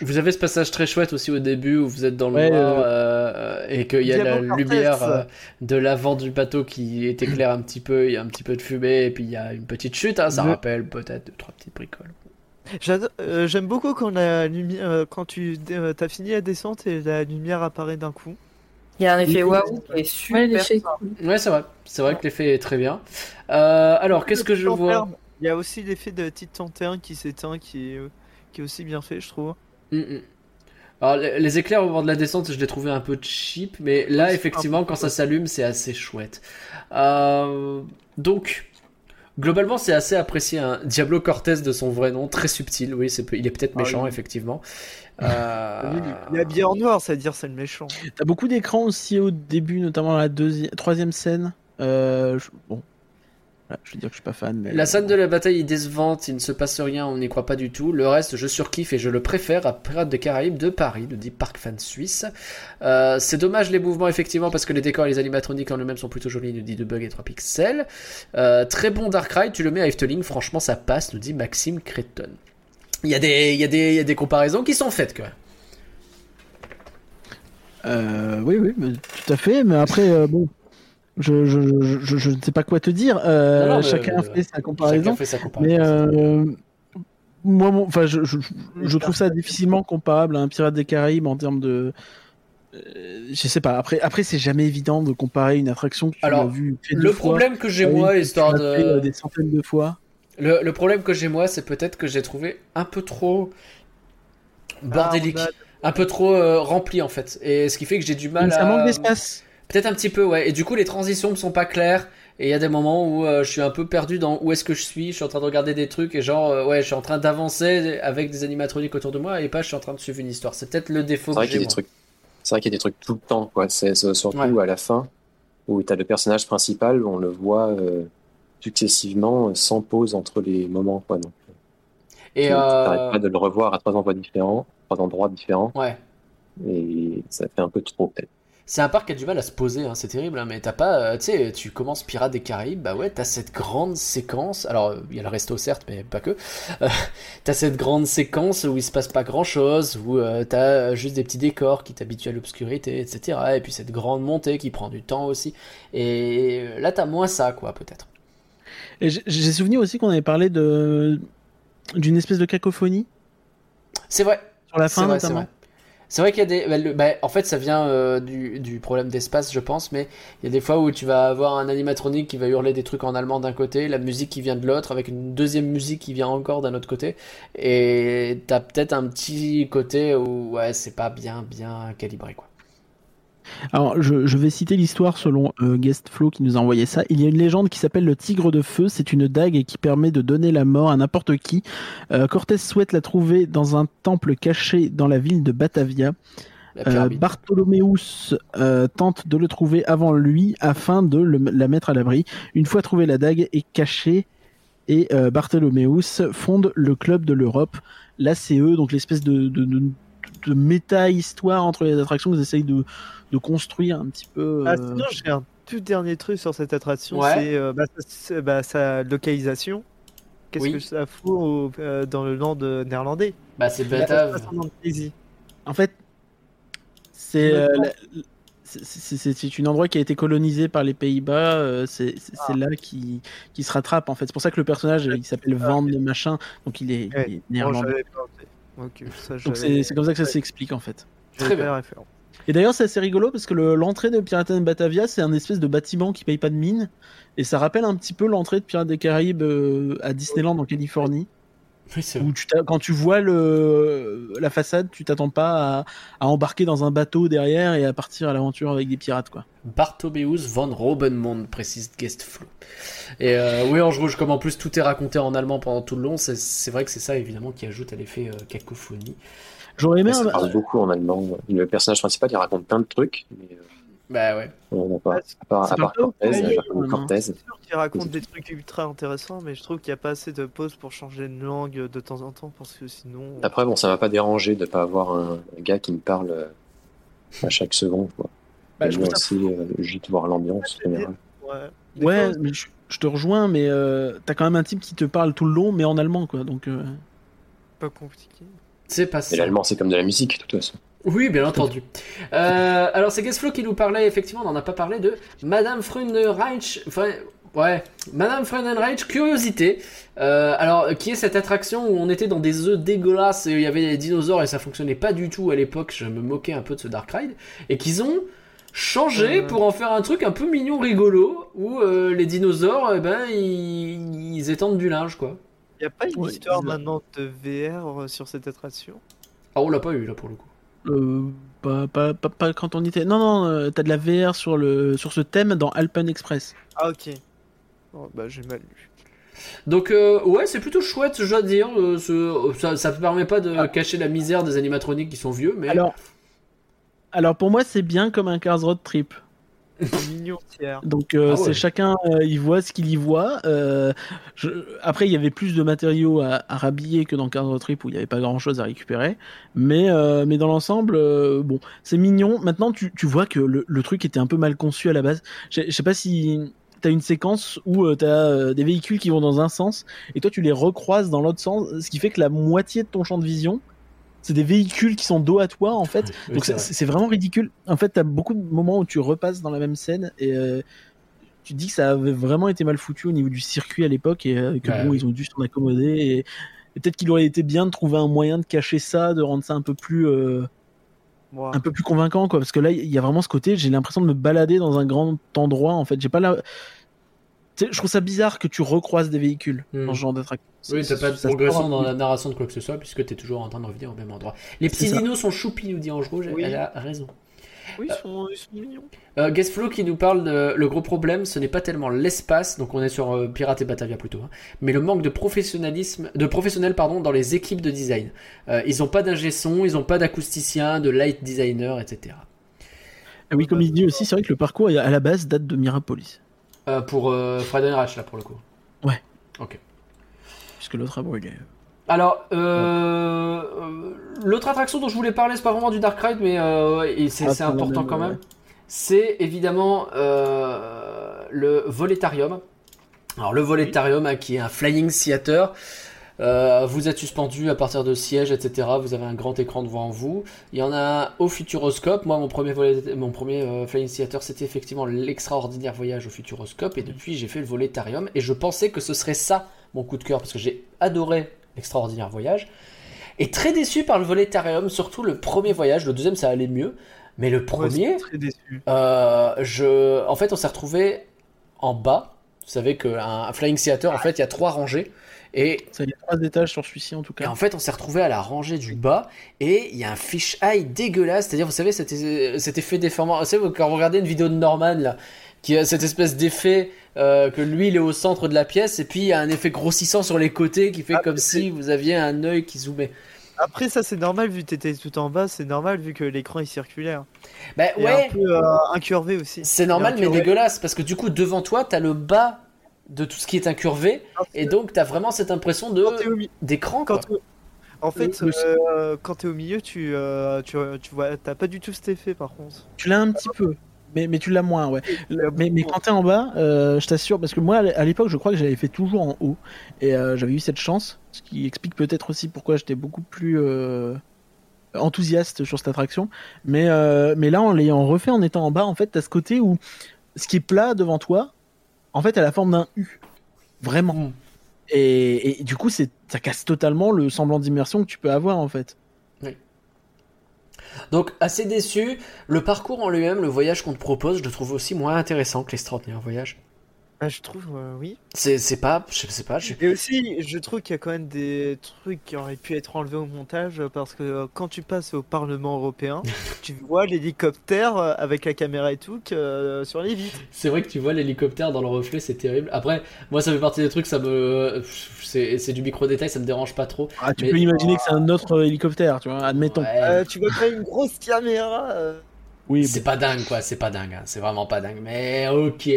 Vous avez ce passage très chouette aussi au début où vous êtes dans le ouais, noir euh... et qu'il y a la lumière euh, de l'avant du bateau qui est éclairée un petit peu, il y a un petit peu de fumée et puis il y a une petite chute, hein, ça le... rappelle peut-être deux, trois petites bricoles. Euh, j'aime beaucoup quand la lumière, euh, quand tu euh, t'as fini la descente et la lumière apparaît d'un coup. Il y a un effet waouh qui est super. Ouais, l'effet... ouais, c'est vrai, c'est vrai que l'effet est très bien. Euh, alors, qu'est-ce que je vois ? Il y a aussi l'effet de la petite lanterne qui s'éteint, qui est, qui est aussi bien fait, je trouve. Mm-mm. Alors, les éclairs au moment de la descente, je les trouvais un peu cheap, mais là, effectivement, quand ça s'allume, c'est assez chouette. Euh, donc. Globalement, c'est assez apprécié. Hein. Diablo Cortez de son vrai nom, très subtil. Oui, c'est peu... il est peut-être méchant, ah, oui. effectivement. Euh... Il est habillé en noir, c'est-à-dire c'est le méchant. T'as beaucoup d'écrans aussi au début, notamment dans la deuxième, troisième scène. Euh... Bon, voilà, je veux dire que je suis pas fan. Mais... La scène de la bataille est décevante. Il ne se passe rien, on n'y croit pas du tout. Le reste, je surkiffe et je le préfère à Pirates des Caraïbes de Paris, nous dit Parc Fan Suisse. Euh, c'est dommage les mouvements, effectivement, parce que les décors et les animatroniques en eux-mêmes sont plutôt jolis, nous dit deux bugs et trois pixels. Euh, très bon Dark Ride, tu le mets à Efteling, franchement ça passe, nous dit Maxime Créton. Il y a des, il y a des, il y a des comparaisons qui sont faites, quoi. Euh, oui, oui, mais tout à fait, mais après, euh, bon... Je, je, je, je, je ne sais pas quoi te dire. Euh, non, non, chacun, mais, fait sa chacun fait sa comparaison. Mais euh, moi, mon, enfin, je, je, je trouve ça difficilement comparable à un Pirate des Caraïbes en termes de. Euh, je sais pas. Après, après, c'est jamais évident de comparer une attraction que tu Alors, as vue. Le problème fois, que j'ai moi, histoire de fait, des centaines de fois. Le, le problème que j'ai moi, c'est peut-être que j'ai trouvé un peu trop bordélique, ah, a... un peu trop euh, rempli en fait. Et ce qui fait que j'ai du mal. Mais ça à... manque d'espace. Peut-être un petit peu, ouais. Et du coup, les transitions ne sont pas claires. Et il y a des moments où euh, je suis un peu perdu dans où est-ce que je suis. Je suis en train de regarder des trucs et genre, euh, ouais, je suis en train d'avancer avec des animatroniques autour de moi et pas je suis en train de suivre une histoire. C'est peut-être le défaut que j'ai. C'est vrai qu'il y a des trucs. C'est vrai qu'il y a des trucs tout le temps, quoi. C'est, c'est surtout ouais. à la fin où t'as le personnage principal, on le voit euh, successivement sans pause entre les moments, quoi. Donc, et donc, euh... t'arrêtes pas de le revoir à trois endroits différents, trois endroits différents. Ouais. Et ça fait un peu trop peut-être. C'est un parc qui a du mal à se poser, hein, c'est terrible, hein, mais t'as pas, euh, tu sais, tu commences Pirates des Caraïbes, bah ouais, t'as cette grande séquence, alors il y a le resto certes, mais pas que, euh, t'as cette grande séquence où il se passe pas grand chose, où euh, t'as juste des petits décors qui t'habituent à l'obscurité, et cetera, et puis cette grande montée qui prend du temps aussi, et là t'as moins ça, quoi, peut-être. Et j'ai souvenir aussi qu'on avait parlé de... d'une espèce de cacophonie. C'est vrai. Sur la fin, c'est vrai, notamment. C'est vrai. C'est vrai qu'il y a des... Bah, le, bah, en fait, ça vient euh, du, du problème d'espace, je pense, mais il y a des fois où tu vas avoir un animatronique qui va hurler des trucs en allemand d'un côté, la musique qui vient de l'autre, avec une deuxième musique qui vient encore d'un autre côté, et t'as peut-être un petit côté où ouais, c'est pas bien, bien calibré, quoi. Alors, je, je vais citer l'histoire selon euh, Guestflow qui nous a envoyé ça. Il y a une légende qui s'appelle le tigre de feu. C'est une dague qui permet de donner la mort à n'importe qui. Euh, Cortés souhaite la trouver dans un temple caché dans la ville de Batavia. Euh, Bartholoméus euh, tente de le trouver avant lui afin de le, la mettre à l'abri. Une fois trouvée, la dague est cachée et euh, Bartholoméus fonde le club de l'Europe, l'A C E, donc l'espèce de, de, de, de méta-histoire entre les attractions qu'ils essayent de de construire un petit peu. Euh... Ah, sinon, j'ai un tout dernier truc sur cette attraction, ouais. c'est, euh, bah, c'est bah, sa localisation. Qu'est-ce oui. que ça fout au, euh, dans le land néerlandais? Bah, c'est Batave. En fait, c'est, euh, la, c'est, c'est, c'est, c'est une endroit qui a été colonisé par les Pays-Bas. Euh, c'est c'est, ah. c'est là qui qui se rattrape en fait. C'est pour ça que le personnage il s'appelle Van de machin, donc il est, ouais. il est néerlandais. Bon, okay, ça, donc c'est, c'est comme ça que ça ouais. s'explique en fait. Très bien. Référent. Et d'ailleurs, c'est assez rigolo parce que le, l'entrée de Pirates de Batavia, c'est un espèce de bâtiment qui paye pas de mine. Et ça rappelle un petit peu l'entrée de Pirates des Caraïbes euh, à Disneyland en Californie. Oui, c'est vrai. Où tu quand tu vois le, la façade, tu t'attends pas à, à embarquer dans un bateau derrière et à partir à l'aventure avec des pirates, quoi. Bartholomeus von Robenmond, précise Guestflow. Et euh, oui, en rouge, comme en plus tout est raconté en allemand pendant tout le long, c'est, c'est vrai que c'est ça évidemment qui ajoute à l'effet euh, cacophonie. J'aurais aimé. Ça un... parle beaucoup en allemand. Le personnage principal, il raconte plein de trucs. Mais... Bah ouais. Non, pas... À part, à part Cortez, il raconte Cortez. C'est sûr qu'il raconte des trucs ultra intéressants, mais je trouve qu'il n'y a pas assez de pauses pour changer de langue de temps en temps, parce que sinon. Après, bon, ça m'a pas dérangé de pas avoir un gars qui me parle à chaque seconde, quoi. Bah, je trouve aussi ça... euh, juste voir l'ambiance ouais, générale. Ouais, ouais fois, mais je, je te rejoins, mais euh, t'as quand même un type qui te parle tout le long, mais en allemand, quoi. Donc. Euh... Pas compliqué. C'est pas ça. Et l'allemand, c'est comme de la musique, de toute façon. Oui, bien entendu. Euh, alors, c'est Guestflow qui nous parlait, effectivement, on n'en a pas parlé, de Madame Freudenreich. Enfin, ouais, Madame Freudenreich, curiosité. Euh, alors, qui est cette attraction où on était dans des œufs dégueulasses et il y avait des dinosaures et ça fonctionnait pas du tout à l'époque. Je me moquais un peu de ce Dark Ride. Et qu'ils ont changé euh... pour en faire un truc un peu mignon, rigolo, où euh, les dinosaures, eh ben, ils... ils étendent du linge, quoi. Il n'y a pas une ouais, histoire maintenant de V R sur cette attraction? Ah, on l'a pas eu là pour le coup. Euh, pas, pas, pas, pas quand on était. Non, non, euh, t'as de la V R sur, le, sur ce thème dans Alpine Express. Ah, ok. Oh, bah, j'ai mal lu. Donc, euh, ouais, c'est plutôt chouette, je dois dire. Euh, ce... Ça, ça permet pas de ah. cacher la misère des animatroniques qui sont vieux, mais. Alors, Alors pour moi, c'est bien comme un Cars Road Trip. Mignon. Donc euh, ah ouais. c'est chacun euh, il voit ce qu'il y voit. Euh, je... Après il y avait plus de matériaux à, à rhabiller que dans Cars Road Trip où il n'y avait pas grand chose à récupérer. Mais euh, mais dans l'ensemble euh, bon c'est mignon. Maintenant tu tu vois que le, le truc était un peu mal conçu à la base. Je sais pas si t'as une séquence où euh, t'as euh, des véhicules qui vont dans un sens et toi tu les recroises dans l'autre sens, ce qui fait que la moitié de ton champ de vision c'est des véhicules qui sont dos à toi en fait, oui, donc c'est, c'est, vrai. c'est vraiment ridicule. En fait, t'as beaucoup de moments où tu repasses dans la même scène et euh, tu te dis que ça avait vraiment été mal foutu au niveau du circuit à l'époque et euh, que ouais, bon, oui. ils ont dû s'en accommoder et, et peut-être qu'il aurait été bien de trouver un moyen de cacher ça, de rendre ça un peu plus euh, wow. un peu plus convaincant quoi, parce que là il y a vraiment ce côté, j'ai l'impression de me balader dans un grand endroit en fait, j'ai pas la... T'sais, je trouve ça bizarre que tu recroises des véhicules mmh. dans ce genre d'attraction. Oui, t'as pas de progression dans la narration de quoi que ce soit, puisque t'es toujours en train de revenir au même endroit. Les petits dinos sont choupis, nous dit Ange Rouge, oui. elle a raison. Oui, ils sont, ils sont mignons. Euh, Guestflow qui nous parle de le gros problème, ce n'est pas tellement l'espace, donc on est sur euh, Pirates et Batavia plutôt, hein, mais le manque de professionnalisme, de professionnels pardon, dans les équipes de design. Euh, ils n'ont pas d'ingé son, ils n'ont pas d'acousticien, de light designer, et cetera. Ah oui, comme euh, il dit aussi, c'est vrai que le parcours à la base date de Mirapolis. Euh, pour euh, Freudenreich là pour le coup. Ouais. Ok. Puisque l'autre a brûlé. Alors, euh, ouais. euh, l'autre attraction dont je voulais parler, c'est pas vraiment du Dark Ride, mais euh, et c'est, ah, c'est important même, quand même. Ouais. C'est évidemment euh, le Voletarium. Alors le Voletarium oui. hein, qui est un flying theater. Euh, vous êtes suspendu à partir de sièges, et cetera. Vous avez un grand écran devant vous. Il y en a au Futuroscope. Moi, mon premier, volet, mon premier euh, Flying Theater, c'était effectivement l'extraordinaire voyage au Futuroscope. Et depuis, j'ai fait le Voletarium. Et je pensais que ce serait ça, mon coup de cœur, parce que j'ai adoré l'extraordinaire voyage. Et très déçu par le Voletarium, surtout le premier voyage. Le deuxième, ça allait mieux. Mais le premier, ouais, très déçu. Euh, je... en fait, on s'est retrouvé en bas. Vous savez qu'un Flying Theater, en fait, il y a trois rangées. Et ça, il y a trois étages sur celui-ci en tout cas. Et en fait, on s'est retrouvé à la rangée du bas et il y a un fisheye dégueulasse. C'est-à-dire, vous savez, cet, cet effet déformant. Vous savez, quand vous regardez une vidéo de Norman, là, qui a cette espèce d'effet euh, que lui, il est au centre de la pièce et puis il y a un effet grossissant sur les côtés qui fait ah, comme c'est... si vous aviez un œil qui zoomait. Après, ça, c'est normal vu que t'étais tout en bas, c'est normal vu que l'écran est circulaire. Bah et ouais. un peu euh, incurvé aussi. C'est normal, mais dégueulasse parce que du coup, devant toi, t'as le bas de tout ce qui est incurvé et donc t'as vraiment cette impression de d'écran quand quoi. En fait oui. euh, quand t'es au milieu tu euh, tu tu vois t'as pas du tout cet effet par contre tu l'as un petit peu mais mais tu l'as moins ouais Le, mais mais quand t'es en bas euh, je t'assure parce que moi à l'époque je crois que j'avais fait toujours en haut et euh, j'avais eu cette chance ce qui explique peut-être aussi pourquoi j'étais beaucoup plus euh... enthousiaste sur cette attraction mais euh, mais là en l'ayant refait en étant en bas en fait t'as ce côté où ce qui est plat devant toi en fait, elle a la forme d'un U, vraiment. Mm. Et, et du coup, c'est, ça casse totalement le semblant d'immersion que tu peux avoir, en fait. Oui. Donc, assez déçu. Le parcours en lui-même, le voyage qu'on te propose, je le trouve aussi moins intéressant que l'extraordinaire voyage. Ah, je trouve, euh, oui. C'est, c'est pas, je sais pas. Je... Et aussi, je trouve qu'il y a quand même des trucs qui auraient pu être enlevés au montage, parce que euh, quand tu passes au Parlement européen, tu vois l'hélicoptère euh, avec la caméra et tout euh, sur les vitres. C'est vrai que tu vois l'hélicoptère dans le reflet, c'est terrible. Après, moi, ça fait partie des trucs, ça me, c'est, c'est du micro-détail, ça me dérange pas trop. Ah, tu mais... peux imaginer que c'est un autre hélicoptère, tu vois, admettons. Ouais. Euh, tu vois pas une grosse caméra. Euh... Oui, c'est bon. Pas dingue quoi, c'est pas dingue, hein. C'est vraiment pas dingue, mais ok.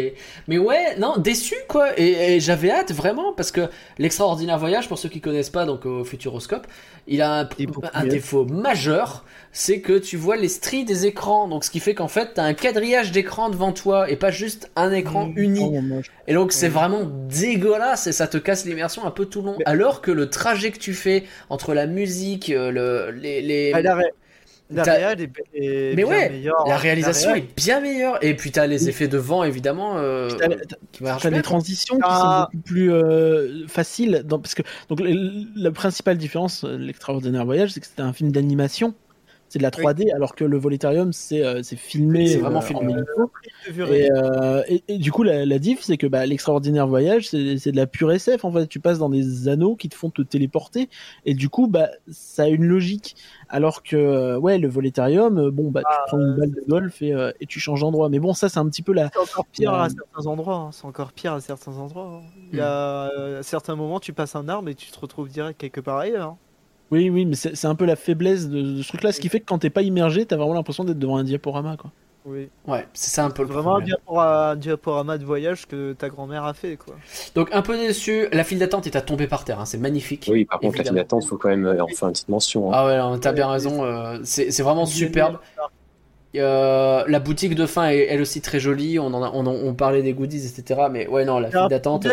Mais ouais, non, déçu quoi, et, et j'avais hâte vraiment, parce que l'extraordinaire voyage, pour ceux qui connaissent pas, donc au Futuroscope, il a un, un défaut majeur, c'est que tu vois les stries des écrans, donc ce qui fait qu'en fait t'as un quadrillage d'écran devant toi, et pas juste un écran mmh, uni, oh, et donc c'est mmh. vraiment dégueulasse, et ça te casse l'immersion un peu tout le long, mais... alors que le trajet que tu fais, entre la musique, le, les... les... À l'arrêt. La réal est, b- est mais bien ouais, meilleure. La réalisation la est bien meilleure. Et puis t'as les effets de vent évidemment. Euh, t'as, t'as, t'as des transitions ah. qui sont beaucoup plus euh, faciles. Dans, parce que donc le, la principale différence, l'extraordinaire voyage, c'est que c'était un film d'animation, c'est de la trois D, oui. alors que le Voletarium c'est euh, c'est filmé, c'est vraiment euh, filmé. En et, euh, et, et du coup la, la diff, c'est que bah, l'extraordinaire voyage, c'est, c'est de la pure S F. En fait, tu passes dans des anneaux qui te font te téléporter, et du coup bah ça a une logique. Alors que ouais, le Voletarium, bon bah tu ah, prends une balle de golf et, euh, et tu changes d'endroit. Mais bon, ça c'est un petit peu la. C'est encore pire la... à certains endroits. Hein. C'est encore pire à certains endroits. Hein. Il y a euh, à certains moments, tu passes un arbre et tu te retrouves direct quelque part ailleurs. Hein. Oui, oui, mais c'est, c'est un peu la faiblesse de, de ce truc-là, ce qui fait que quand t'es pas immergé, t'as vraiment l'impression d'être devant un diaporama, quoi. Oui. Ouais, c'est ça un peu le problème. Vraiment un diaporama de voyage que ta grand-mère a fait, quoi. Donc un peu déçu, la file d'attente est à tomber par terre, hein. C'est magnifique. Oui, par contre, évidemment. La file d'attente, faut quand même en faire une petite mention. Hein. Ah ouais, non, t'as bien raison, euh, c'est, c'est vraiment superbe. Euh, la boutique de fin est elle aussi très jolie, on, en a, on, on parlait des goodies, et cetera. Mais ouais, non, la file d'attente...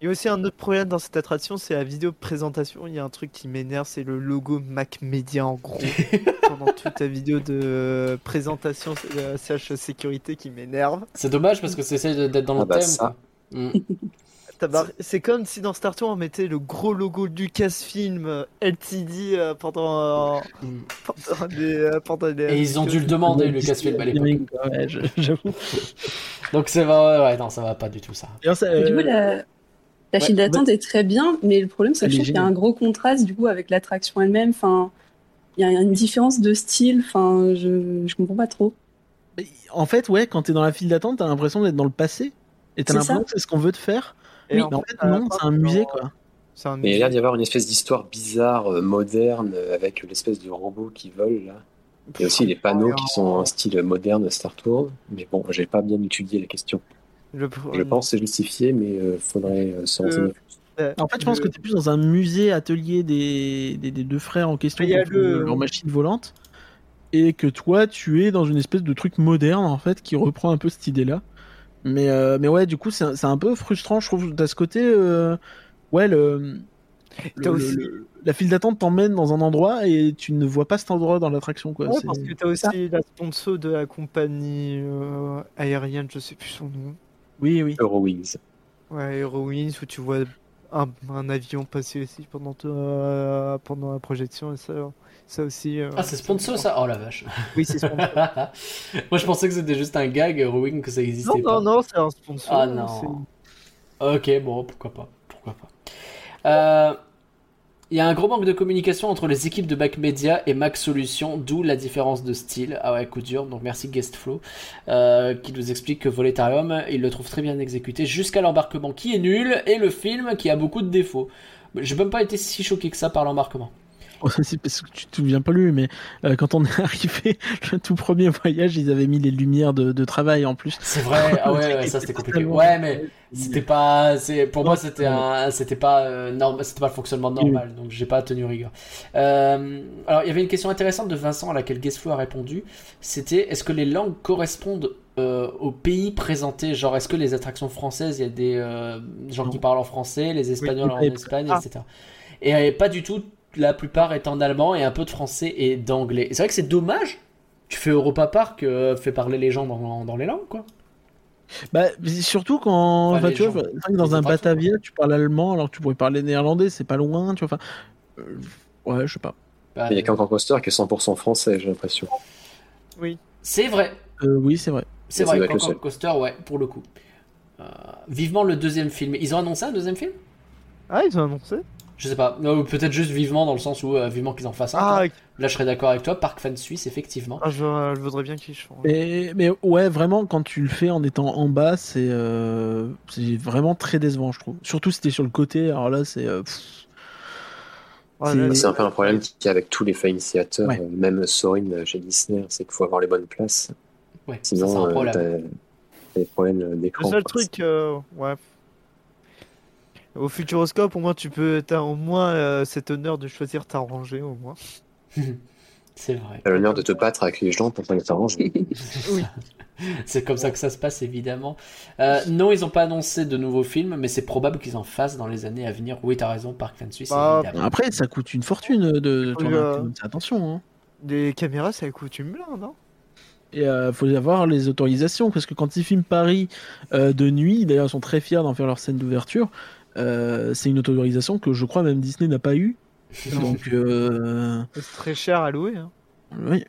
Il y a aussi un autre problème dans cette attraction, c'est la vidéo présentation. Il y a un truc qui m'énerve, c'est le logo Mac Media en gros. pendant toute ta vidéo de présentation de C H sécurité qui m'énerve. C'est dommage parce que tu essaies d'être dans le ah bah thème. Ça. Mm. C'est comme si dans Star Tour on mettait le gros logo Lucasfilm L T D pendant, euh, pendant, des, euh, pendant des. Et ils ont dû le demander, Lucasfilm à l'époque. Ouais, j'avoue. Donc c'est ouais, ouais, non, ça va pas du tout ça. Et euh... Du coup, la, la file ouais, d'attente ouais. est très bien, mais le problème c'est que je trouve qu'il y a un gros contraste du coup avec l'attraction elle-même. Enfin, il y a une différence de style. Enfin, je je comprends pas trop. En fait, ouais, quand t'es dans la file d'attente, t'as l'impression d'être dans le passé. Et t'as l'impression que c'est ce qu'on veut te faire. Et oui, en non, fait, non, c'est un musée quoi. C'est un musée. Mais il a l'air d'y avoir une espèce d'histoire bizarre, euh, moderne, avec l'espèce de robot qui vole là. Et aussi les panneaux qui sont en style moderne Star Tour. Mais bon, j'ai pas bien étudié la question. Le... Je pense c'est justifié, mais euh, faudrait euh, s'en renseigner. Euh, en fait, je pense le... que t'es plus dans un musée atelier des, des, des deux frères en question, qui le... leur machine volante, et que toi, tu es dans une espèce de truc moderne en fait qui reprend un peu cette idée là. Mais, euh, mais ouais, du coup, c'est, c'est un peu frustrant, je trouve. T'as ce côté, euh, ouais, le, le, aussi... le, la file d'attente t'emmène dans un endroit et tu ne vois pas cet endroit dans l'attraction, quoi. Ouais, c'est... parce que t'as aussi ah. la sponsor de la compagnie euh, aérienne, je sais plus son nom. Oui, oui. Eurowings. Ouais, Eurowings, où tu vois un, un avion passer aussi pendant, euh, pendant la projection et ça. Ça aussi, euh, ah, c'est sponsor ça? Oh la vache! Oui, c'est sponsor. Moi je pensais que c'était juste un gag, Eurowings, que ça existait non, pas. Non, non, c'est un sponsor. Ah non. C'est... Ok, bon, pourquoi pas. Pourquoi pas. Euh, y a un gros manque de communication entre les équipes de Back Media et Mac Solutions, d'où la différence de style. Ah ouais, coup dur. Donc merci Guestflow euh, qui nous explique que Voletarium, il le trouve très bien exécuté jusqu'à l'embarquement qui est nul et le film qui a beaucoup de défauts. J'ai même pas été si choqué que ça par l'embarquement. C'est parce que tu te souviens pas lui, mais euh, quand on est arrivé, le tout premier voyage, ils avaient mis les lumières de, de travail en plus. C'est vrai, ah ouais, ouais ça c'était compliqué. Ouais, mais c'était pas, c'est pour moi c'était un, c'était pas euh, normal, c'était pas le fonctionnement normal, donc j'ai pas tenu rigueur. Euh, alors il y avait une question intéressante de Vincent à laquelle Guestflow a répondu. C'était est-ce que les langues correspondent euh, au pays présenté, genre est-ce que les attractions françaises, il y a des euh, gens non. qui parlent en français, les Espagnols oui, en Espagne, ah. et cetera. Et euh, pas du tout. La plupart est en allemand et un peu de français et d'anglais. C'est vrai que c'est dommage. Tu fais Europa Park, euh, fais parler les gens dans, dans les langues, quoi. Bah, surtout quand enfin, enfin, tu gens, vois, dans un Batavia, quoi. Tu parles allemand alors que tu pourrais parler néerlandais, c'est pas loin, tu vois. Enfin, euh, ouais, je sais pas. Bah, il y a Cancan Coaster qui est cent pour cent français, j'ai l'impression. Oui. C'est vrai. Euh, oui, c'est vrai. C'est mais vrai, Cancan Coaster, ouais, pour le coup. Euh, vivement le deuxième film. Ils ont annoncé un deuxième film ? Ah, ils ont annoncé ? Je sais pas, non, peut-être juste vivement dans le sens où euh, vivement qu'ils en fassent un. Ah, okay. Là, je serais d'accord avec toi, Parc Fan Suisse, effectivement. Ah, je, euh, je voudrais bien qu'ils font. Ouais. Mais ouais, vraiment, quand tu le fais en étant en bas, c'est, euh, c'est vraiment très décevant, je trouve. Surtout si t'es sur le côté, alors là, c'est. Euh, pff, ouais, c'est... Là, c'est un peu un problème qu'il y a avec tous les fan initiateurs, ouais. euh, même Sorin chez Disney, c'est qu'il faut avoir les bonnes places. Ouais, sinon, ça, c'est un problème. Euh, t'as des problèmes d'écran. Le seul truc, euh, ouais. Au Futuroscope, au moins, tu peux, t'as au moins euh, cet honneur de choisir ta rangée, au moins. C'est vrai. T'as l'honneur de te battre avec les gens pour que ta rangée. Oui. C'est comme ça que ça se passe, évidemment. Euh, non, ils n'ont pas annoncé de nouveaux films, mais c'est probable qu'ils en fassent dans les années à venir. Oui, t'as raison, Parc Fan Suisse. Bah, après, ça coûte une fortune de, de tourner euh... un film. Attention. Hein. Des caméras, ça coûte une blinde, non ? Et euh, faut avoir les autorisations, parce que quand ils filment Paris euh, de nuit, d'ailleurs, ils sont très fiers d'en faire leur scène d'ouverture. Euh, c'est une autorisation que je crois même Disney n'a pas eu. Donc euh... c'est très cher à louer. Hein. Oui.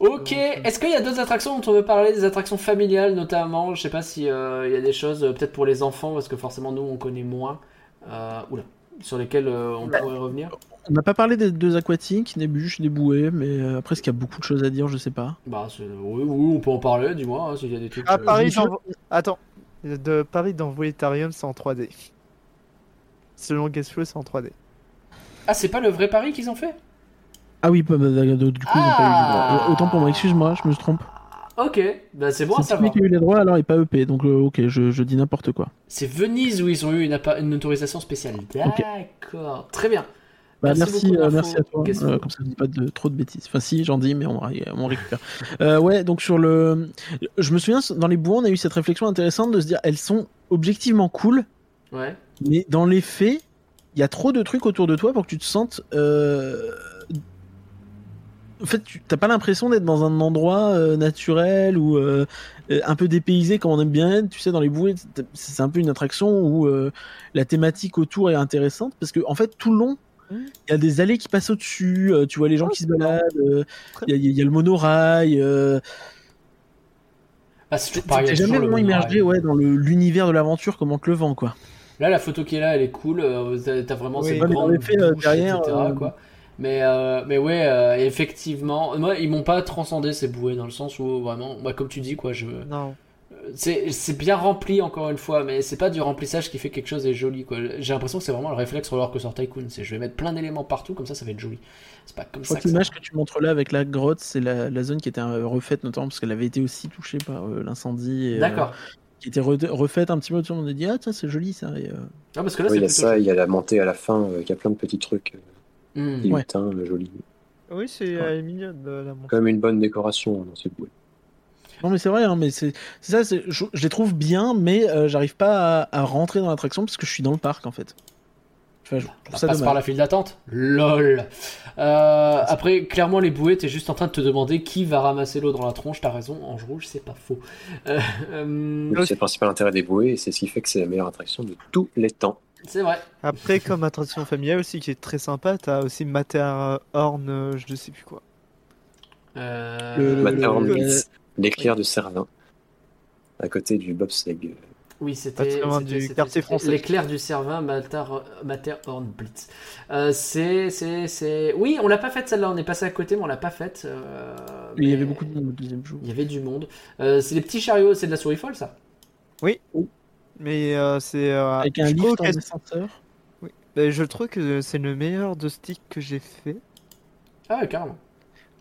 Ok. Est-ce qu'il y a d'autres attractions dont on veut parler, des attractions familiales notamment ? Je sais pas si euh, y a des choses euh, peut-être pour les enfants parce que forcément nous on connaît moins. Euh, oula. Sur lesquelles euh, on bah, pourrait revenir. On n'a pas parlé des deux aquatiques, des bûches, des bouées, mais euh, après, est-ce qu'il y a beaucoup de choses à dire ? Je sais pas. Bah c'est... Oui, oui, on peut en parler. Dis-moi hein, s'il y a des trucs. À Paris, euh... attends. De Paris dans Voletarium, c'est en trois D. Selon Guestflow, c'est en trois D. Ah, c'est pas le vrai Paris qu'ils ont fait ? Ah oui, bah, bah, bah, du coup, ah ils n'ont pas eu les droits. Autant pour moi, excuse-moi, je me trompe. Ok, bah, c'est bon à savoir. C'est celui qui a eu les droits, alors, et pas E P, donc euh, ok, je, je dis n'importe quoi. C'est Venise où ils ont eu une, appa- une autorisation spéciale. D'accord, okay. Très bien. Bah, merci, merci, euh, merci à toi. Euh, comme ça, je dis pas de, trop de bêtises. Enfin, si, j'en dis, mais on, on récupère. euh, ouais, donc sur le. Je me souviens, dans les bouées, on a eu cette réflexion intéressante de se dire elles sont objectivement cool, ouais. Mais dans les faits, il y a trop de trucs autour de toi pour que tu te sentes... Euh... En fait, tu n'as pas l'impression d'être dans un endroit euh, naturel ou euh, un peu dépaysé comme on aime bien être. Tu sais, dans les bouées, c'est un peu une attraction où euh, la thématique autour est intéressante parce que en fait, tout le long, il y a des allées qui passent au-dessus. Euh, tu vois les gens oh, qui se baladent. Euh, il y, y a le monorail. Euh... Ah, c'est toujours pareil. T'es jamais vraiment immergé ouais, dans le, l'univers de l'aventure comme on te le vend, quoi. Là, la photo qui est là, elle est cool. Euh, t'as vraiment oui, ces grandes bouches, euh, derrière, et cetera. Euh... Quoi. Mais, euh, mais ouais, euh, effectivement, moi, ils m'ont pas transcendé ces bouées dans le sens où vraiment, bah, comme tu dis, quoi, je. Non. C'est, c'est bien rempli encore une fois, mais c'est pas du remplissage qui fait quelque chose est joli, quoi. J'ai l'impression que c'est vraiment le réflexe Roller Coaster Tycoon, c'est je vais mettre plein d'éléments partout, comme ça, ça va être joli. C'est pas comme je ça. Que l'image ça... que tu montres là avec la grotte, c'est la, la zone qui était refaite notamment parce qu'elle avait été aussi touchée par euh, l'incendie. Et, D'accord. Euh, qui était re- refaite un petit peu autour, on a dit ah tiens c'est joli ça. Et, euh... ah, parce que là ouais, c'est il y a ça, il y a la montée à la fin, il euh, y a plein de petits trucs. Mmh, et ouais. Putain, le joli. Oui, c'est ouais. euh, mignonne la montée. Comme une bonne décoration dans cette bouée. Non mais c'est vrai, hein, mais c'est, c'est ça, c'est, je, je les trouve bien, mais euh, j'arrive pas à, à rentrer dans l'attraction parce que je suis dans le parc en fait. Enfin, je trouve ça passe par la file d'attente. Lol. Euh, après, clairement les bouées, t'es juste en train de te demander qui va ramasser l'eau dans la tronche. T'as raison, Ange Rouge, c'est pas faux. Euh, euh... C'est le principal intérêt des bouées, et c'est ce qui fait que c'est la meilleure attraction de tous les temps. C'est vrai. Après, comme attraction familiale aussi qui est très sympa, t'as aussi Matterhorn, je sais plus quoi. Euh... Le... Matterhorn. Le... L'éclair de Cervin, à côté du bobsleigh. Oui, c'était, c'était, du c'était, quartier c'était français. L'éclair du Cervin, Matterhorn Blitz. Euh, c'est, c'est, c'est. Oui, on l'a pas faite celle-là. On est passé à côté, mais on l'a pas faite. Euh, mais... Il y avait beaucoup de monde le deuxième jour. Il y avait du monde. Euh, c'est les petits chariots, c'est de la souris folle, ça. Oui. Oh. Mais euh, c'est. Euh, Avec un lift en ascenseur. Oui. Mais je trouve que c'est le meilleur de stick que j'ai fait. Ah, carrément.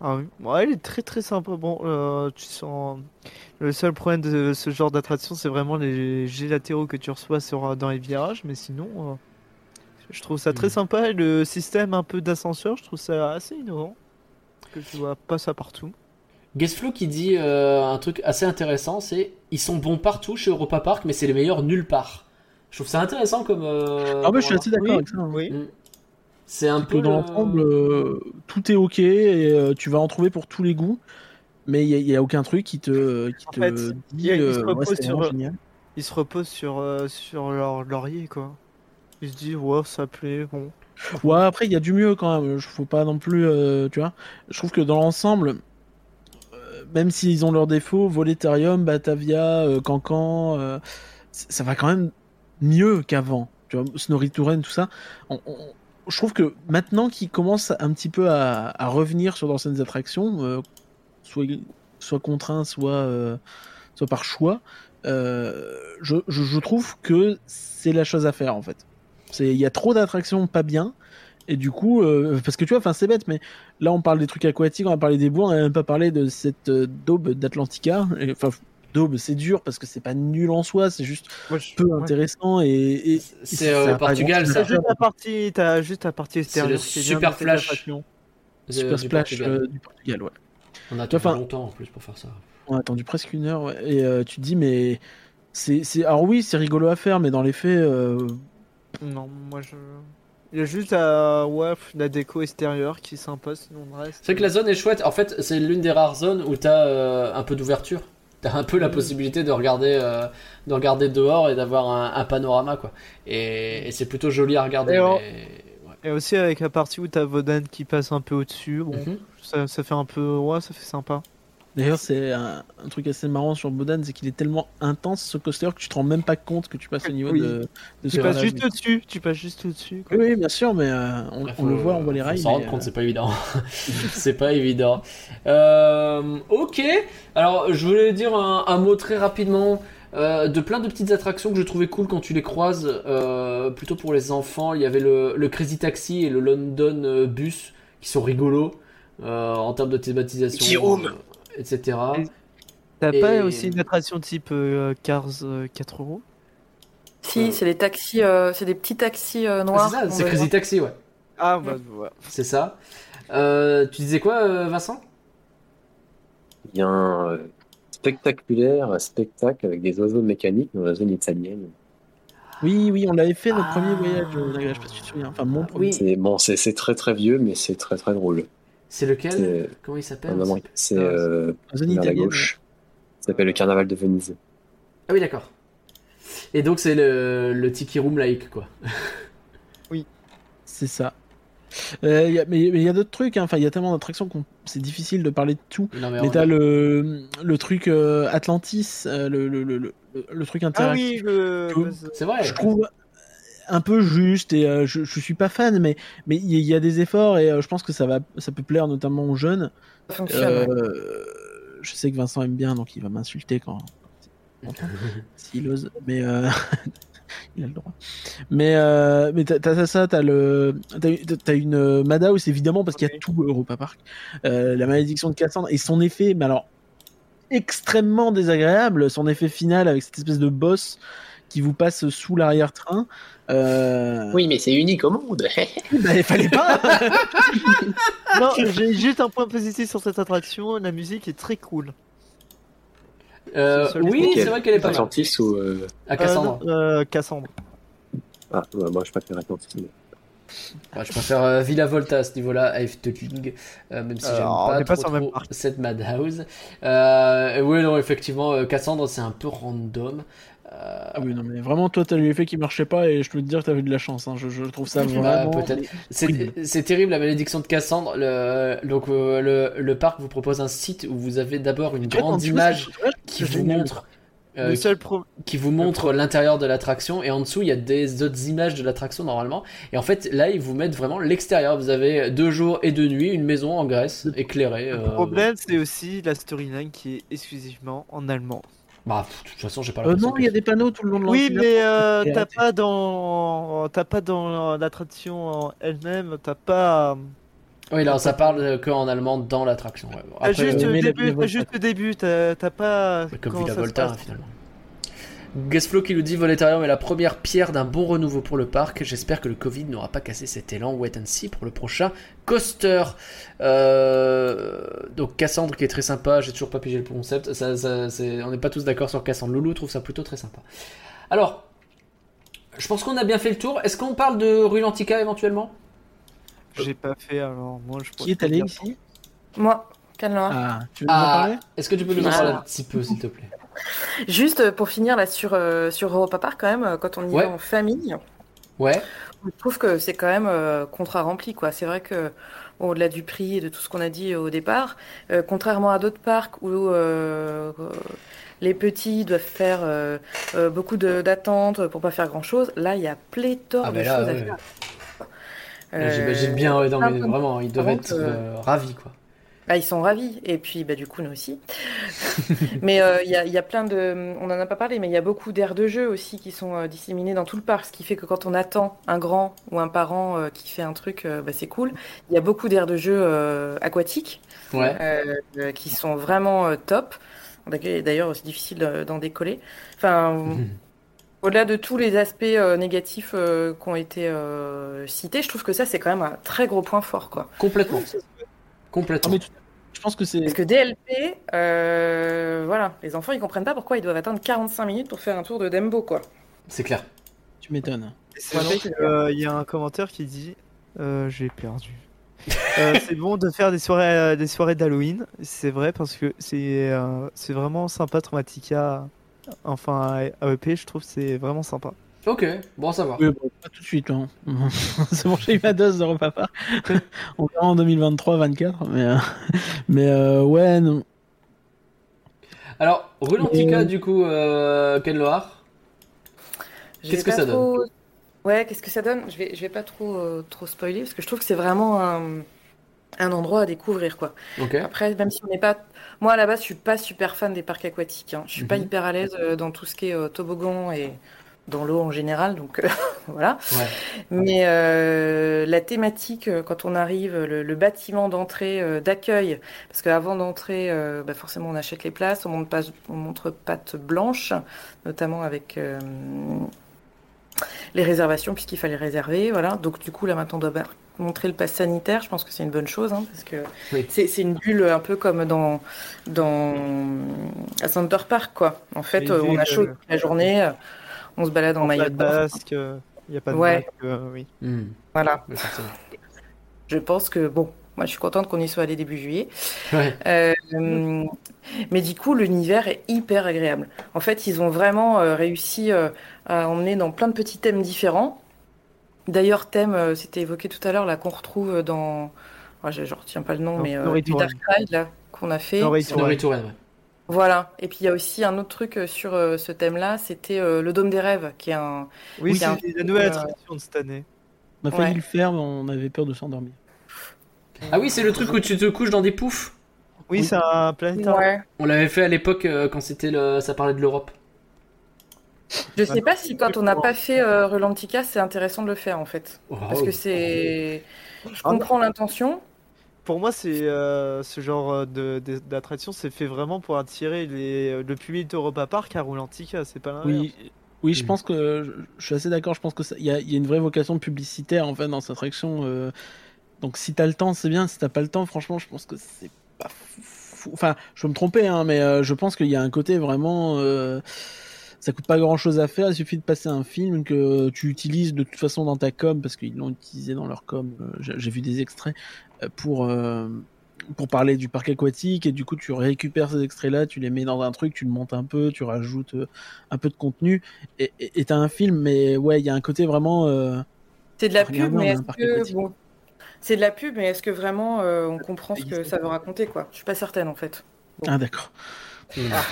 Ah oui, ouais, il est très très sympa. Bon, euh, tu sens. Le seul problème de ce genre d'attraction, c'est vraiment les jets latéraux que tu reçois sur, dans les virages, mais sinon, euh, je trouve ça très mmh. sympa. Et le système un peu d'ascenseur, je trouve ça assez innovant. Parce que tu vois pas ça partout. Guestflow qui dit euh, un truc assez intéressant, c'est ils sont bons partout chez Europa Park, mais c'est les meilleurs nulle part. Je trouve ça intéressant comme. Euh, ah, bah je suis assez d'accord oui, avec ça. Oui. Mmh. C'est un c'est peu dans l'ensemble, euh, tout est ok et euh, tu vas en trouver pour tous les goûts, mais il n'y a, a aucun truc qui te. Qui en te fait, dit, il, se ouais, sur, il se repose sur euh, sur leur laurier quoi. Il se dit ouais ça plaît bon. Ouais après il y a du mieux quand même. Je faut pas non plus euh, tu vois. Je trouve que dans l'ensemble, euh, même s'ils ont leurs défauts, Voletarium, Batavia, euh, Cancan, euh, ça va quand même mieux qu'avant. Tu vois Snorri Touren tout ça. On, on, Je trouve que maintenant qu'ils commencent un petit peu à, à revenir sur d'anciennes attractions, euh, soit, soit contraints, soit, euh, soit par choix, euh, je, je, je trouve que c'est la chose à faire en fait. Il y a trop d'attractions pas bien, et du coup, euh, parce que tu vois, c'est bête, mais là on parle des trucs aquatiques, on a parlé des bois, on n'a même pas parlé de cette euh, daube d'Atlantica. Enfin, daube, c'est dur parce que c'est pas nul en soi, c'est juste ouais, peu ouais. intéressant et, et c'est au euh, Portugal ça. C'est juste la partie, t'as juste la partie extérieure. C'est, c'est super flash, c'est super du splash Portugal. Euh, du Portugal, ouais. On a attendu enfin, longtemps en plus pour faire ça. On a attendu presque une heure ouais. Et euh, tu te dis mais c'est, c'est, alors oui c'est rigolo à faire mais dans les faits. Euh... Non moi je. Il y a juste la, ouais, la déco extérieure qui est sympa sinon le reste. C'est vrai que la zone est chouette. En fait c'est l'une des rares zones où t'as euh, un peu d'ouverture. T'as un peu la possibilité de regarder, euh, de regarder dehors et d'avoir un, un panorama, quoi. Et, et c'est plutôt joli à regarder. Et, on... mais... ouais. Et aussi avec la partie où t'as Wodan qui passe un peu au-dessus, bon, mm-hmm. ça, ça fait un peu, ouais, ça fait sympa. D'ailleurs, c'est un, un truc assez marrant sur Wodan, c'est qu'il est tellement intense ce coaster que tu te rends même pas compte que tu passes au niveau oui. de. de tu passes juste au-dessus, tu passes juste au-dessus. Quoi. Oui, oui, bien sûr, mais euh, on, Bref, on le voit, on voit les rails. On s'en rend compte, euh... c'est pas évident. C'est pas évident. Euh, ok. Alors, je voulais dire un, un mot très rapidement euh, de plein de petites attractions que je trouvais cool quand tu les croises, euh, plutôt pour les enfants. Il y avait le, le Crazy Taxi et le London Bus qui sont rigolos euh, en termes de thématisation. Qui roule. Etc. Et t'as et... pas aussi une attraction type euh, Cars euh, quatre euros ? Si, euh... c'est des taxis, euh, c'est des petits taxis euh, noirs. Ah, c'est ça, c'est Crazy Taxi, ouais. Ah, bah, ouais. C'est ça. Euh, tu disais quoi, euh, Vincent ? Il y a un euh, spectaculaire spectacle avec des oiseaux mécaniques dans la zone italienne. Oui, oui, on l'avait fait notre ah. premier voyage. Euh, je sais pas si tu te souviens. Enfin, mon premier. C'est, bon, c'est, c'est très très vieux, mais c'est très très drôle. C'est lequel c'est... Comment il s'appelle non, non, C'est vers euh, la gauche. Ça s'appelle le Carnaval de Venise. Ah oui, d'accord. Et donc c'est le, le Tiki Room like quoi. Oui, c'est ça. Euh, y a, mais il y a d'autres trucs, hein. Enfin, il y a tellement d'attractions qu'on c'est difficile de parler de tout. Non, mais mais t'as a... le le truc euh, Atlantis, euh, le, le, le, le le truc interactif. Ah oui, le... c'est vrai. Je trouve un peu juste et euh, je je suis pas fan, mais mais il y, y a des efforts et euh, je pense que ça va ça peut plaire notamment aux jeunes. Euh, je sais que Vincent aime bien, donc il va m'insulter quand. S'il ose, mais euh... il a le droit. Mais euh... mais t'as, t'as ça, t'as le t'as, t'as une Madhouse évidemment parce qu'il y a tout Europa Park, euh, la malédiction de Cassandre et son effet, mais alors extrêmement désagréable, son effet final avec cette espèce de boss qui vous passe sous l'arrière-train. Euh... Oui, mais c'est unique au monde. Ben, il fallait pas. Non, j'ai juste un point positif sur cette attraction, la musique est très cool. Euh, c'est oui, nickel. C'est vrai qu'elle est pas mal. Atlantis ou euh... à Cassandre. Euh, euh, Cassandre. Ah, bah, moi je préfère Atlantis. Mais... Bah, je préfère euh, Villa Volta à ce niveau-là, à Efteling, euh, même si euh, j'aime pas, pas trop, trop cette Madhouse. Euh, oui, non, effectivement, euh, Cassandre, c'est un peu random. Euh... Ah oui, non, mais vraiment, toi, t'as eu l'effet qui marchait pas et je peux te dire que t'as eu de la chance. Hein. Je, je trouve ça vraiment. Bah, peut-être. C'est, c'est terrible, la malédiction de Cassandre. Le, donc, le, le parc vous propose un site où vous avez d'abord une grande image qui vous montre. Euh, qui, pro... qui vous montre pro... l'intérieur de l'attraction et en dessous il y a des autres images de l'attraction normalement et en fait là ils vous mettent vraiment l'extérieur, vous avez deux jours et deux nuits une maison en Grèce éclairée. Le euh... problème c'est aussi la storyline qui est exclusivement en allemand. Bah de toute façon j'ai pas l'impression euh, non il que... y a des panneaux tout le long de l'entrée. Oui mais euh, t'as pas dans t'as pas dans l'attraction elle-même, t'as pas... Oui, alors ça parle qu'en allemand dans l'attraction. Ouais. Après, juste, euh, le début, la... juste le début, t'as, t'as pas. Comme Villa Volta finalement. Gasflo qui nous dit Voletarium est la première pierre d'un bon renouveau pour le parc. J'espère que le Covid n'aura pas cassé cet élan. Wait and see pour le prochain coaster. Euh... Donc Cassandre qui est très sympa. J'ai toujours pas pigé le concept. Ça, ça, c'est... On n'est pas tous d'accord sur Cassandre. Loulou trouve ça plutôt très sympa. Alors, je pense qu'on a bien fait le tour. Est-ce qu'on parle de Rulantica éventuellement? J'ai pas fait alors moi je. Qui est allé ici? Moi, Canloa. Ah, tu veux ah, nous en parler? Est-ce que tu peux nous en parler un petit peu s'il te plaît? Juste pour finir là sur euh, sur Europa Park quand même quand on y ouais. va en famille. Ouais. Je trouve que c'est quand même euh, contrat rempli quoi. C'est vrai que au-delà du prix et de tout ce qu'on a dit au départ, euh, contrairement à d'autres parcs où euh, les petits doivent faire euh, beaucoup de, d'attentes pour pas faire grand chose, là il y a pléthore ah, de là, choses ouais. à faire. Euh, J'imagine bien, ouais, non, mais vraiment, ils doivent être euh, euh, ravis, quoi. Bah, ils sont ravis, et puis bah, du coup, nous aussi. Mais il euh, y, a, y a plein de. On n'en a pas parlé, mais il y a beaucoup d'aires de jeu aussi qui sont euh, disséminées dans tout le parc, ce qui fait que quand on attend un grand ou un parent euh, qui fait un truc, euh, bah, c'est cool. Il y a beaucoup d'aires de jeu euh, aquatiques ouais. euh, qui sont vraiment euh, top. D'ailleurs, c'est difficile d'en décoller. Enfin. Mmh. Au-delà de tous les aspects euh, négatifs euh, qui ont été euh, cités, je trouve que ça, c'est quand même un très gros point fort, quoi. Complètement. Complètement. Mais tu... Je pense que c'est... Parce que D L P, euh, voilà, les enfants, ils comprennent pas pourquoi ils doivent attendre quarante-cinq minutes pour faire un tour de Dembo, quoi. C'est clair. Tu m'étonnes. C'est vrai qu'il euh, y a un commentaire qui dit euh, « J'ai perdu ». euh, C'est bon de faire des soirées, euh, des soirées d'Halloween, c'est vrai, parce que c'est, euh, c'est vraiment sympa, Traumatica... Enfin, A E P, je trouve que c'est vraiment sympa. Ok, bon, ça va. Oui, bon, pas tout de suite. Hein. C'est bon, j'ai eu ma dose de repas part. On verra en deux mille vingt-trois vingt-quatre. Mais, euh... mais euh, ouais, non. Alors, Rulantica, mais... du coup, euh, Ken Loar, qu'est-ce que ça trop... donne Ouais, qu'est-ce que ça donne je vais, je vais pas trop, euh, trop spoiler parce que je trouve que c'est vraiment un. un endroit à découvrir quoi. Okay. Après même si on n'est pas moi à la base je suis pas super fan des parcs aquatiques hein. Je suis mm-hmm. pas hyper à l'aise euh, dans tout ce qui est euh, toboggan et dans l'eau en général donc euh, voilà. Ouais. Mais euh, la thématique quand on arrive le, le bâtiment d'entrée euh, d'accueil parce qu'avant d'entrer euh, bah forcément on achète les places, on monte pas on montre patte blanche notamment avec euh, les réservations puisqu'il fallait réserver voilà. Donc du coup là maintenant on doit montrer le pass sanitaire, je pense que c'est une bonne chose hein, parce que oui. c'est, c'est une bulle un peu comme dans, dans à Center Park quoi. En fait, on a chaud toute la journée, On se balade en, en maillot de basque. Il n'y a pas de ouais. basque, euh, oui. Mmh. Voilà. Je pense que, bon, moi je suis contente qu'on y soit allé début juillet. Ouais. Euh, mmh. Mais du coup, l'univers est hyper agréable. En fait, ils ont vraiment euh, réussi euh, à emmener dans plein de petits thèmes différents. D'ailleurs, thème, euh, c'était évoqué tout à l'heure, là, qu'on retrouve dans... Ouais, je ne retiens pas le nom, non, mais euh, du Dark Ride, là, qu'on a fait. Snorri Touren. Snorri Touren, ouais. Voilà. Et puis, il y a aussi un autre truc sur euh, ce thème-là, c'était euh, le Dôme des Rêves, qui est un... Oui, c'est un... la nouvelle attraction de cette année. On a failli ouais. le faire, mais on avait peur de s'endormir. Ah oui, c'est le truc où tu te couches dans des poufs. Oui, oui. C'est un planétarium. Ouais. On l'avait fait à l'époque, euh, quand c'était le... ça parlait de l'Europe. Je sais pas si quand on n'a pas fait euh, Rulantica, c'est intéressant de le faire en fait, wow. parce que c'est, je comprends l'intention. Pour moi, c'est euh, ce genre de, de, d'attraction, c'est fait vraiment pour attirer les, le public d'Europa Park à Rulantica, c'est pas l'inverse. Oui, oui, je pense que je, je suis assez d'accord. Je pense que il y, y a une vraie vocation publicitaire en fait dans cette attraction. Euh, donc si t'as le temps, c'est bien. Si t'as pas le temps, franchement, je pense que c'est pas fou. Enfin, je peux me tromper, hein, mais euh, je pense qu'il y a un côté vraiment. Euh... Ça coûte pas grand chose à faire, il suffit de passer un film que tu utilises de toute façon dans ta com, parce qu'ils l'ont utilisé dans leur com, j'ai vu des extraits, pour, euh, pour parler du parc aquatique, et du coup tu récupères ces extraits-là, tu les mets dans un truc, tu le montes un peu, tu rajoutes un peu de contenu, et, et, et t'as un film, mais ouais, il y a un côté vraiment... Euh, c'est de la pub, mais est-ce que... Bon, c'est de la pub, mais est-ce que vraiment euh, on comprend ce que ça veut raconter, quoi ? Je suis pas certaine, en fait. Bon. Ah, d'accord. Ah.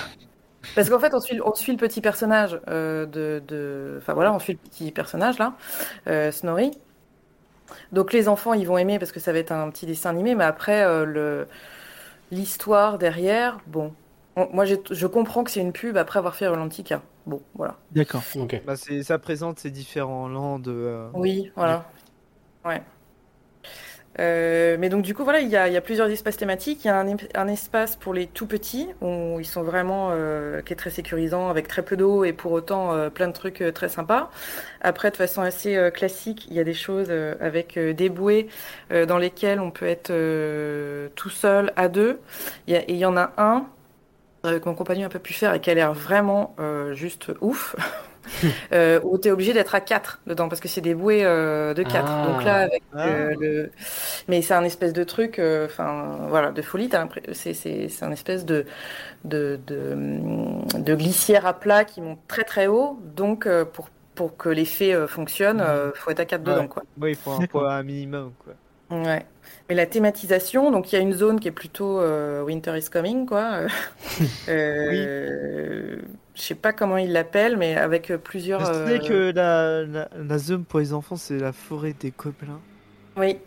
Parce qu'en fait, on suit, on suit le petit personnage euh, de, de, enfin voilà, on suit le petit personnage là, euh, Snorri. Donc les enfants, ils vont aimer parce que ça va être un petit dessin animé, mais après euh, le, l'histoire derrière, bon, on, moi je, je comprends que c'est une pub après avoir fait Rulantica. Bon, voilà. D'accord. Ok. Bah c'est, ça présente ces différents lands de. Euh... Oui, voilà. Ouais. Euh, mais donc du coup voilà, il y a, il y a plusieurs espaces thématiques. Il y a un, un espace pour les tout petits où ils sont vraiment euh, qui est très sécurisant avec très peu d'eau et pour autant euh, plein de trucs euh, très sympas. Après de façon assez euh, classique, il y a des choses euh, avec euh, des bouées euh, dans lesquelles on peut être euh, tout seul à deux. Il y a, et il y en a un euh, que mon compagnon a pas pu faire et qui a l'air vraiment euh, juste ouf. Euh, où t'es obligé d'être à quatre dedans parce que c'est des bouées euh, de quatre. Ah. Donc là, avec euh, ah. le, mais c'est un espèce de truc, enfin euh, voilà, de folie. T'as c'est c'est c'est un espèce de de de, de glissière à plat qui monte très très haut. Donc euh, pour pour que l'effet euh, fonctionne, euh, faut être à quatre ouais. dedans quoi. Oui, il faut un poids un minimum quoi. Ouais. Mais la thématisation, donc il y a une zone qui est plutôt euh, Winter is Coming quoi. euh, oui. Je sais pas comment ils l'appellent, mais avec plusieurs. Je sais euh... que la, la, la zone pour les enfants, c'est la forêt des gobelins. Oui.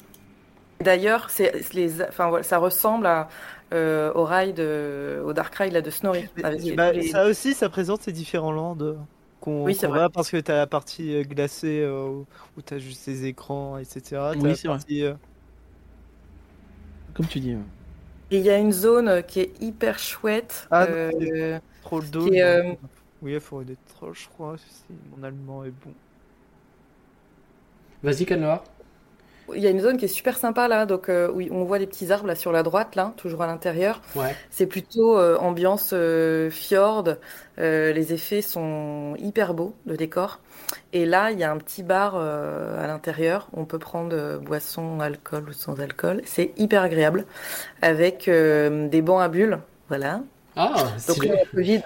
D'ailleurs, c'est, c'est les, enfin, ça ressemble à, euh, au ride, euh, au Dark Ride là de Snorri. Avec bah, les... Ça aussi, ça présente ces différents landes qu'on, oui, qu'on va parce que t'as la partie glacée euh, où t'as juste ces écrans, et cetera. T'as oui, c'est partie, vrai. Euh... Comme tu dis. Et il y a une zone qui est hyper chouette. Ah, euh... non, trop d'eau. Et, euh... Oui, il faut des trolls, je crois. Si mon allemand est bon. Vas-y, Canloa. Il y a une zone qui est super sympa là, donc euh, oui, on voit des petits arbres là sur la droite là, toujours à l'intérieur. Ouais. C'est plutôt euh, ambiance euh, fjord. Euh, les effets sont hyper beaux, le décor. Et là, il y a un petit bar euh, à l'intérieur. On peut prendre euh, boisson, alcool ou sans alcool. C'est hyper agréable, avec euh, des bancs à bulles, voilà. Ah, donc là, vide.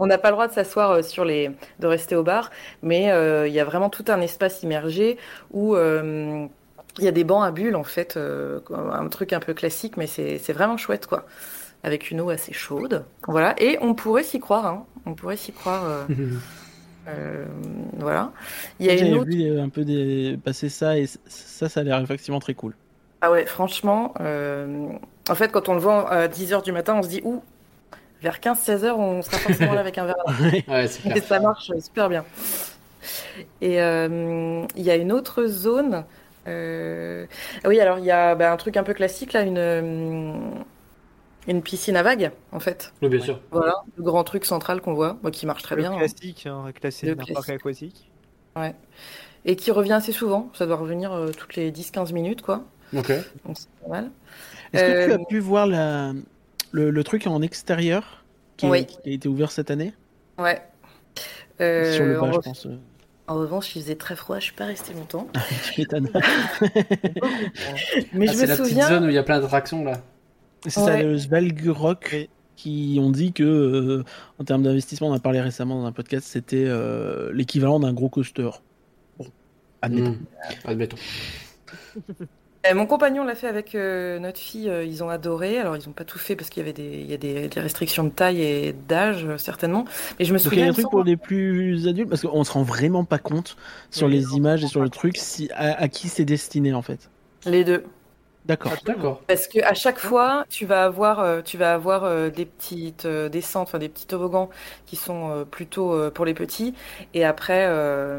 On n'a pas le droit de s'asseoir sur les, de rester au bar, mais il euh, y a vraiment tout un espace immergé où il euh, y a des bancs à bulles en fait, euh, un truc un peu classique, mais c'est, c'est vraiment chouette quoi, avec une eau assez chaude, voilà. Et on pourrait s'y croire, hein. On pourrait s'y croire, euh, euh, voilà. Il y a une autre... vu un peu des... passer ça et ça, ça a l'air effectivement très cool. Ah ouais, franchement, euh... en fait quand on le voit à dix heures du matin, on se dit ouh. Vers quinze seize heures, on sera forcément là avec un verre d'eau. Ouais, et ça marche super bien. Et il euh, y a une autre zone. Euh... Oui, alors il y a bah, un truc un peu classique, là, une, une piscine à vagues, en fait. Oui, bien sûr. Voilà, le grand truc central qu'on voit, moi, qui marche très le bien. Classique, hein. Hein, classé le dans classique, un parc aquatique. Ouais. Et qui revient assez souvent. Ça doit revenir euh, toutes les dix quinze minutes, quoi. Ok. Donc c'est pas mal. Est-ce euh... que tu as pu voir la. Le, le truc en extérieur qui, oui. qui a été ouvert cette année. Ouais. Euh, Sur le bas, je re... pense. En revanche, il faisait très froid, je suis pas restée longtemps. Je m'étonne. Mais ah, je me souviens. C'est la petite zone où il y a plein d'attractions là. C'est ouais. ça, le Svalgurok. Oui. Qui ont dit que, euh, en termes d'investissement, on a parlé récemment dans un podcast, c'était euh, l'équivalent d'un gros coaster. Bon, admettons. Mmh, admettons. Et mon compagnon l'a fait avec euh, notre fille, euh, ils ont adoré. Alors, ils n'ont pas tout fait parce qu'il y avait des, il y a des, des restrictions de taille et d'âge, euh, certainement. Mais je me souviens. Il y a un truc pour les plus adultes, parce qu'on ne se rend vraiment pas compte sur oui, les images et sur le truc si, à, à qui c'est destiné, en fait. Les deux. D'accord. D'accord. Parce que à chaque fois, tu vas avoir, tu vas avoir des petites descentes, enfin des petits toboggans qui sont plutôt pour les petits. Et après, euh,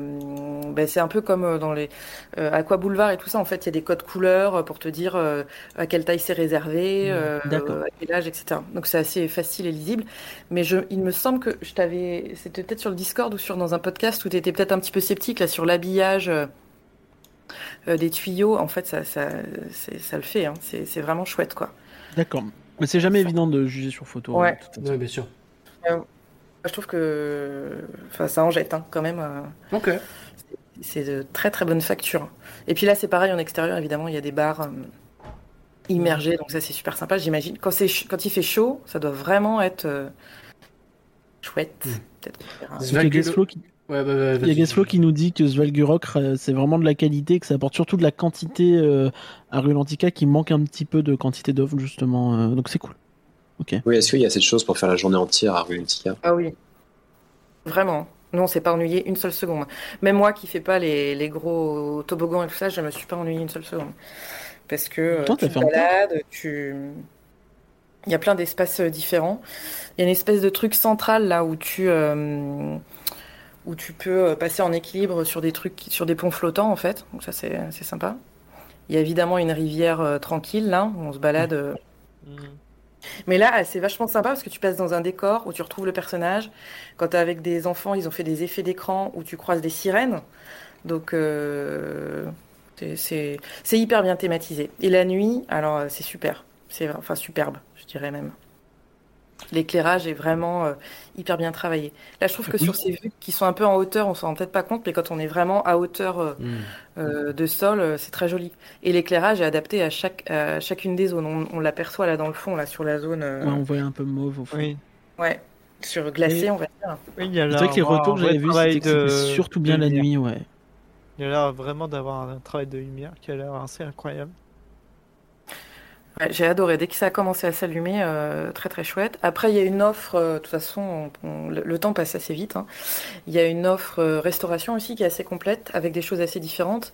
ben c'est un peu comme dans les euh, Aqua Boulevard et tout ça. En fait, il y a des codes couleurs pour te dire euh, à quelle taille c'est réservé, euh, à quel âge, et cetera. Donc c'est assez facile et lisible. Mais je, il me semble que je t'avais, c'était peut-être sur le Discord ou sur dans un podcast où tu étais peut-être un petit peu sceptique là sur l'habillage. Euh, des tuyaux, en fait, ça, ça, c'est, ça le fait. Hein. C'est, c'est vraiment chouette, quoi. D'accord. Mais c'est jamais évident de juger sur photo. Ouais. Hein, oui, bien sûr. Euh, je trouve que, enfin, ça en jette, hein, quand même. Euh... Ok. C'est, c'est de très très bonne facture. Et puis là, c'est pareil en extérieur. Évidemment, il y a des bars euh, immergés, donc ça, c'est super sympa. J'imagine. Quand c'est, ch- quand il fait chaud, ça doit vraiment être euh, chouette. Mmh. Peut-être. C'est un guest-flow qui. Ouais, bah, bah, bah, il y a Gasflo qui nous dit que Svalgurok c'est vraiment de la qualité, que ça apporte surtout de la quantité euh, à Rulantica qui manque un petit peu de quantité d'offres justement, euh, donc c'est cool. Okay. Oui, est-ce qu'il y a assez de choses pour faire la journée entière à Rulantica? Ah oui, vraiment. Nous on s'est pas ennuyé une seule seconde. Même moi qui fais pas les, les gros toboggans et tout ça, je me suis pas ennuyé une seule seconde. Parce que Tant, euh, tu te balades, tu... Il y a plein d'espaces différents. Il y a une espèce de truc central là où tu... Euh... où tu peux passer en équilibre sur des trucs, sur des ponts flottants en fait, donc ça c'est, c'est sympa. Il y a évidemment une rivière euh, tranquille là, où on se balade. Euh... Mmh. Mais là c'est vachement sympa parce que tu passes dans un décor où tu retrouves le personnage. Quand t'es avec des enfants, ils ont fait des effets d'écran où tu croises des sirènes, donc euh... c'est, c'est, c'est hyper bien thématisé. Et la nuit, alors c'est super, c'est enfin superbe, je dirais même. L'éclairage est vraiment euh, hyper bien travaillé. Là, je trouve que oui. sur ces vues qui sont un peu en hauteur, on s'en rend peut-être pas compte, mais quand on est vraiment à hauteur euh, mmh. euh, de sol, euh, c'est très joli. Et l'éclairage est adapté à, chaque, à chacune des zones. On, on l'aperçoit là dans le fond, là sur la zone. Euh... Ouais, on voit un peu mauve au fond. Oui. Ouais, sur glacé, et... on va dire. Oui, il y a là. C'est vrai que les retours que j'avais vus, c'était de... surtout bien la nuit, ouais. Il y a l'air vraiment d'avoir un travail de lumière qui a l'air assez incroyable. Ouais, j'ai adoré. Dès que ça a commencé à s'allumer, euh, très très chouette. Après, il y a une offre, euh, de toute façon, on, on, le, le temps passe assez vite. Hein. Il y a une offre euh, restauration aussi qui est assez complète, avec des choses assez différentes.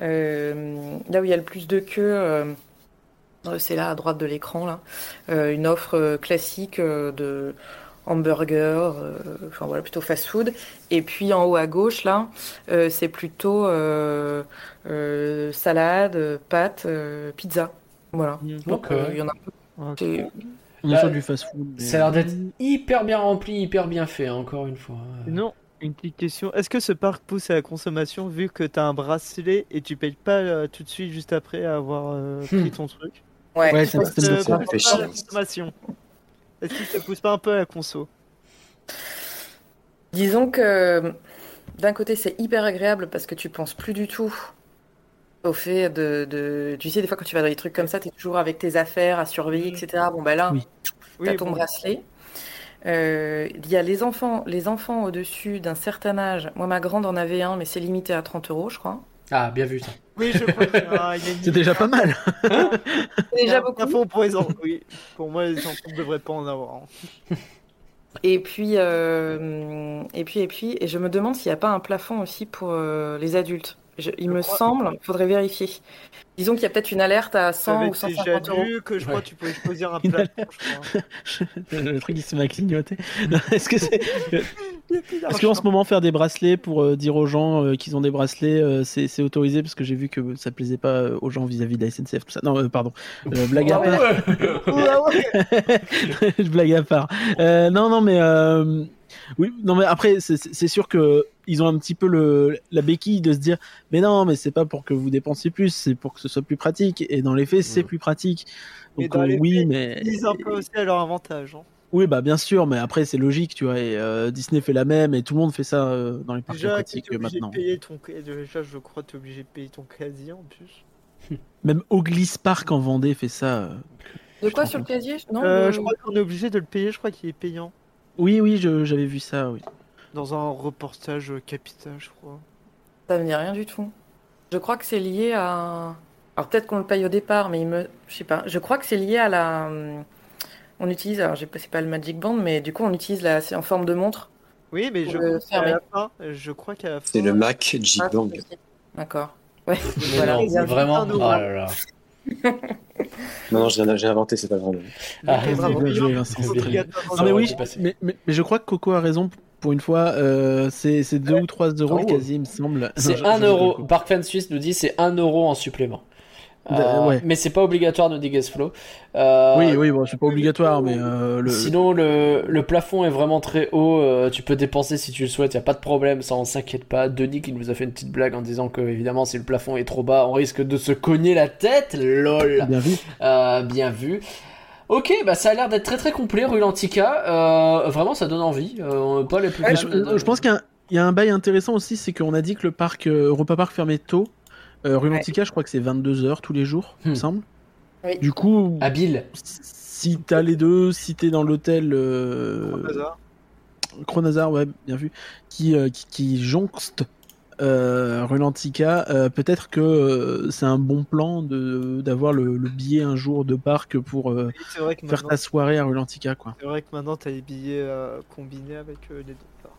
Euh, là où il y a le plus de queues, euh, c'est là à droite de l'écran, là. Euh, une offre euh, classique euh, de hamburger, euh, enfin voilà, plutôt fast-food. Et puis en haut à gauche, là, euh, c'est plutôt euh, euh, salade, pâtes, euh, pizza. Voilà. Donc il euh, euh, y en a un peu. Okay. On est sur du fast-food. Mais... Ça a l'air d'être hyper bien rempli, hyper bien fait, hein, encore une fois. Euh... Non, une petite question. Est-ce que ce parc pousse à la consommation vu que t'as un bracelet et tu payes pas euh, tout de suite juste après avoir euh, pris ton truc? Ouais, ouais ça, ça, ça, ça pousse pas à la consommation. Est-ce que ça pousse pas un peu à la conso? Disons que d'un côté c'est hyper agréable parce que tu penses plus du tout. Au fait de, de. Tu sais, des fois, quand tu vas dans des trucs comme ça, tu es toujours avec tes affaires à surveiller, et cetera. Bon, ben là, oui. tu as oui, ton bon. bracelet. Il euh, y a les enfants, les enfants au-dessus d'un certain âge. Moi, ma grande en avait un, mais c'est limité à trente euros, je crois. Ah, bien vu, ça. Oui, je crois. Que... Ah, il est c'est déjà pas mal. C'est déjà beaucoup. Pour les enfants, oui. Pour moi, les enfants ne devraient pas en avoir. Hein. Et puis, euh... et puis, et puis, et je me demande s'il n'y a pas un plafond aussi pour euh, les adultes. Je, il je me crois, semble, il faudrait vérifier. Disons qu'il y a peut-être une alerte à cent ou cent cinquante euros. J'ai vu que je crois que ouais. tu pouvais choisir un plat. Le truc il se met à clignoter. Non, est-ce que c'est... Est-ce qu'en ce moment faire des bracelets pour euh, dire aux gens euh, qu'ils ont des bracelets euh, c'est, c'est autorisé parce que j'ai vu que ça plaisait pas euh, aux gens vis-à-vis de la S N C F tout ça. Non, euh, pardon. Euh, blague à part. Je blague à part. Euh, non, non, mais. Euh... Oui, non mais après c'est, c'est sûr que ils ont un petit peu le la béquille de se dire mais non mais c'est pas pour que vous dépensiez plus, c'est pour que ce soit plus pratique et dans les faits c'est plus pratique. Donc mais dans euh, les oui faits, mais ils un peu aussi à leur avantage. Hein. Oui, bah bien sûr, mais après c'est logique, tu vois. Et, euh, Disney fait la même et tout le monde fait ça euh, dans les parcs aquatiques maintenant. Payer ton... Déjà, je crois que t'es obligé de payer ton casier en plus. Même Oglis Park en Vendée fait ça. Euh... De quoi sur le casier non, euh, mais... Je crois qu'on est obligé de le payer, je crois qu'il est payant. Oui, oui, je, j'avais vu ça, oui. Dans un reportage Capital, je crois. Ça me dit rien du tout. Je crois que c'est lié à... Alors peut-être qu'on le paye au départ, mais il me... je sais pas. Je crois que c'est lié à la... On utilise, alors j'ai... c'est pas le Magic Band, mais du coup on utilise la... c'est en forme de montre. Oui, mais je... La fin, je crois qu'à la fin... C'est le Mac Magic ah, Band. D'accord. Ouais. Voilà, non, c'est vraiment... Oh là là. non, non, j'ai, j'ai inventé, c'est pas vrai. Ah, c'est bon joué, Vincent. Non, mais oui, mais, mais, mais je crois que Coco a raison. Pour une fois, euh, c'est, c'est deux ouais. ou trois euros le casier, il me semble. C'est non, un je, euro. Park Fan Suisse nous dit c'est un euro en supplément. Euh, euh, ouais. Mais c'est pas obligatoire de Guest Flow. Euh, oui, oui, bon, c'est pas obligatoire, mais euh, le... sinon le, le plafond est vraiment très haut. Euh, tu peux dépenser si tu le souhaites, y a pas de problème, ça on s'inquiète pas. Denis qui nous a fait une petite blague en disant que évidemment si le plafond est trop bas, on risque de se cogner la tête. Lol. Bien vu. Euh, bien vu. Ok, bah ça a l'air d'être très très complet, Rulantica. Euh, vraiment, ça donne envie. Euh, on n'est pas les plus. Ouais, je, de... je pense qu'il y a, un, il y a un bail intéressant aussi, c'est qu'on a dit que le parc euh, Europa Park fermait tôt. Euh, Rulantica, ouais. Je crois que c'est vingt-deux heures tous les jours, hmm. il me semble. Oui. Du coup, habile. Si t'as les deux, si t'es dans l'hôtel euh... Cronazar, Cronazar, ouais, bien vu, qui euh, qui, qui jonxte euh, Rulantica, euh, peut-être que euh, c'est un bon plan de d'avoir le, le billet un jour de parc pour euh, oui, faire ta soirée à Rulantica, quoi. C'est vrai que maintenant t'as les billets euh, combinés avec euh, les deux parcs.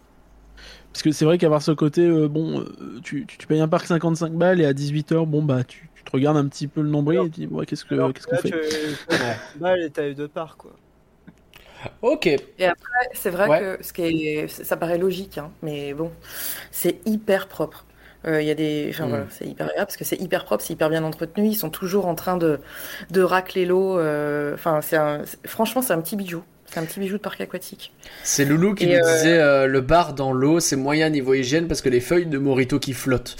Parce que c'est vrai qu'avoir ce côté, euh, bon, euh, tu, tu, tu payes un parc cinquante-cinq balles et à dix-huit heures, bon, bah, tu, tu te regardes un petit peu le nombril alors, et tu dis, ouais, qu'est-ce, que, alors, qu'est-ce qu'on là, fait cinquante balles et t'as eu deux parts, quoi. Ok. Et après, c'est vrai ouais. que ce qui est, ça paraît logique, hein, mais bon, c'est hyper propre. Il euh, y a des, enfin, mm. voilà, c'est hyper agréable parce que c'est hyper propre, c'est hyper bien entretenu. Ils sont toujours en train de, de racler l'eau. Enfin, euh, c'est un... franchement, c'est un petit bijou. C'est un petit bijou de parc aquatique. C'est Loulou qui et nous euh... disait euh, le bar dans l'eau, c'est moyen niveau hygiène parce que les feuilles de Morito qui flottent.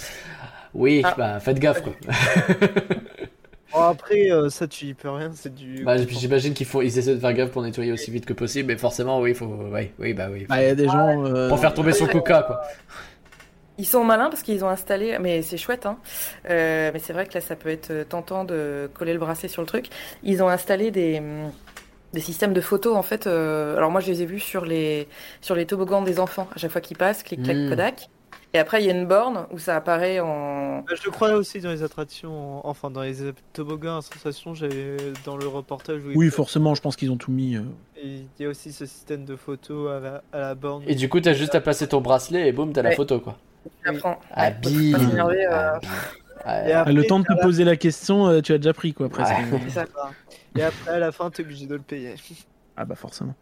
Oui, ah. bah faites gaffe quoi. Bon, après, euh, ça tu y peux rien, c'est du. Bah, j'imagine qu'ils font, ils essaient de faire gaffe pour nettoyer aussi vite que possible, mais forcément, oui, il faut. Oui, oui, bah oui. Faut... Bah, y a des gens. Euh... Pour faire tomber son coca quoi. Ils sont malins parce qu'ils ont installé, mais c'est chouette, hein. Euh, mais c'est vrai que là, ça peut être tentant de coller le bracelet sur le truc. Ils ont installé des. Des systèmes de photos en fait. Euh, alors moi je les ai vus sur les sur les toboggans des enfants à chaque fois qu'ils passent, clic clac mmh. Kodak. Et après il y a une borne où ça apparaît en. Je crois aussi dans les attractions, enfin dans les toboggans à sensation, j'avais dans le reportage. Où oui forcément, je pense qu'ils ont tout mis. Euh... Et il y a aussi ce système de photos à la, à la borne. Et du coup t'as juste à placer ton bracelet et boum t'as ouais. la photo quoi. J'apprends. Habille. Le temps de te poser la question, tu as déjà pris quoi presque. Ouais. C'est ça. Et après, à la fin, t'es obligé de le payer. Ah bah forcément.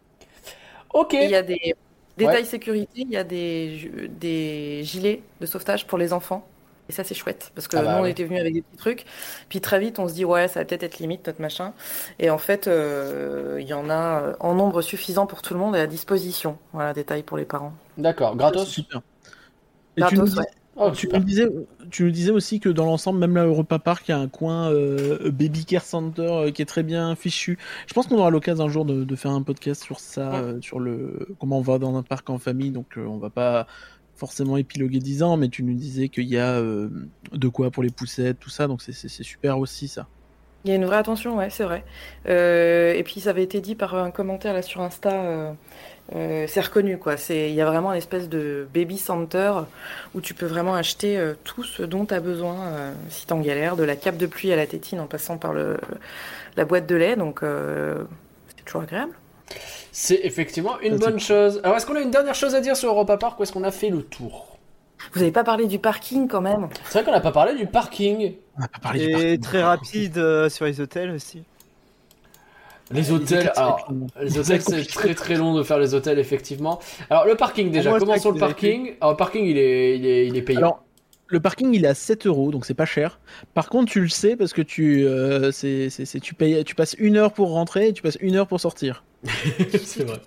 Ok. Il y a des détails ouais. sécurité, il y a des, des gilets de sauvetage pour les enfants. Et ça, c'est chouette. Parce que ah bah nous, on ouais. était venus avec des petits trucs. Puis très vite, on se dit, ouais, ça va peut-être être limite, notre machin. Et en fait, euh, il y en a en nombre suffisant pour tout le monde et à disposition. Voilà, détail pour les parents. D'accord, gratos. Super. Et gratos, tu... ouais. Oh, tu, nous disais, tu nous disais aussi que dans l'ensemble, même là, Europa Park, il y a un coin euh, Baby Care Center euh, qui est très bien fichu. Je pense qu'on aura l'occasion un jour de, de faire un podcast sur ça, ouais. euh, sur le comment on va dans un parc en famille. Donc, euh, on va pas forcément épiloguer dix ans, mais tu nous disais qu'il y a euh, de quoi pour les poussettes, tout ça. Donc, c'est, c'est, c'est super aussi, ça. Il y a une vraie attention, ouais, c'est vrai. Euh, et puis, ça avait été dit par un commentaire là sur Insta... Euh... Euh, c'est reconnu quoi, il y a vraiment une espèce de baby center où tu peux vraiment acheter euh, tout ce dont tu as besoin euh, si t'en galères, de la cape de pluie à la tétine en passant par le, la boîte de lait, donc euh, c'est toujours agréable. C'est effectivement une bonne chose. Alors est-ce qu'on a une dernière chose à dire sur Europa Park ou est-ce qu'on a fait le tour? Vous n'avez pas parlé du parking quand même. C'est vrai qu'on n'a pas parlé du parking. On n'a pas parlé Et du parking. Et très rapide euh, sur les hôtels aussi. Les hôtels, alors, les hôtels, c'est très très long de faire les hôtels, effectivement. Alors, le parking, déjà, moi, commençons le parking. Alors, le parking, il est, il est, il est payant. Alors, le parking, il est à sept euros, donc c'est pas cher. Par contre, tu le sais parce que tu, euh, c'est, c'est, c'est, tu, payes, tu passes une heure pour rentrer et tu passes une heure pour sortir. C'est vrai.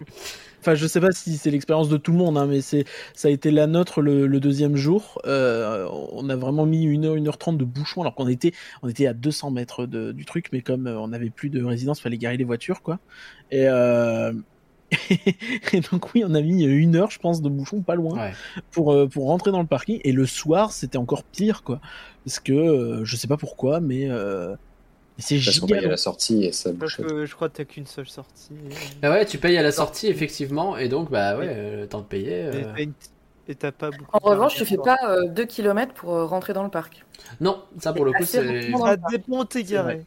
Enfin, je sais pas si c'est l'expérience de tout le monde, hein, mais c'est, ça a été la nôtre le, le deuxième jour. Euh, on a vraiment mis une heure, une heure trente de bouchon, alors qu'on était, on était à deux cents mètres de, du truc, mais comme on n'avait plus de résidence, fallait garer les voitures, quoi. Et euh, Et donc oui, on a mis une heure, je pense, de bouchon, pas loin, ouais. pour euh, pour rentrer dans le parking. Et le soir, c'était encore pire, quoi, parce que euh, je sais pas pourquoi, mais euh, c'est parce qu'on paye à la sortie et ça bouche. Je, je crois que t'as qu'une seule sortie. Et... Ah ouais, tu payes à la sortie, sortie effectivement, et donc bah ouais, euh, le temps de payer. Euh... Et, et t'as pas beaucoup. En revanche, tu fais pas deux kilomètres pour euh, rentrer dans le parc. Non, ça pour c'est le coup, c'est. Ça dépend où t'es garé.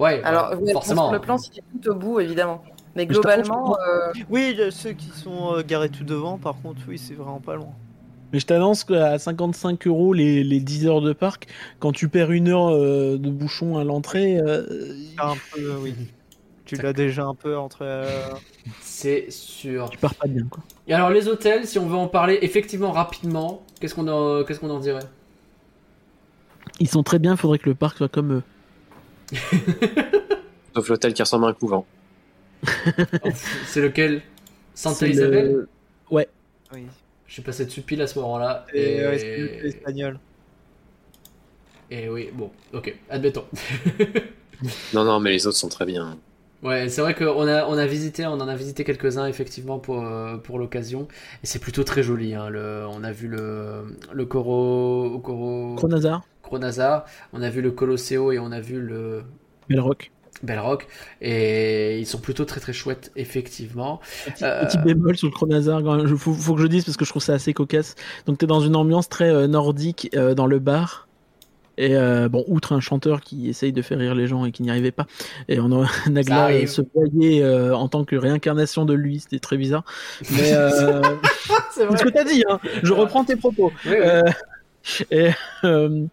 Ouais. Alors ouais, forcément. Le plan, c'est tout au bout, évidemment. Mais globalement, mais euh... oui, ceux qui sont euh, garés tout devant, par contre, oui, c'est vraiment pas loin. Mais je t'annonce qu'à cinquante-cinq euros les, les dix heures de parc, quand tu perds une heure euh, de bouchon à l'entrée, euh... un peu, euh, oui. Tu l'as déjà un peu entre. Euh... C'est sûr. Tu pars pas bien, quoi. Et alors les hôtels, si on veut en parler effectivement rapidement, qu'est-ce qu'on en, qu'est-ce qu'on en dirait ? Ils sont très bien. Il faudrait que le parc soit comme eux. Sauf l'hôtel qui ressemble à un couvent. Oh, c'est lequel ? Santa c'est Isabel le... Ouais. Oui. Je suis passé dessus pile à ce moment-là. Et, et... ouais, c'est espagnol. Et oui, bon, ok, admettons. non, non, mais les autres sont très bien. Ouais, c'est vrai qu'on a, on a visité, on en a visité quelques-uns effectivement pour pour l'occasion. Et c'est plutôt très joli. Hein, le, on a vu le le Coro, Coro... Kronazar. Kronazar. On a vu le Colosseo et on a vu le Bell Rock. Bell Rock, et ils sont plutôt très très chouettes, effectivement. Petit, euh... petit bémol sur le Kronazar, il faut, faut que je dise parce que je trouve ça assez cocasse. Donc, t'es dans une ambiance très euh, nordique euh, dans le bar, et euh, bon, outre un chanteur qui essaye de faire rire les gens et qui n'y arrivait pas, et on a Nagla euh, se voyait euh, en tant que réincarnation de lui, c'était très bizarre. Mais euh... c'est vrai. C'est ce que t'as dit, hein. Je reprends tes propos. Oui, oui. Euh... Et. Euh...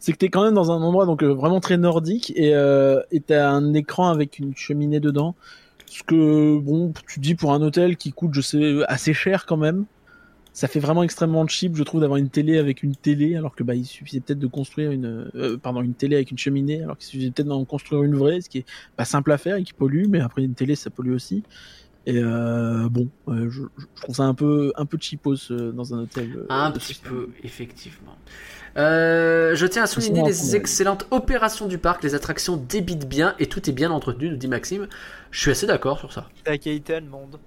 C'est que t'es quand même dans un endroit donc euh, vraiment très nordique et, euh, et t'as un écran avec une cheminée dedans, ce que bon tu dis pour un hôtel qui coûte je sais assez cher quand même, ça fait vraiment extrêmement cheap je trouve d'avoir une télé avec une télé alors que bah il suffisait peut-être de construire une euh, pardon une télé avec une cheminée alors qu'il suffisait peut-être d'en construire une vraie, ce qui est pas simple à faire et qui pollue, mais après une télé ça pollue aussi. Et euh, bon, euh, je, je trouve ça un peu, un peu cheapos euh, dans un hôtel. Euh, un petit système. Peu, effectivement. Euh, je tiens à souligner les fond, excellentes ouais. opérations du parc. Les attractions débitent bien et tout est bien entretenu, nous dit Maxime. Je suis assez d'accord sur ça. La qualité allemande.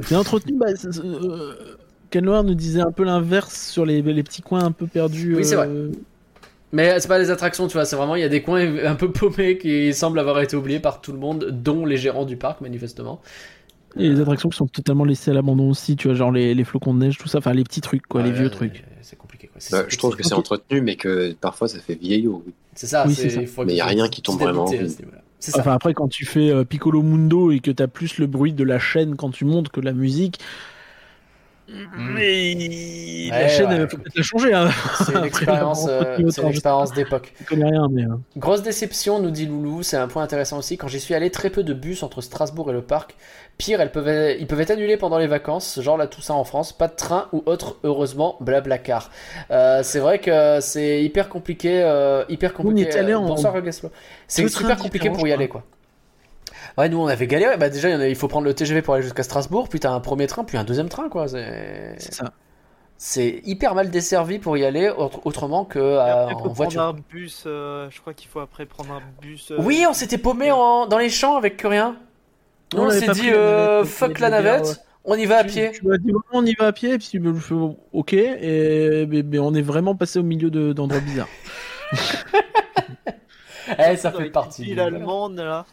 C'est entretenu, bah, c'est, euh, Ken Loire nous disait un peu l'inverse sur les, les petits coins un peu perdus. Oui, c'est vrai. Euh... Mais c'est pas des attractions, tu vois, c'est vraiment, il y a des coins un peu paumés qui semblent avoir été oubliés par tout le monde, dont les gérants du parc, manifestement. Et les attractions qui sont totalement laissées à l'abandon aussi, tu vois, genre les, les flocons de neige, tout ça, enfin les petits trucs, quoi, ah, les là, vieux là, trucs. C'est compliqué, quoi. C'est bah, je trouve que c'est entretenu, mais que parfois ça fait vieillot. C'est ça, oui, c'est, c'est ça. Mais il n'y a rien qui tombe vraiment. Habité, c'est, voilà. c'est enfin, ça. Après, quand tu fais euh, Piccolo Mundo et que t'as plus le bruit de la chaîne quand tu montes que la musique. Mais ouais, la chaîne ouais. faut peut-être la changer. Hein. C'est une expérience, euh, c'est une expérience d'époque. Je connais rien, mais... Grosse déception, nous dit Loulou. C'est un point intéressant aussi. Quand j'y suis allé, très peu de bus entre Strasbourg et le parc. Pire, elles peuvent, ils peuvent être annulés pendant les vacances. Genre là, tout ça en France. Pas de train ou autre, heureusement, Blablacar. Euh, c'est vrai que c'est hyper compliqué. Euh, hyper compliqué. On est allé en... Bonsoir, Gaslo. C'est super compliqué pour y aller, quoi. Ouais, nous on avait galéré. Bah déjà, il faut prendre le T G V pour aller jusqu'à Strasbourg, puis t'as un premier train, puis un deuxième train, quoi. C'est, c'est ça. C'est hyper mal desservi pour y aller, autre... autrement que euh, après, en voiture. Un bus, euh, je crois qu'il faut après prendre un bus. Euh... Oui, on s'était paumé en... dans les champs avec rien. On, on s'est dit euh, fuck la navette, ouais. on y va tu, à pied. Tu m'as dit oh, on y va à pied, et puis tu me fais ok, et mais, mais on est vraiment passé au milieu de, d'endroits bizarres. Eh, ça fait partie du l'allemande là,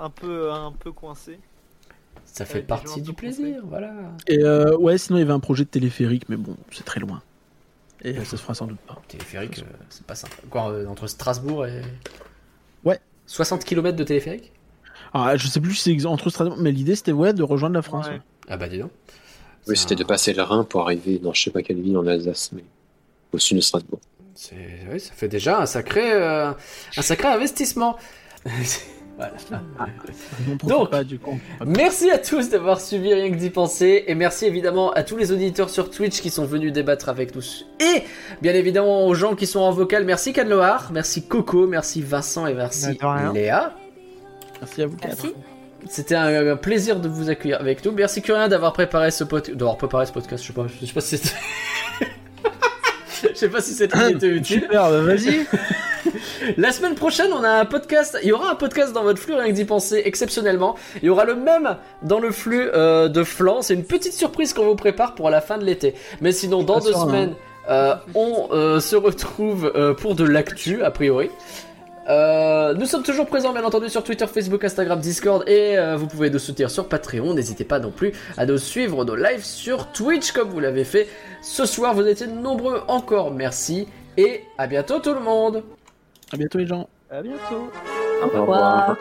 un peu un peu coincé. Ça fait partie du plaisir, voilà. Et euh, ouais, sinon il y avait un projet de téléphérique, mais bon, c'est très loin. Et ouais, ça se fera sans doute pas. Téléphérique, euh, c'est pas simple. Quoi, euh, entre Strasbourg et ouais, soixante kilomètres de téléphérique. Ah, je sais plus si c'est entre Strasbourg, mais l'idée c'était ouais de rejoindre la France. Ouais. Ouais. Ah bah dis donc. Oui, ça... c'était de passer le Rhin pour arriver dans je sais pas quelle ville en Alsace, mais au sud de Strasbourg. C'est... Oui, ça fait déjà un sacré, euh... un sacré investissement. Voilà. Donc, merci à tous d'avoir suivi Rien que d'y penser, et merci évidemment à tous les auditeurs sur Twitch qui sont venus débattre avec nous, et bien évidemment aux gens qui sont en vocal. Merci Canloar, merci Coco, merci Vincent et merci Léa. Merci à vous. Merci. C'était un, un plaisir de vous accueillir avec nous. Merci Curien d'avoir préparé ce podcast, d'avoir préparé ce podcast. Je sais pas, je sais pas si c'était Je sais pas si cette idée était utile. Vas-y. La semaine prochaine, on a un podcast. Il y aura un podcast dans votre flux, rien que d'y penser, exceptionnellement. Il y aura le même dans le flux euh, de flanc. C'est une petite surprise qu'on vous prépare pour la fin de l'été. Mais sinon, dans deux sûr, semaines, euh, on euh, se retrouve euh, pour de l'actu, a priori. Euh, nous sommes toujours présents, bien entendu, sur Twitter, Facebook, Instagram, Discord, et euh, vous pouvez nous soutenir sur Patreon. N'hésitez pas non plus à nous suivre nos lives sur Twitch, comme vous l'avez fait ce soir. Vous étiez nombreux encore, merci, et à bientôt tout le monde. À bientôt les gens. À bientôt. Au revoir. Au revoir.